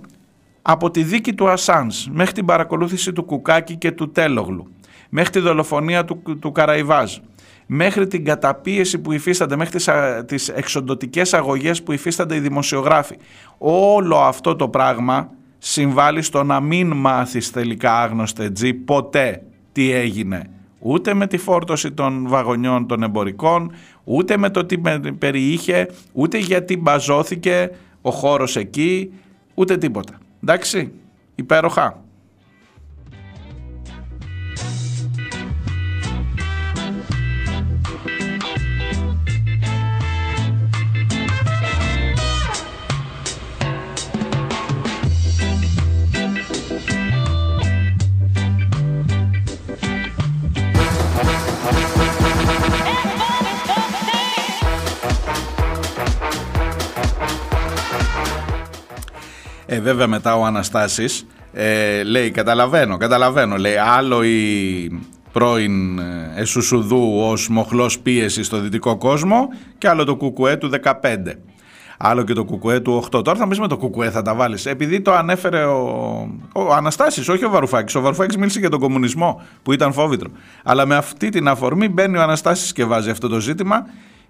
από τη δίκη του Ασάνς μέχρι την παρακολούθηση του Κουκάκη και του Τέλογλου, μέχρι τη δολοφονία του, του Καραϊβάζ, μέχρι την καταπίεση που υφίστανται, μέχρι τις, α, τις εξοντωτικές αγωγές που υφίστανται οι δημοσιογράφοι, όλο αυτό το πράγμα συμβάλλει στο να μην μάθεις τελικά, άγνωστε G, ποτέ τι έγινε, ούτε με τη φόρτωση των βαγονιών των εμπορικών, ούτε με το τι περιείχε, ούτε γιατί μπαζώθηκε ο χώρος εκεί, ούτε τίποτα. Εντάξει, υπέροχα. Ε, βέβαια μετά ο Αναστάσης ε, λέει καταλαβαίνω, καταλαβαίνω λέει, άλλο η πρώην Εσουσουδού ως μοχλός πίεση στο δυτικό κόσμο και άλλο το κουκουέ του δεκαπέντε, άλλο και το κουκουέ του οκτώ. Τώρα θα μπεις με το κουκουέ, θα τα βάλεις. Επειδή το ανέφερε ο, ο Αναστάσης, όχι ο Βαρουφάκης. Ο Βαρουφάκης μίλησε για τον κομμουνισμό που ήταν φόβητρο, αλλά με αυτή την αφορμή μπαίνει ο Αναστάσης και βάζει αυτό το ζήτημα.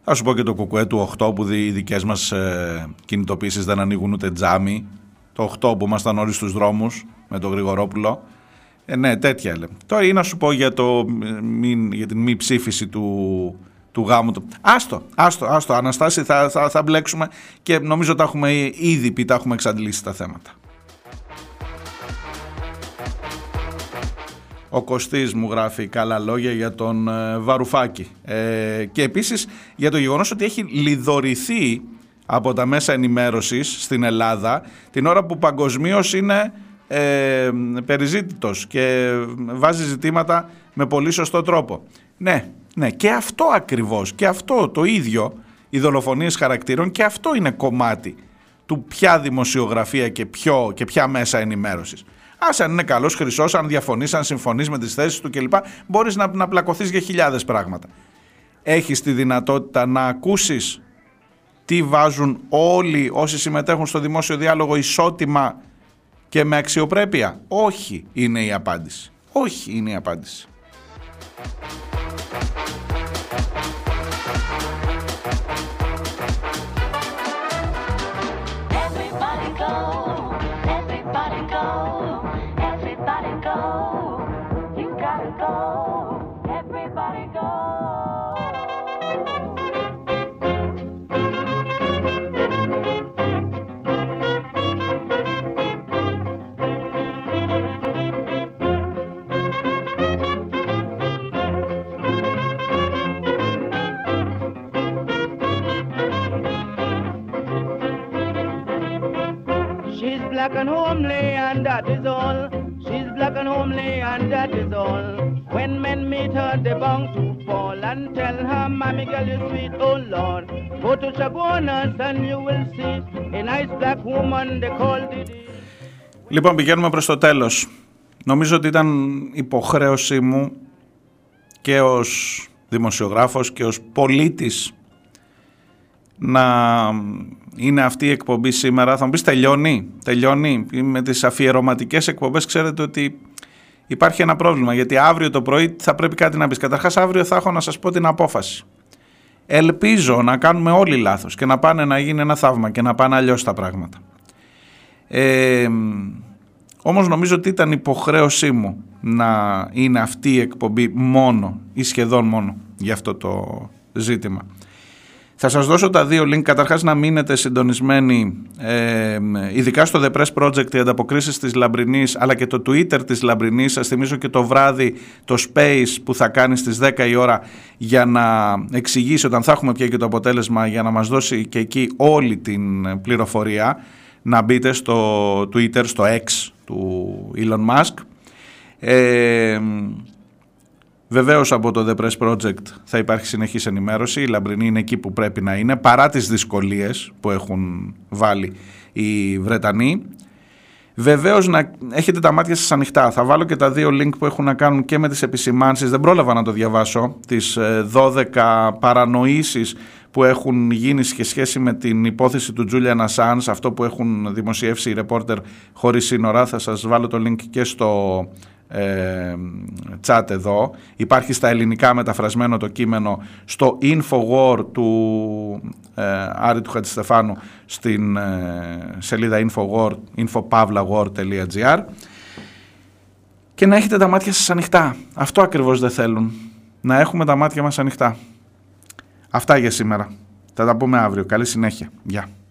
Θα σου πω και το κουκουέ του οκτώ που οι δικές μας ε, κινητοποίησεις δεν ανοίγουν ούτε τζάμι. Το οκτώ που ήμασταν όλοι στους δρόμους με τον Γρηγορόπουλο. Ε, ναι, τέτοια λέει. Τώρα ή να σου πω για, το, μην, για την μη ψήφιση του, του γάμου του. Άστο, άστο, άστο. Αναστάση, θα, θα, θα μπλέξουμε και νομίζω τα έχουμε ήδη πει, τα έχουμε εξαντλήσει τα θέματα. Ο Κωστής μου γράφει καλά λόγια για τον Βαρουφάκη. Ε, και επίσης για το γεγονός ότι έχει λιδωρηθεί από τα μέσα ενημέρωσης στην Ελλάδα την ώρα που παγκοσμίως είναι ε, περιζήτητος και βάζει ζητήματα με πολύ σωστό τρόπο. Ναι, ναι, και αυτό ακριβώς, και αυτό το ίδιο, οι δολοφονίες χαρακτήρων, και αυτό είναι κομμάτι του ποια δημοσιογραφία και, ποιο, και ποια μέσα ενημέρωσης. Ας αν είναι καλός, χρυσός, αν διαφωνείς, αν συμφωνείς με τις θέσεις του κλπ. Μπορείς να, να πλακωθείς για χιλιάδες πράγματα. Έχεις τη δυνατότητα να ακούσεις τι βάζουν όλοι όσοι συμμετέχουν στο δημόσιο διάλογο ισότιμα και με αξιοπρέπεια. Όχι είναι η απάντηση. Όχι είναι η απάντηση. Black and homely, and that is all. She's black and homely, and that is all. When men meet her, they're bound to fall and tell her, "Mommy, girl, you're sweet, oh Lord." Go to Chabonas and you will see a nice black woman they call Didi. Λοιπόν, πηγαίνουμε προς το τέλος. Νομίζω ότι ήταν υποχρέωσή μου και ως δημοσιογράφος και ως πολίτης να είναι αυτή η εκπομπή σήμερα. Θα μου πεις τελειώνει, τελειώνει. Με τις αφιερωματικές εκπομπές ξέρετε ότι υπάρχει ένα πρόβλημα, γιατί αύριο το πρωί θα πρέπει κάτι να πεις. Καταρχάς αύριο θα έχω να σας πω την απόφαση. Ελπίζω να κάνουμε όλοι λάθος και να πάνε να γίνει ένα θαύμα και να πάνε αλλιώς τα πράγματα. Ε, όμως νομίζω ότι ήταν υποχρέωσή μου να είναι αυτή η εκπομπή μόνο ή σχεδόν μόνο για αυτό το ζήτημα. Θα σας δώσω τα δύο link, καταρχάς να μείνετε συντονισμένοι, ε, ειδικά στο The Press Project, οι ανταποκρίσεις της Λαμπρινής, αλλά και το Twitter της Λαμπρινής. Σας θυμίζω και το βράδυ το Space που θα κάνει στις δέκα η ώρα για να εξηγήσει, όταν θα έχουμε πια και το αποτέλεσμα, για να μας δώσει και εκεί όλη την πληροφορία. Να μπείτε στο Twitter, στο X του Elon Musk. Ε, Βεβαίως από το The Press Project θα υπάρχει συνεχής ενημέρωση. Η Λαμπρινή είναι εκεί που πρέπει να είναι, παρά τις δυσκολίες που έχουν βάλει οι Βρετανοί. Βεβαίως να έχετε τα μάτια σας ανοιχτά. Θα βάλω και τα δύο link που έχουν να κάνουν και με τις επισημάνσεις. Δεν πρόλαβα να το διαβάσω. Τις δώδεκα παρανοήσεις που έχουν γίνει σε σχέση με την υπόθεση του Julian Assange, αυτό που έχουν δημοσιεύσει οι Reporters χωρίς σύνορα. Θα σας βάλω το link και στο Ε, chat εδώ. Υπάρχει στα ελληνικά μεταφρασμένο το κείμενο στο InfoWar του ε, Άρη του Χατζηστεφάνου, στην ε, σελίδα InfoWar, infopavlawar.gr, και να έχετε τα μάτια σας ανοιχτά. Αυτό ακριβώς δεν θέλουν. Να έχουμε τα μάτια μας ανοιχτά. Αυτά για σήμερα. Θα τα πούμε αύριο. Καλή συνέχεια. Γεια.